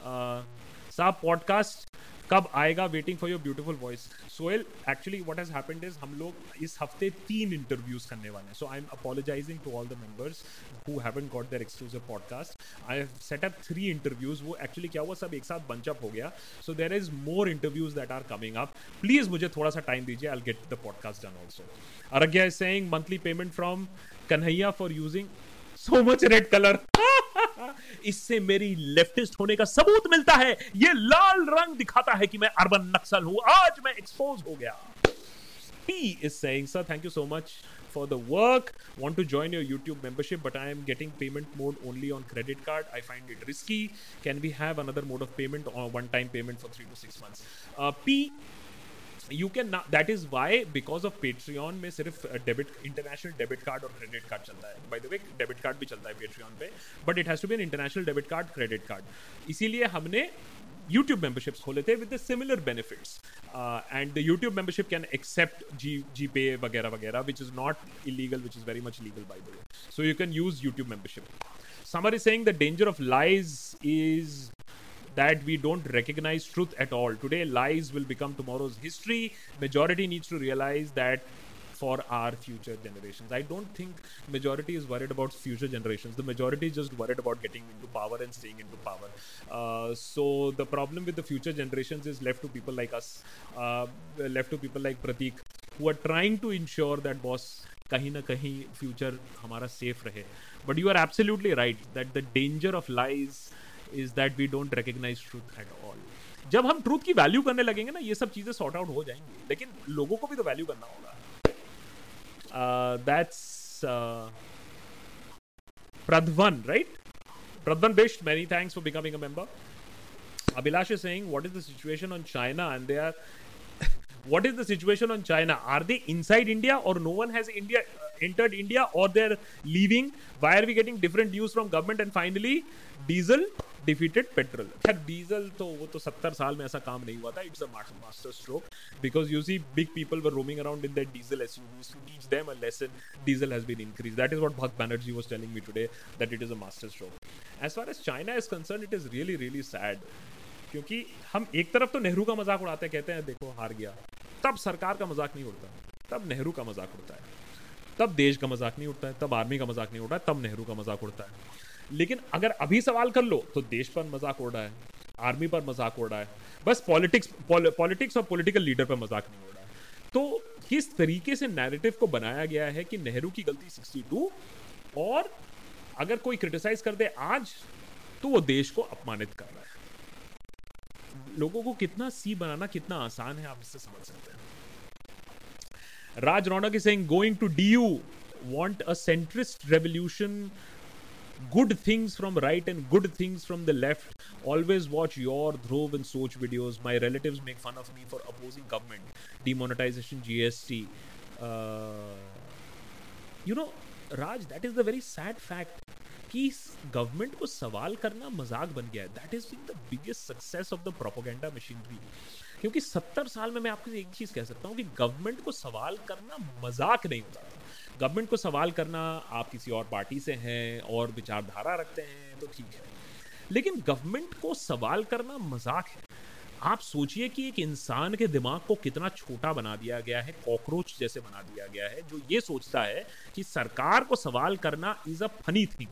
साहब पॉडकास्ट कब आएगा, waiting for your beautiful voice. Sohail, actually what has happened is हम लोग इस हफ्ते तीन इंटरव्यूज करने वाले हैं. So I am apologising to all the members who haven't got their exclusive podcast. I have set up three interviews. वो एक्चुअली क्या हुआ, सब एक साथ बंच अप हो गया. So there is more interviews that are coming up. Please मुझे थोड़ा सा टाइम दीजिए, I will get the podcast done also. Arghya is saying monthly payment from Kanhaiya for using so much red colour. इससे मेरी लेफ्टिस्ट होने का सबूत मिलता है. ये लाल रंग दिखाता है कि मैं अर्बन नक्सल हूं. आज मैं एक्सपोज हो गया. P is saying, sir, thank you so much for the work. Want to join your YouTube membership, but I am getting payment mode only on credit card. I find it risky. Can we have another mode of payment or one-time payment for three to six months? Uh, P, you can. That is why, because of Patreon में सिर्फ डेबिट इंटरनेशनल डेबिट कार्ड और क्रेडिट कार्ड चलता है. By the way debit card भी चलता है Patreon पे, but it has to be an international debit card credit card. इसीलिए हमने YouTube memberships खोले थे with the similar benefits, uh, and the YouTube membership can accept G GPay वगैरह वगैरह, which is not illegal, which is very much legal by the way. So you can use YouTube membership. Somebody is saying the danger of lies is that we don't recognize truth at all. Today lies will become tomorrow's history. Majority needs to realize that for our future generations. I don't think majority is worried about future generations. The majority is just worried about getting into power and staying into power. Uh, so the problem with the future generations is left to people like us, uh, left to people like Pratik, who are trying to ensure that boss कहीं ना कहीं future हमारा safe रहे. But you are absolutely right that the danger of lies is that we don't recognize truth at all. जब हम truth की value करने लगेंगे ना, ये सब चीजें sort out हो जाएंगी, लेकिन लोगों को भी तो value करना होगा. That's uh, Pradvan, right? Pradvan Bish, many thanks for becoming a member. Abhilash is saying, what is the situation on China? And they are, what is the situation on China? Are they inside India or no one has India uh, entered India or they're leaving? Why are we getting different news from government? And finally, diesel defeated petrol. Sir, diesel तो वो तो सत्तर साल में ऐसा काम नहीं हुआ था. It's a master stroke because you see big people were roaming around in their diesel S U Vs. To teach them a lesson, diesel has been increased. That is what Bhakt Banerjee was telling me today, that it is a master stroke. As far as China is concerned, it is really really sad. क्योंकि हम एक तरफ तो नेहरू का मजाक उड़ाते हैं, कहते हैं देखो हार गया. तब सरकार का मजाक नहीं उड़ता, तब नेहरू का मजाक उड़ता है. तब देश का मजाक नहीं उड़ता है, तब आर्मी का मजाक नहीं उड़ता है, तब नेहरू का मजाक उड़ता है. लेकिन अगर अभी सवाल कर लो तो देश पर मजाक उड़ रहा है, आर्मी पर मजाक उड़ रहा है, बस पॉलिटिक्स पॉलिटिक्स और पॉलिटिकल लीडर पर मजाक नहीं उड़ रहा है. तो किस तरीके से नैरेटिव को बनाया गया है कि नेहरू की गलती बासठ और अगर कोई क्रिटिसाइज कर दे आज तो वो देश को अपमानित कर रहा है. लोगों को कितना सी बनाना कितना आसान है, आप इससे समझ सकते हैं. Raj Raunak is saying going to D U want a centrist revolution. Good things from right and good things from the left. Always watch your Dhruv and Soch videos. My relatives make fun of me for opposing government. Demonetization, G S T. Uh, you know, Raj, that is the very sad fact कि गवर्नमेंट को सवाल करना मजाक बन गया है. That is the biggest success of the propaganda machinery. क्योंकि सत्तर साल में मैं आपको एक चीज कह सकता हूँ कि गवर्नमेंट को सवाल करना मजाक नहीं होता. गवर्नमेंट को सवाल करना, आप किसी और पार्टी से हैं और विचारधारा रखते हैं तो ठीक है, लेकिन गवर्नमेंट को सवाल करना मजाक है. आप सोचिए कि एक इंसान के दिमाग को कितना छोटा बना दिया गया है, कॉकरोच जैसे बना दिया गया है, जो ये सोचता है कि सरकार को सवाल करना इज अ फनी थिंग.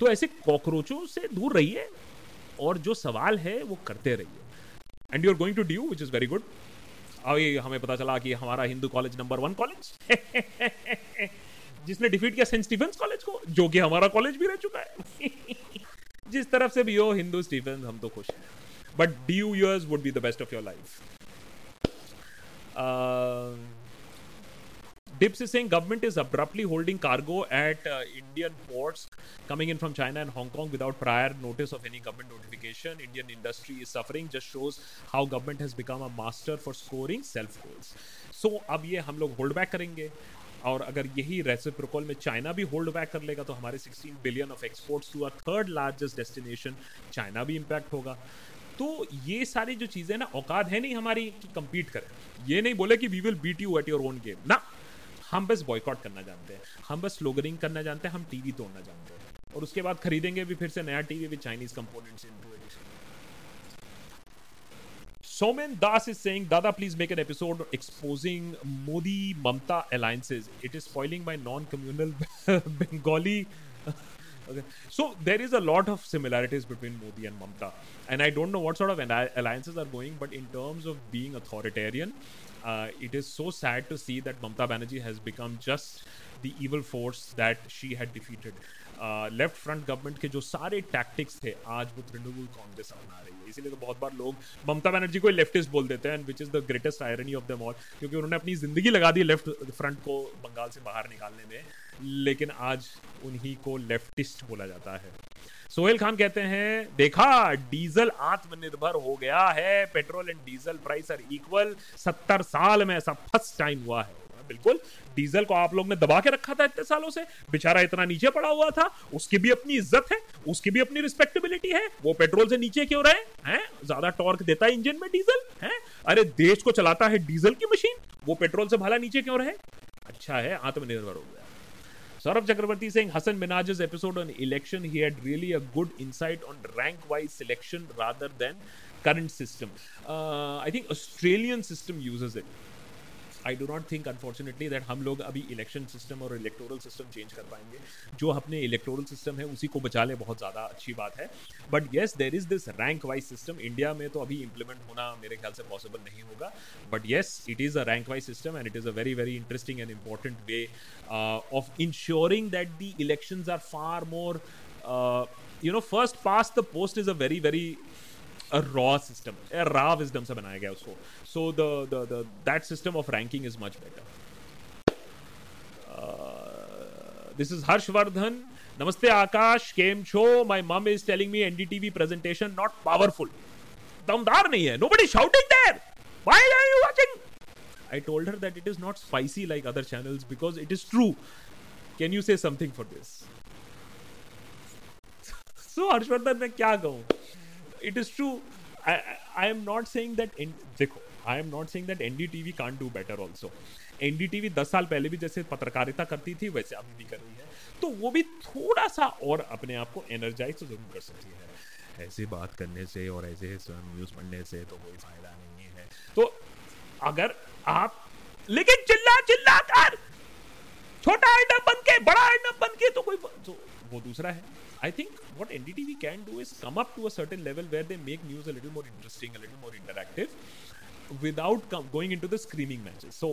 तो ऐसे कॉकरोचों से दूर रहिए और जो सवाल है वो करते रहिए. And you are going to do which is very good. अभी हमें पता चला कि हमारा Hindu college number one college जिसने डिफीट किया सेंट स्टीफेंस कॉलेज को, जो कि हमारा कॉलेज भी रह चुका है. जिस तरफ से भी हो हिंदू स्टीफेंस, हम तो खुश हैं. But due years would be the best of your life. Dips is saying government is abruptly holding cargo at uh, Indian ports coming in from China and Hong Kong without prior notice of any government notification. Indian industry is suffering. Just shows how government has become a master for scoring self goals. So अब ये हम लोग होल्ड बैक करेंगे और अगर यही रेसिप्रोकल में चाइना भी होल्ड बैक कर लेगा तो हमारे sixteen billion of exports to our third largest destination China भी इम्पैक्ट होगा. तो ये सारी जो चीज़ें ना, औकात है नहीं हमारी कि कम्पीट करें. ये नहीं बोले कि we will beat you at your own game ना. हम बस बॉयकॉट करना जानते हैं, हम बस स्लोगनिंग करना जानते हैं, हम टीवी तोड़ना जानते हैं और उसके बाद खरीदेंगे भी फिर से नया TV with Chinese components into it. Somen Das is saying दादा please make an episode exposing Modi Mamata alliances. It is spoiling my non communal Bengali. So there is a lot of similarities between Modi and Mamata, and I don't know what sort of alliances are going, but in terms of being authoritarian, uh, it is so sad to see that Mamata Banerjee has become just the evil force that she had defeated. Uh, left front government के जो सारे tactics थे आज वो तृणमूल कांग्रेस अपना रही है. इसीलिए तो बहुत बार लोग ममता बनर्जी को लेफ्टिस्ट बोल देते हैं, and which is the greatest irony of them all, क्योंकि उन्होंने अपनी जिंदगी लगा दी लेफ्ट फ्रंट को बंगाल से बाहर निकालने में, लेकिन आज उन्हीं को लेफ्टिस्ट बोला जाता है. सोहेल खान कहते हैं देखा डीजल आत्मनिर्भर हो गया है, petrol and diesel price are equal. सत्तर साल में ऐसा फर्स्ट टाइम हुआ है. बिल्कुल, डीजल को आप लोग ने दबा के रखा था इतने सालों से, बेचारा इतना नीचे पड़ा हुआ था. उसकी भी अपनी इज्जत है, उसकी भी अपनी रिस्पेक्टेबिलिटी है. वो पेट्रोल से नीचे क्यों रहे हैं? ज्यादा टॉर्क देता है इंजन में डीजल है. अरे देश को चलाता है डीजल की मशीन, वो पेट्रोल से भला नीचे क्यों रहे? अच्छा है, आत्मनिर्भर हो गया. सौरभ चक्रवर्ती Singh Hasan मिनाज's episode on election, he had really a good insight on rank-wise selection rather than current system. Uh, I think Australian system uses it. I do not think, unfortunately, that हम लोग अभी इलेक्शन सिस्टम और इलेक्टोरल सिस्टम चेंज कर पाएंगे. जो अपने इलेक्टोरल सिस्टम है उसी को बचा ले, बहुत ज़्यादा अच्छी बात है. But yes, there is this rank wise system. India में तो अभी इम्प्लीमेंट होना मेरे ख्याल से पॉसिबल नहीं होगा, but yes it is a rank wise system and it is a very very interesting and important way of ensuring that the elections are far more, you know, first past the post is a very very raw system, raw wisdom से बनाया गया उसको. So the that system of ranking is much better. This is Harshvardhan, नमस्ते आकाश, केम छो? My mum is telling me NDTV presentation not powerful, दमदार नहीं है. Nobody shouting there, why are you watching? I told her that it is not spicy like other channels because it is true. Can you say something for this? So Harshvardhan, मैं क्या कहूँ, it is true. I, I am not saying that in, देखो, I am not saying that N D T V can't do better also. N D T V दस साल पहले भी जैसे पत्रकारिता करती थी वैसे अभी भी कर रही है, तो वो भी थोड़ा सा और अपने आप को एनर्जाइज तो जरूर कर सकती है. ऐसे बात करने से और ऐसे न्यूज़ पढ़ने से तो कोई फायदा नहीं है. तो अगर आप लेकिन चिल्ला चिल्ला कर छोटा आइटम बन के बड़ा आइटम बन के तो कोई तो, वो दूसरा है. I think what N D T V can do is come up to a certain level where they make news a little more interesting, a little more interactive, without com- going into the screaming matches. So,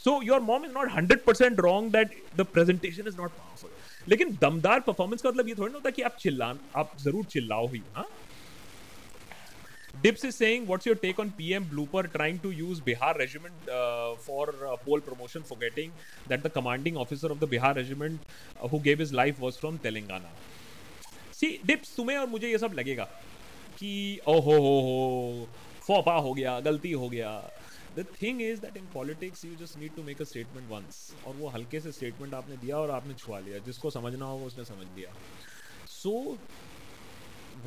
so your mom is not one hundred percent wrong that the presentation is not powerful. लेकिन दमदार performance का मतलब ये थोड़ी ना होता कि आप चिल्ला, आप जरूर चिल्लाओ ही, हाँ? Dips is saying, what's your take on P M blooper trying to use Bihar Regiment uh, for uh, pole promotion, forgetting that the commanding officer of the Bihar Regiment uh, who gave his life was from Telangana? See, Dips, तुम्हें और मुझे ये सब लगेगा कि ओहो हो हो फौपा हो गया, गलती हो गया, the thing is that in politics you just need to make a statement once, और वो हल्के से स्टेटमेंट आपने दिया और आपने छुआ लिया, जिसको समझना हो उसने समझ लिया. सो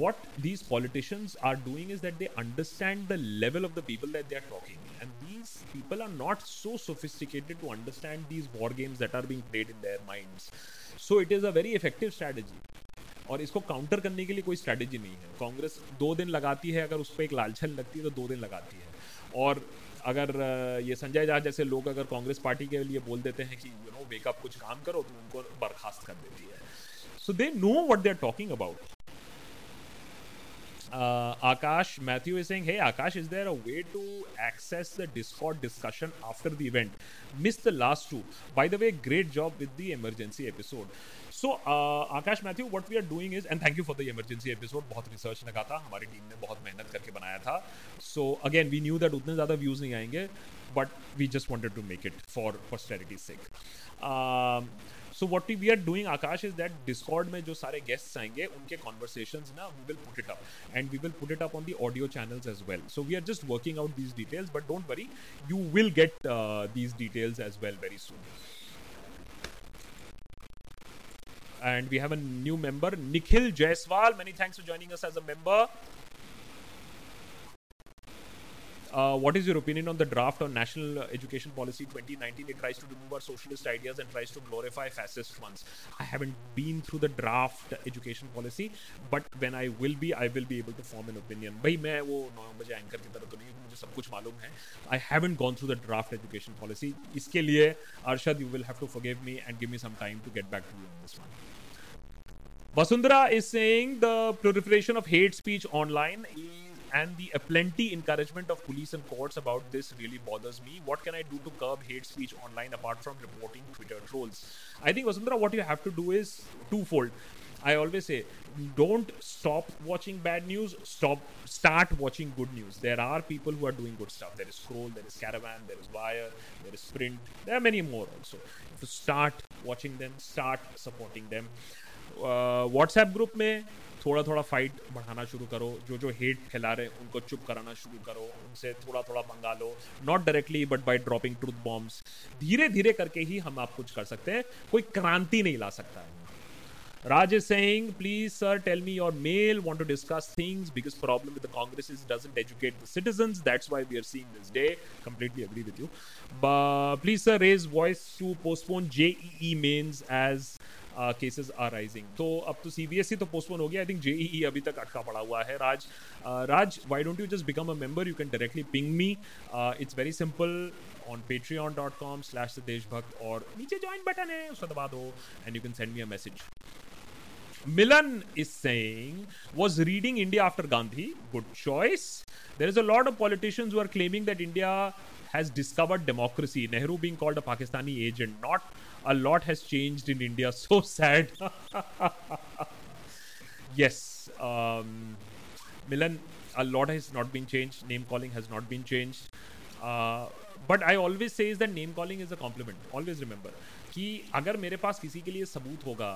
what these politicians are doing is that they understand the level of the people that they are talking, and these people are not so sophisticated to understand these war games that are being played in their minds. So it is a very effective strategy, और इसको काउंटर करने के लिए कोई स्ट्रैटेजी नहीं है. कांग्रेस दो दिन लगाती है, अगर उस पर एक लालछन लगती है तो दो दिन लगाती है. और अगर ये संजय झा जैसे लोग अगर कांग्रेस पार्टी के लिए बोल देते हैं कि यू नो वेकअप कुछ काम करो, तो उनको बर्खास्त कर देती है. So they know what they are talking about. Uh, Akash Matthew is saying, hey Akash, is there a way to access the Discord discussion after the event? Missed the last two. By the way, great job with the emergency episode. So uh, Akash Matthew, what we are doing is, and thank you for the emergency episode, बहुत research लगा था, हमारी team ने बहुत मेहनत करके बनाया था. So again, we knew that उतने ज़्यादा views नहीं आएंगे, but we just wanted to make it for posterity's sake. Uh, So what we are doing, Akash, is that Discord में जो सारे guests आएंगे उनके conversations ना, we will put it up and we will put it up on the audio channels as well. So we are just working out these details, but don't worry, you will get uh, these details as well very soon. And we have a new member, Nikhil Jaiswal. Many thanks for joining us as a member. Uh, what is your opinion on the draft on National Education Policy twenty nineteen? It tries to remove our socialist ideas and tries to glorify fascist ones. I haven't been through the draft education policy, but when I will be, I will be able to form an opinion. भाई मैं वो नौ बजे एंकर की तरह तो नहीं, मुझे सब कुछ मालूम है. I haven't gone through the draft education policy. इसके लिए Arshad, you will have to forgive me and give me some time to get back to you on this one. Vasundhara is saying the proliferation of hate speech online is and the aplenty encouragement of police and courts about this really bothers me. What can I do to curb hate speech online apart from reporting Twitter trolls? I think, Vasundhara, what you have to do is twofold. I always say, don't stop watching bad news, stop, start watching good news. There are people who are doing good stuff. There is Scroll, there is Caravan, there is Wire, there is Print. There are many more also. So start watching them, start supporting them. Uh, WhatsApp group mein, थोड़ा थोड़ा फाइट बढ़ाना शुरू करो. जो जो हेट फैला रहे हैं उनको चुप कराना शुरू करो, उनसे थोड़ा थोड़ा पंगा लो, not directly but by dropping truth bombs. धीरे धीरे करके ही हम आप कुछ कर सकते हैं, कोई क्रांति नहीं ला सकता है. Raj is saying, please sir, tell me your mail, want to discuss things. Biggest problem with the Congress is it doesn't educate the citizens. That's why we are seeing this day. Completely agree with you. But please sir, raise voice to postpone J E E mains as uh, cases are rising. So, up to C B S E to postpone ho gaya. I think J E E abhi tak atka pada hua hai. Raj, uh, Raj, why don't you just become a member? You can directly ping me. Uh, it's very simple. On patreon.com slash the Deshbhakt or नीचे join button है, उसको दबा दो and you can send me a message. Milan is saying, was reading India after Gandhi. Good choice. There is a lot of politicians who are claiming that India has discovered democracy. Nehru being called a Pakistani agent. Not a lot has changed in India. So sad. Yes. Um, Milan, a lot has not been changed. Name calling has not been changed. Uh, but I always say is that name calling is a compliment. Always remember. कि अगर मेरे पास किसी के लिए सबूत होगा,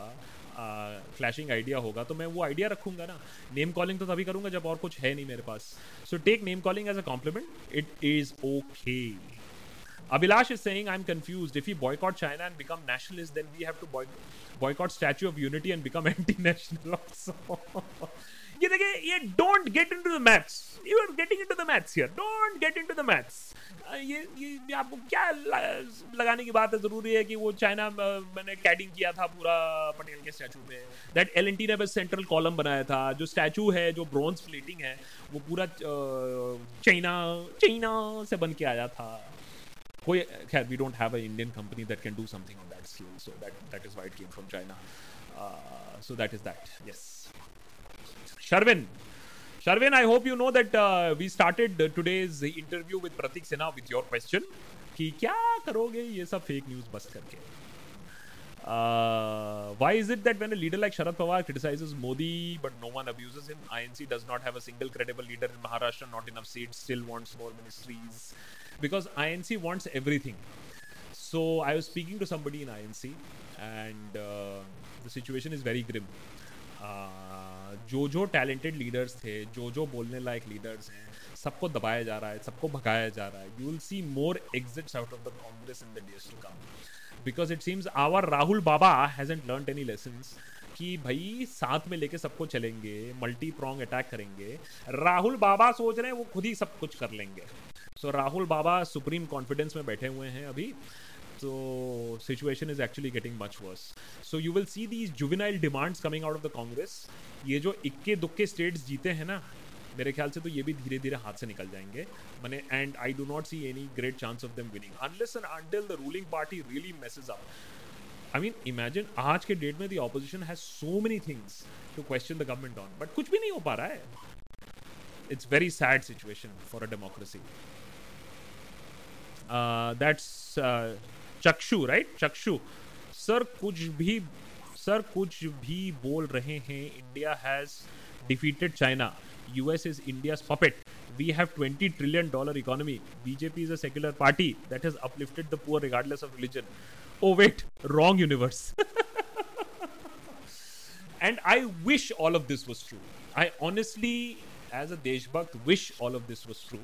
फ्लैशिंग आइडिया होगा, तो मैं वो आइडिया रखूंगा ना. नेम कॉलिंग तो तभी करूंगा जब और कुछ है नहीं मेरे पास. So take name calling as a compliment, it is okay. Abhilash is saying, I'm confused. If we boycott China and become nationalists, then we have to boy- boycott Statue of Unity and become anti-national also. ये देखिए, ये don't get into the maths. You are getting into the maths here. Don't get into the maths. ये ये आपको क्या लगाने की बात है? ज़रूरी है कि वो चाइना मैंने कैडिंग किया था पूरा पटेल के स्टैचू पे. दैट एल एन टी ने बस सेंट्रल कॉलम बनाया था. जो स्टैचू है, जो ब्रॉन्ज प्लेटिंग है, वो पूरा चाइना चाइना से बन के आया था. कोई खैर, we don't have a Indian company that can do something on that scale, so that that is why it came from China. So that is that. Yes Sharvin, Sharvin, I hope you know that uh, we started today's interview with Pratik Sinha with your question कि क्या करोगे ये सब फेक न्यूज़ बस करके. Uh, why is it that when a leader like Sharad Pawar criticizes Modi but no one abuses him? I N C does not have a single credible leader in Maharashtra, not enough seats, still wants more ministries. Because I N C wants everything. So I was speaking to somebody in I N C and uh, the situation is very grim. जो जो टैलेंटेड लीडर्स थे, जो जो बोलने लायक लीडर्स हैं, सबको दबाया जा रहा है, सबको भगाया जा रहा है. You will see more exits out of the Congress in the days to come, because it seems our Rahul Baba hasn't learned any lessons कि भाई साथ में लेके सबको चलेंगे, मल्टी प्रॉन्ग अटैक करेंगे. राहुल बाबा सोच रहे हैं वो खुद ही सब कुछ कर लेंगे. सो so, राहुल बाबा सुप्रीम कॉन्फिडेंस में बैठे हुए हैं अभी. So situation is actually getting much worse. So you will see these juvenile demands coming out of the Congress. ये जो इक्के दुक्के states जीते हैं ना, मेरे ख्याल से तो ये भी धीरे धीरे हाथ से निकल जाएंगे. मैंने and I do not see any great chance of them winning unless and until the ruling party really messes up. I mean, imagine आज के date में the opposition has so many things to question the government on, but कुछ भी नहीं हो पा रहा है. It's very sad situation for a democracy. Uh, that's uh, Chakshu right right? Chakshu sir कुछ भी सर कुछ भी बोल रहे हैं. India has defeated China, US is India's puppet, we have twenty trillion dollar economy, BJP is a secular party that has uplifted the poor regardless of religion. Oh wait, wrong universe. And I wish all of this was true. I honestly as a देशभक्त wish all of this was true.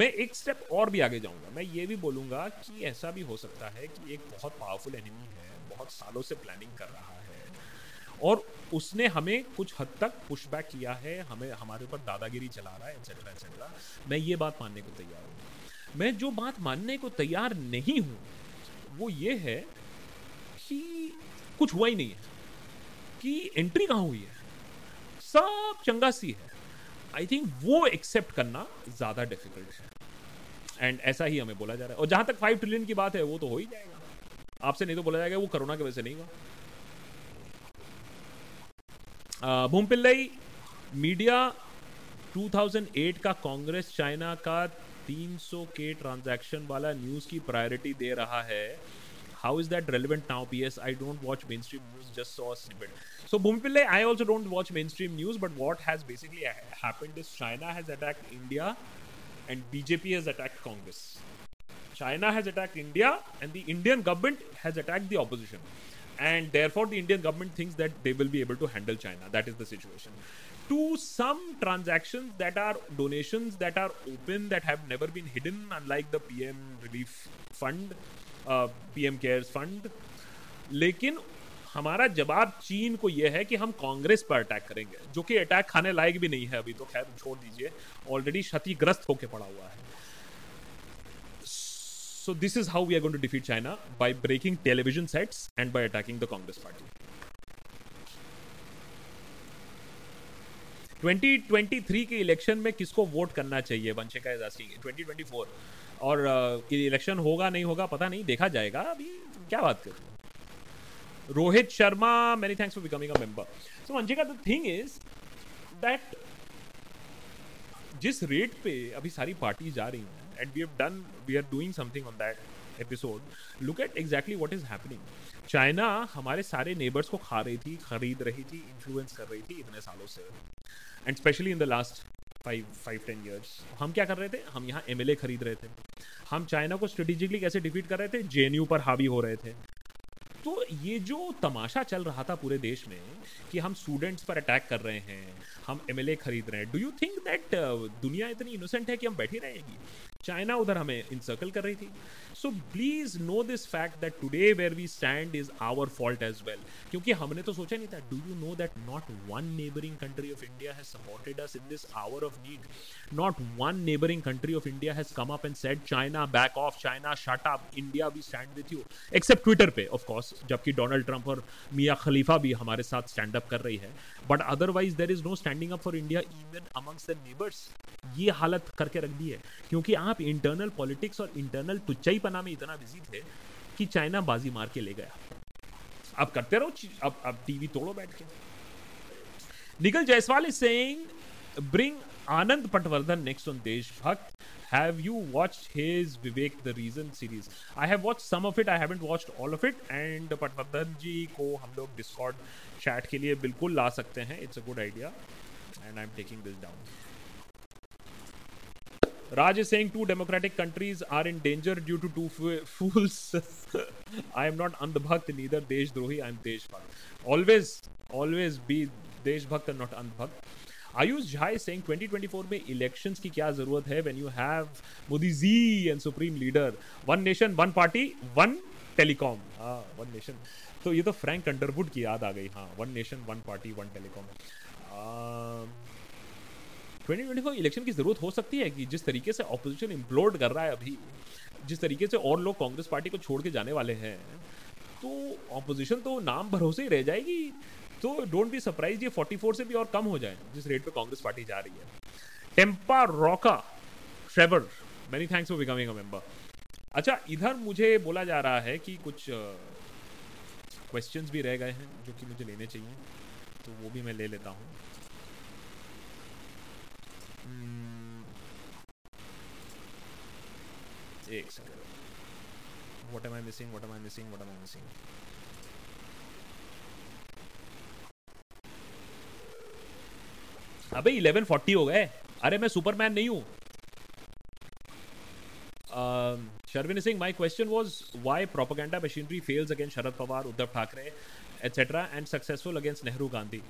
मैं एक स्टेप और भी आगे जाऊंगा. मैं ये भी बोलूंगा कि ऐसा भी हो सकता है कि एक बहुत पावरफुल एनिमी है, बहुत सालों से प्लानिंग कर रहा है और उसने हमें कुछ हद तक पुशबैक किया है, हमें हमारे ऊपर दादागिरी चला रहा है, एटसेट्रा एटसेट्रा. मैं ये बात मानने को तैयार हूँ. मैं जो बात मानने को तैयार नहीं हूँ वो ये है कि कुछ हुआ ही नहीं है, कि एंट्री कहाँ हुई है, सब चंगासी है. आई थिंक वो एक्सेप्ट करना ज़्यादा डिफिकल्ट है एंड ऐसा ही हमें बोला जा रहा है. और जहाँ तक फाइव ट्रिलियन की बात है वो तो हो ही जाएगा आपसे, नहीं तो बोला जाएगा वो कोरोना की वजह से नहीं हुआ. भूम पिल्लई, मीडिया दो हज़ार आठ का कांग्रेस चाइना का तीन सौ के ट्रांजैक्शन वाला न्यूज़ की प्रायोरिटी दे रहा है. How is that relevant now? P S. I don't watch mainstream news, just saw a snippet. So, Bhumpillai, I also don't watch mainstream news, but what has basically happened is China has attacked India and B J P has attacked Congress. China has attacked India and the Indian government has attacked the opposition. And therefore, the Indian government thinks that they will be able to handle China. That is the situation. To some transactions that are donations that are open, that have never been hidden, unlike the P M Relief Fund, PM cares fund. लेकिन हमारा जवाब चीन को यह है कि हम कांग्रेस पर अटैक करेंगे, जो कि अटैक खाने लायक भी नहीं है अभी तो, खैर छोड़ दीजिए, ऑलरेडी क्षतिग्रस्त होकर पड़ा हुआ है. So this is how we are going to defeat China, by breaking television sets and by attacking the Congress party. Twenty twenty three के इलेक्शन में किसको वोट करना चाहिए, Vanshika is asking. Twenty twenty four और इलेक्शन uh, होगा नहीं होगा पता नहीं, देखा जाएगा अभी, क्या बात कर रहे हो. Rohit Sharma, many thanks for becoming a member. So Vanshika, the thing is that जिस रेट पे अभी सारी पार्टी जा रही हैं and we have done we are doing something on that episode. Look at exactly what is happening. China हमारे सारे नेबर्स को खा रही थी, खरीद रही थी, इन्फ्लुएंस कर रही थी इतने सालों से, and specially in the last five five ten years. हम क्या कर रहे थे, हम यहाँ एमएलए खरीद रहे थे, हम चाइना को स्ट्रेटेजिकली कैसे डिफीट कर रहे थे, जेएनयू पर हावी हो रहे थे. तो ये जो तमाशा चल रहा था पूरे देश में कि हम स्टूडेंट्स पर अटैक कर रहे हैं, हम एमएलए खरीद रहे हैं, डू यू थिंक दैट दुनिया इतनी इनोसेंट है कि हम बैठी रहेगी? चाइना उधर हमें इंसर्कल कर रही थी. So please know this fact that today where we stand is our fault as well, क्योंकि हमने तो सोचा नहीं था. Do you know that not one neighbouring country of India has supported us in this hour of need? Not one neighbouring country of India has come up and said China back off, China shut up, India we stand with you, except Twitter पे ऑफ कोर्स, जबकि डोनाल्ड ट्रंप और मिया खलीफा भी हमारे साथ स्टैंड अप कर रही है, but otherwise there is no standing up for India even amongst the neighbours. ये हालत करके रख दी है क्योंकि आप इंटरनल पॉलिटिक्स और इंटरनल तुच्चाईपना में इतना बिजी थे कि चाइना बाजी मार के ले गया. अब करते रहो, अब अब टीवी तोड़ो बैठ के. Nikhil Jaiswal is saying bring Anand Patwardhan next on Deshbhakt. Have you watched his Vivek the Reason series? I have watched some of it. I haven't watched all of it. And Patwardhan ji ko hum log Discord chat के लिए बिल्कुल ला सकते हैं. It's a good idea. And I'm taking this down. Raj is saying two democratic countries are in danger due to two f- fools. I am not Andhbhakt, neither Deshbhakt. I am Deshbhakt. Always, always be देशभक्त एंड नॉट अनभक्त. Ayush Jha is saying twenty twenty-four में इलेक्शंस की क्या जरूरत है when you have Modi ji and supreme leader, one nation one party one telecom. हां वन नेशन, तो ये तो फ्रैंक अंडरवुड की याद आ गई. हां one nation one party one telecom. twenty twenty-four election की जरूरत हो सकती है कि जिस तरीके से ऑपोजिशन इम्प्लोड कर रहा है अभी, जिस तरीके से और लोग कांग्रेस पार्टी को छोड़ के जाने वाले हैं, तो ऑपोजिशन तो नाम भरोसे ही रह जाएगी. तो डोंट बी सरप्राइज ये forty-four से भी और कम हो जाए जिस रेट पे कांग्रेस पार्टी जा रही है. Tempa Rocka Trevor, many thanks for becoming a member. अच्छा, इधर मुझे बोला जा रहा है कि कुछ क्वेश्चंस uh, भी रह गए हैं जो कि मुझे लेने चाहिए, तो वो भी मैं ले लेता हूँ. hmm. एक second. What am I missing what am I missing what am I missing अबे eleven forty हो गए. अरे मैं सुपरमैन नहीं हूँ. Sharvin Singh, my question was why propaganda machinery fails against Sharad Pawar, Uddhav Thackeray etcetera and successful against Nehru, Gandhi.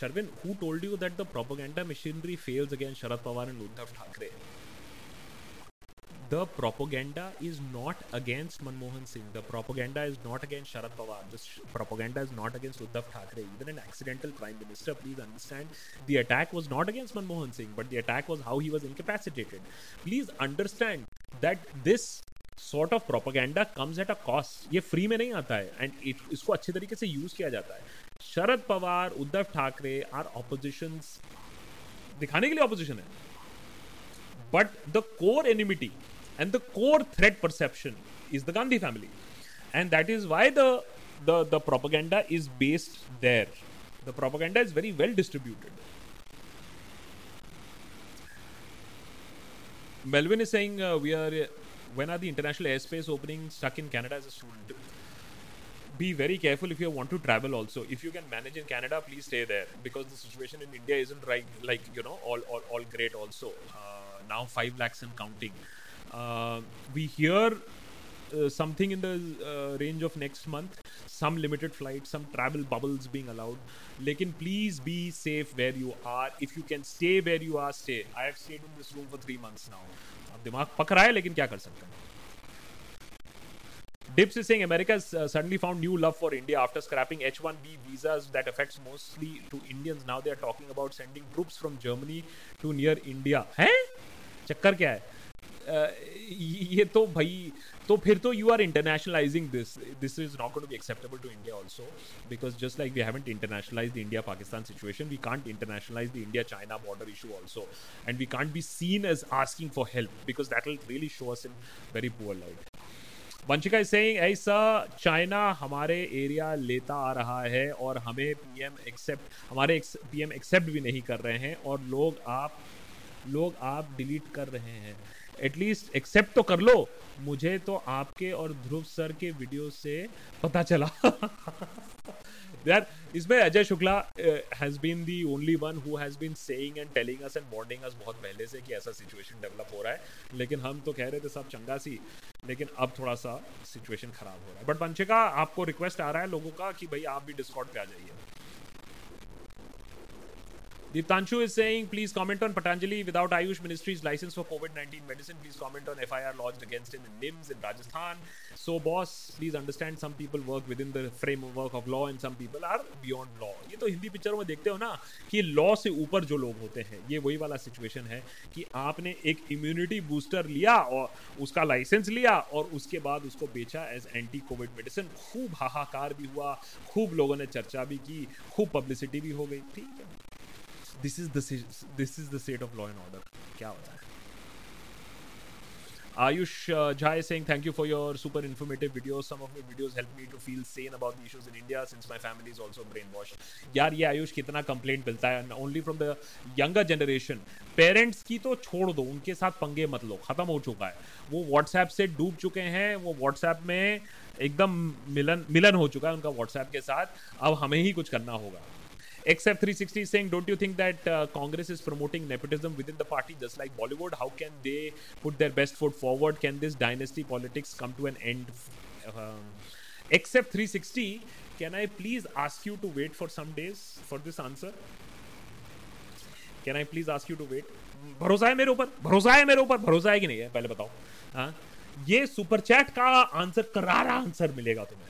Sharvin, who told you that the propaganda machinery fails against Sharad Pawar and Uddhav Thackeray? The propaganda is not against Manmohan Singh. The propaganda is not against Sharad Pawar. The sh- propaganda is not against Uddhav Thackeray. Even an accidental prime minister, please understand, the attack was not against Manmohan Singh, but the attack was how he was incapacitated. Please understand that this sort of propaganda comes at a cost. ये free में नहीं आता है and it, इसको अच्छे तरीके से use किया जाता है. Sharad Pawar, Uddhav Thackeray are oppositions. दिखाने के लिए opposition है. But the core enmity and the core threat perception is the Gandhi family, and that is why the the the propaganda is based there. The propaganda is very well distributed. Melvin is saying uh, we are uh, when are the international airspace opening? Stuck in Canada as a student, be very careful if you want to travel. Also, if you can manage in Canada, please stay there, because the situation in India isn't right, like, you know, all all, all great also. Uh, now five lakhs and counting. Uh, we hear uh, something in the uh, range of next month, some limited flights, some travel bubbles being allowed. Lekin please be safe where you are. If you can stay where you are, stay. I have stayed in this room for three months now. Ab dimag pak raha hai, lekin kya kar sakte hain. Dips is saying America has uh, suddenly found new love for India after scrapping H one B visas that affects mostly to Indians. Now they are talking about sending troops from Germany to near India. हैं? चक्कर क्या है? Uh, ये तो भाई, तो फिर तो you are internationalising this this is not going to be acceptable to India also, because just like we haven't internationalised the India Pakistan situation, we can't internationalise the India China border issue also, and we can't be seen as asking for help because that will really show us in very poor light. Vanshika is saying ऐसा चाइना हमारे एरिया लेता आ रहा है और हमें पीएम एक्सेप्ट हमारे पीएम एक्सेप्ट भी नहीं कर रहे हैं, और लोग आप लोग आप डिलीट कर रहे हैं. एटलीस्ट एक्सेप्ट तो कर लो. मुझे तो आपके और ध्रुव सर के वीडियो से पता चला. यार इसमें Ajay Shukla has been the only one who has been saying and telling us and warning us बहुत पहले से कि ऐसा सिचुएशन डेवलप हो रहा है, लेकिन हम तो कह रहे थे सब चंगा सी, लेकिन अब थोड़ा सा सिचुएशन खराब हो रहा है. बट वंशिका, आपको रिक्वेस्ट आ रहा है लोगों का कि भाई आप भी डिस्कॉर्ड पे आ जाइए. Deeptanshu is saying, please comment on Patanjali without Ayush Ministry's license for covid nineteen medicine. Please comment on F I R lodged against him in N I M S in Rajasthan. So boss, please understand some people work within the framework of law and some people are beyond law. ये तो हिंदी पिक्चरों में देखते हो ना कि लॉ से ऊपर जो लोग होते हैं, ये वही वाला सिचुएशन है कि आपने एक इम्यूनिटी बूस्टर लिया और उसका लाइसेंस लिया और उसके बाद उसको बेचा एज एंटी कोविड मेडिसिन. खूब हाहाकार भी हुआ, खूब लोगों ने चर्चा भी की, खूब पब्लिसिटी भी हो गई. ठीक है, This is the this is the state of law and order. क्या होता है? Ayush uh, Jai saying thank you for your super informative videos. Some of my videos helped me to feel sane about the issues in India since my family is also brainwashed. यार ये Ayush कितना complaint मिलता है only from the younger generation. Parents की तो छोड़ दो, उनके साथ पंगे मत लो, खत्म हो चुका है. वो WhatsApp से डूब चुके हैं, वो WhatsApp में एकदम मिलन मिलन हो चुका है उनका WhatsApp के साथ. अब हमें ही कुछ करना होगा. X F three sixty is saying, don't you think that uh, Congress is promoting nepotism within the party just like Bollywood? How can they put their best foot forward? Can this dynasty politics come to an end? Uh, Except three sixty, can I please ask you to wait for some days for this answer? Can I please ask you to wait? भरोसा है मेरे ऊपर, भरोसा है मेरे ऊपर, भरोसा है कि नहीं है पहले बताओ। हाँ, ये सुपर चैट का आंसर करारा आंसर मिलेगा तुम्हें,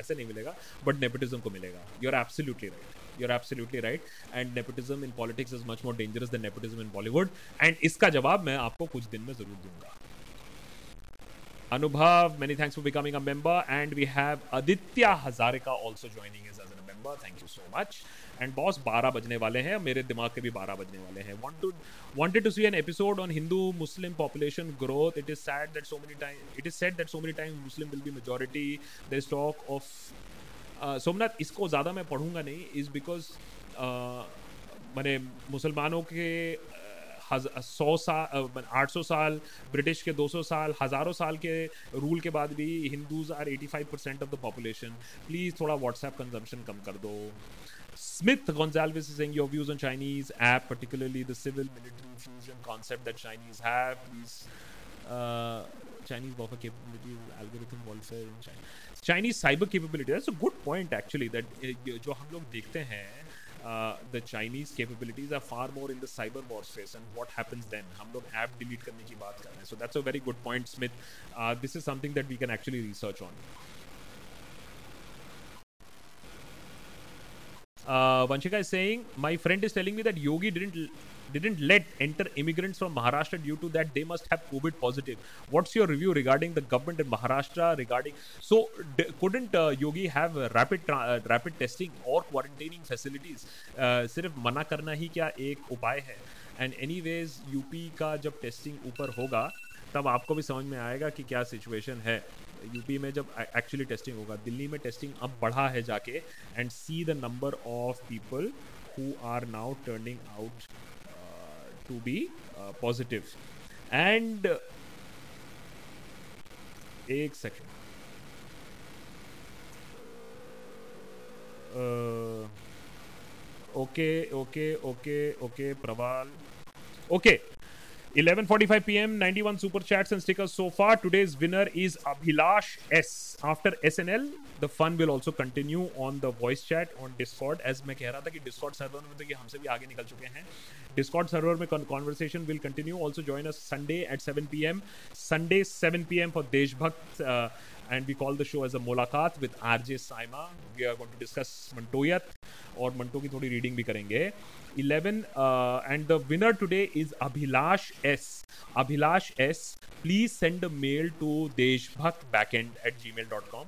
ऐसे नहीं मिलेगा बट नेपोटिज्म को मिलेगा। You are absolutely right, you are absolutely right and nepotism in politics is much more dangerous than nepotism in Bollywood and इसका जवाब मैं आपको कुछ दिन में जरूर दूंगा। Anubhav, many thanks for becoming a member, and we have Aditya Hazarika also joining us as a member. Thank you so much. And boss, twelve बजने वाले हैं, मेरे दिमाग के भी twelve बजने वाले हैं. Want to wanted to see an episode on Hindu-Muslim population growth. It is sad that so many time it is said that so many times Muslim will be majority. There is talk of uh, Somnath. इसको ज़्यादा मैं पढ़ूँगा नहीं. Is because uh, मैंने मुसलमानों के सौ साल आठ सौ साल ब्रिटिश के दो सौ साल हज़ारों साल के रूल के बाद भी Hindus are eighty five percent of the population. Please थोड़ा व्हाट्सएप कंजम्पशन कम कर दो। Smith Gonzalez is saying your views on Chinese app, particularly the civil military fusion concept that Chinese have. Please, uh, Chinese buffer capability, algorithm warfare in China, Chinese cyber capability. That's a good point actually that uh, जो हम लोग देखते हैं Uh, the Chinese capabilities are far more in the cyber war space and what happens then? हम लोग app delete करने की बात कर रहे हैं. So that's a very good point, Smith. Uh, this is something that we can actually research on. Uh, Vanshika is saying, my friend is telling me that Yogi didn't didn't let enter immigrants from Maharashtra due to that they must have COVID positive. What's your review regarding the government in Maharashtra regarding... So, d- couldn't uh, Yogi have rapid tra- uh, rapid testing or quarantining facilities? Uh, सिर्फ मना करना ही क्या एक उपाय है? And anyways, यूपी का जब टेस्टिंग ऊपर होगा, तब आपको भी समझ में आएगा कि क्या सिचुएशन है। यूपी में जब एक्चुअली टेस्टिंग होगा, दिल्ली में टेस्टिंग अब बढ़ा है जाके and see the number of people who are now turning out to be uh, positive and uh, एक second uh, okay okay okay okay Praval okay eleven forty-five p.m. ninety-one super chats and stickers so far. Today's winner is Abhilash S. After S N L, the fun will also continue on the voice chat on Discord. As मैं कह रहा था कि Discord server में तो कि हमसे भी आगे निकल चुके हैं. Discord server में conversation will continue. Also join us Sunday at seven p.m. Sunday seven p.m. for Deshbhakt uh, and we call the show as a Mulaqat with R J Saima. We are going to discuss Mantoyat और Manto की थोड़ी reading भी करेंगे. eleven uh, and the winner today is Abhilash S. Abhilash S. Please send a mail to deshbhaktbackend at gmail dot com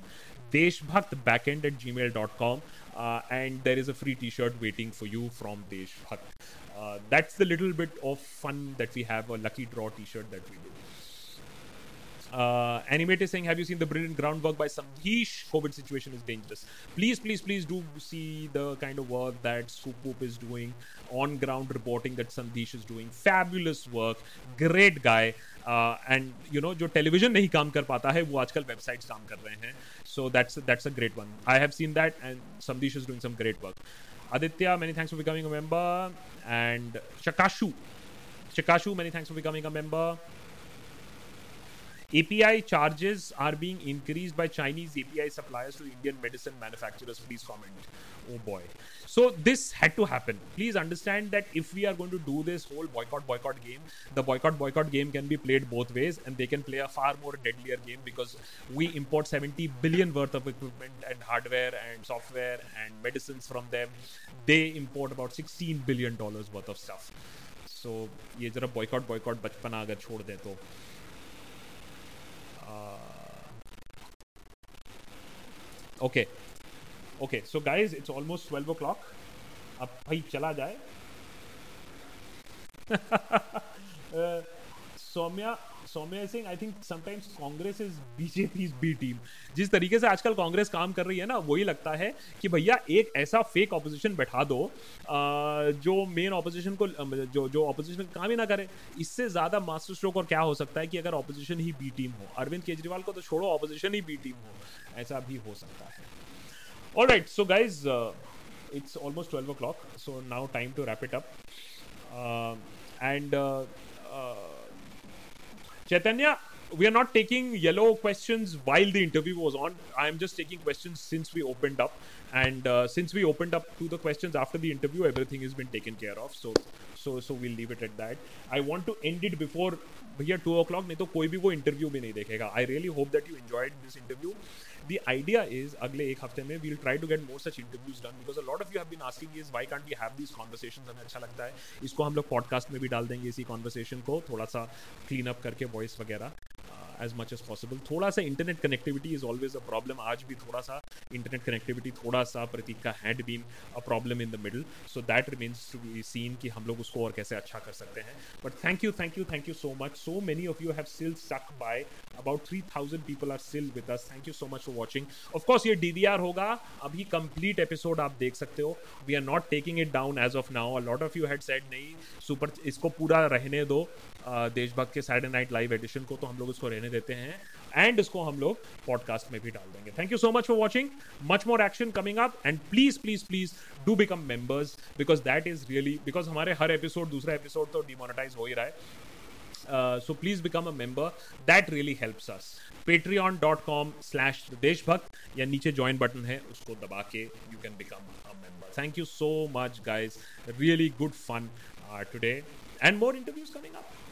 deshbhaktbackend at gmail dot com uh, and there is a free t-shirt waiting for you from Deshbhakt. Uh, that's the little bit of fun that we have, a lucky draw t-shirt that we do. Uh, Animate is saying, have you seen the brilliant groundwork by Sandesh? COVID situation is dangerous. Please, please, please do see the kind of work that Scoopwhoop is doing, on-ground reporting that Sandesh is doing. Fabulous work, great guy. Uh, and, you know, जो television नहीं काम कर पाता है, वो आजकल websites काम कर रहे हैं. So that's that's a great one. I have seen that and Sandesh is doing some great work. Aditya, many thanks for becoming a member. And Shakashu. Shakashu, many thanks for becoming a member. A P I charges are being increased by Chinese A P I suppliers to Indian medicine manufacturers. Please comment. Oh boy. So this had to happen. Please understand that if we are going to do this whole boycott boycott game, the boycott boycott game can be played both ways and they can play a far more deadlier game because we import seventy billion worth of equipment and hardware and software and medicines from them. They import about sixteen billion dollars worth of stuff. So ये जरा boycott boycott बचपना अगर छोड़ दें तो Uh, okay okay so guys it's almost twelve o'clock ab bhai chala jaye uh, Soumya Soumya is saying I think sometimes Congress is B J P's B team. जिस तरीके से आजकल कांग्रेस काम कर रही है ना वही लगता है कि भैया एक ऐसा फेक ऑपोजिशन बैठा दो जो मेन ऑपोजिशन को जो जो ऑपोजिशन काम ही ना करे. इससे ज़्यादा मास्टर स्ट्रोक और क्या हो सकता है कि अगर ऑपोजिशन ही बी टीम हो. अरविंद केजरीवाल को तो छोड़ो, ऑपोजिशन ही बी टीम हो, ऐसा भी हो सकता है. Alright so guys it's almost twelve o'clock so now time to wrap it up and Chaitanya, we are not taking yellow questions while the interview was on. I am just taking questions since we opened up. And uh, since we opened up to the questions after the interview, everything has been taken care of. So so so we'll leave it at that. I want to end it before here two o'clock. नहीं तो कोई भी वो interview भी नहीं देखेगा. I really hope that you enjoyed this interview. The idea is अगले एक हफ्ते में we'll try to get more such interviews done because a lot of you have been asking is why can't we have these conversations. हमें अच्छा लगता है. इसको हम लोग podcast में भी डाल देंगे, इसी conversation को थोड़ा सा clean up करके voice वगैरह. as much as possible. थोड़ा सा internet connectivity is always a problem. आज भी थोड़ा सा internet connectivity, थोड़ा सा प्रतीक का had been a problem in the middle. So that remains to be seen कि हम लोग उसको और कैसे अच्छा कर सकते हैं. But thank you, thank you, thank you so much. So many of you have still stuck by. About three thousand people are still with us. Thank you so much for watching. Of course ये D V R होगा. अभी complete episode आप देख सकते हो. We are not taking it down as of now. A lot of you had said नहीं, super इसको पूरा रहने दो. देशभक्त के सैटरडे नाइट लाइव एडिशन को, तो हम लोग इसको रहने देते हैं एंड इसको हम लोग पॉडकास्ट में भी डाल देंगे. Thank you so much for watching. Much more action coming up and please please please do become members because that is really because हमारे हर एपिसोड दूसरा एपिसोड तो डिमोनेटाइज हो ही रहा है. So please become a member, that really helps us. Patreon dot com slash Deshbhakt या नीचे ज्वाइन बटन है, उसको दबा के you can become a member. Thank you so much guys, really good fun today and more interviews coming up.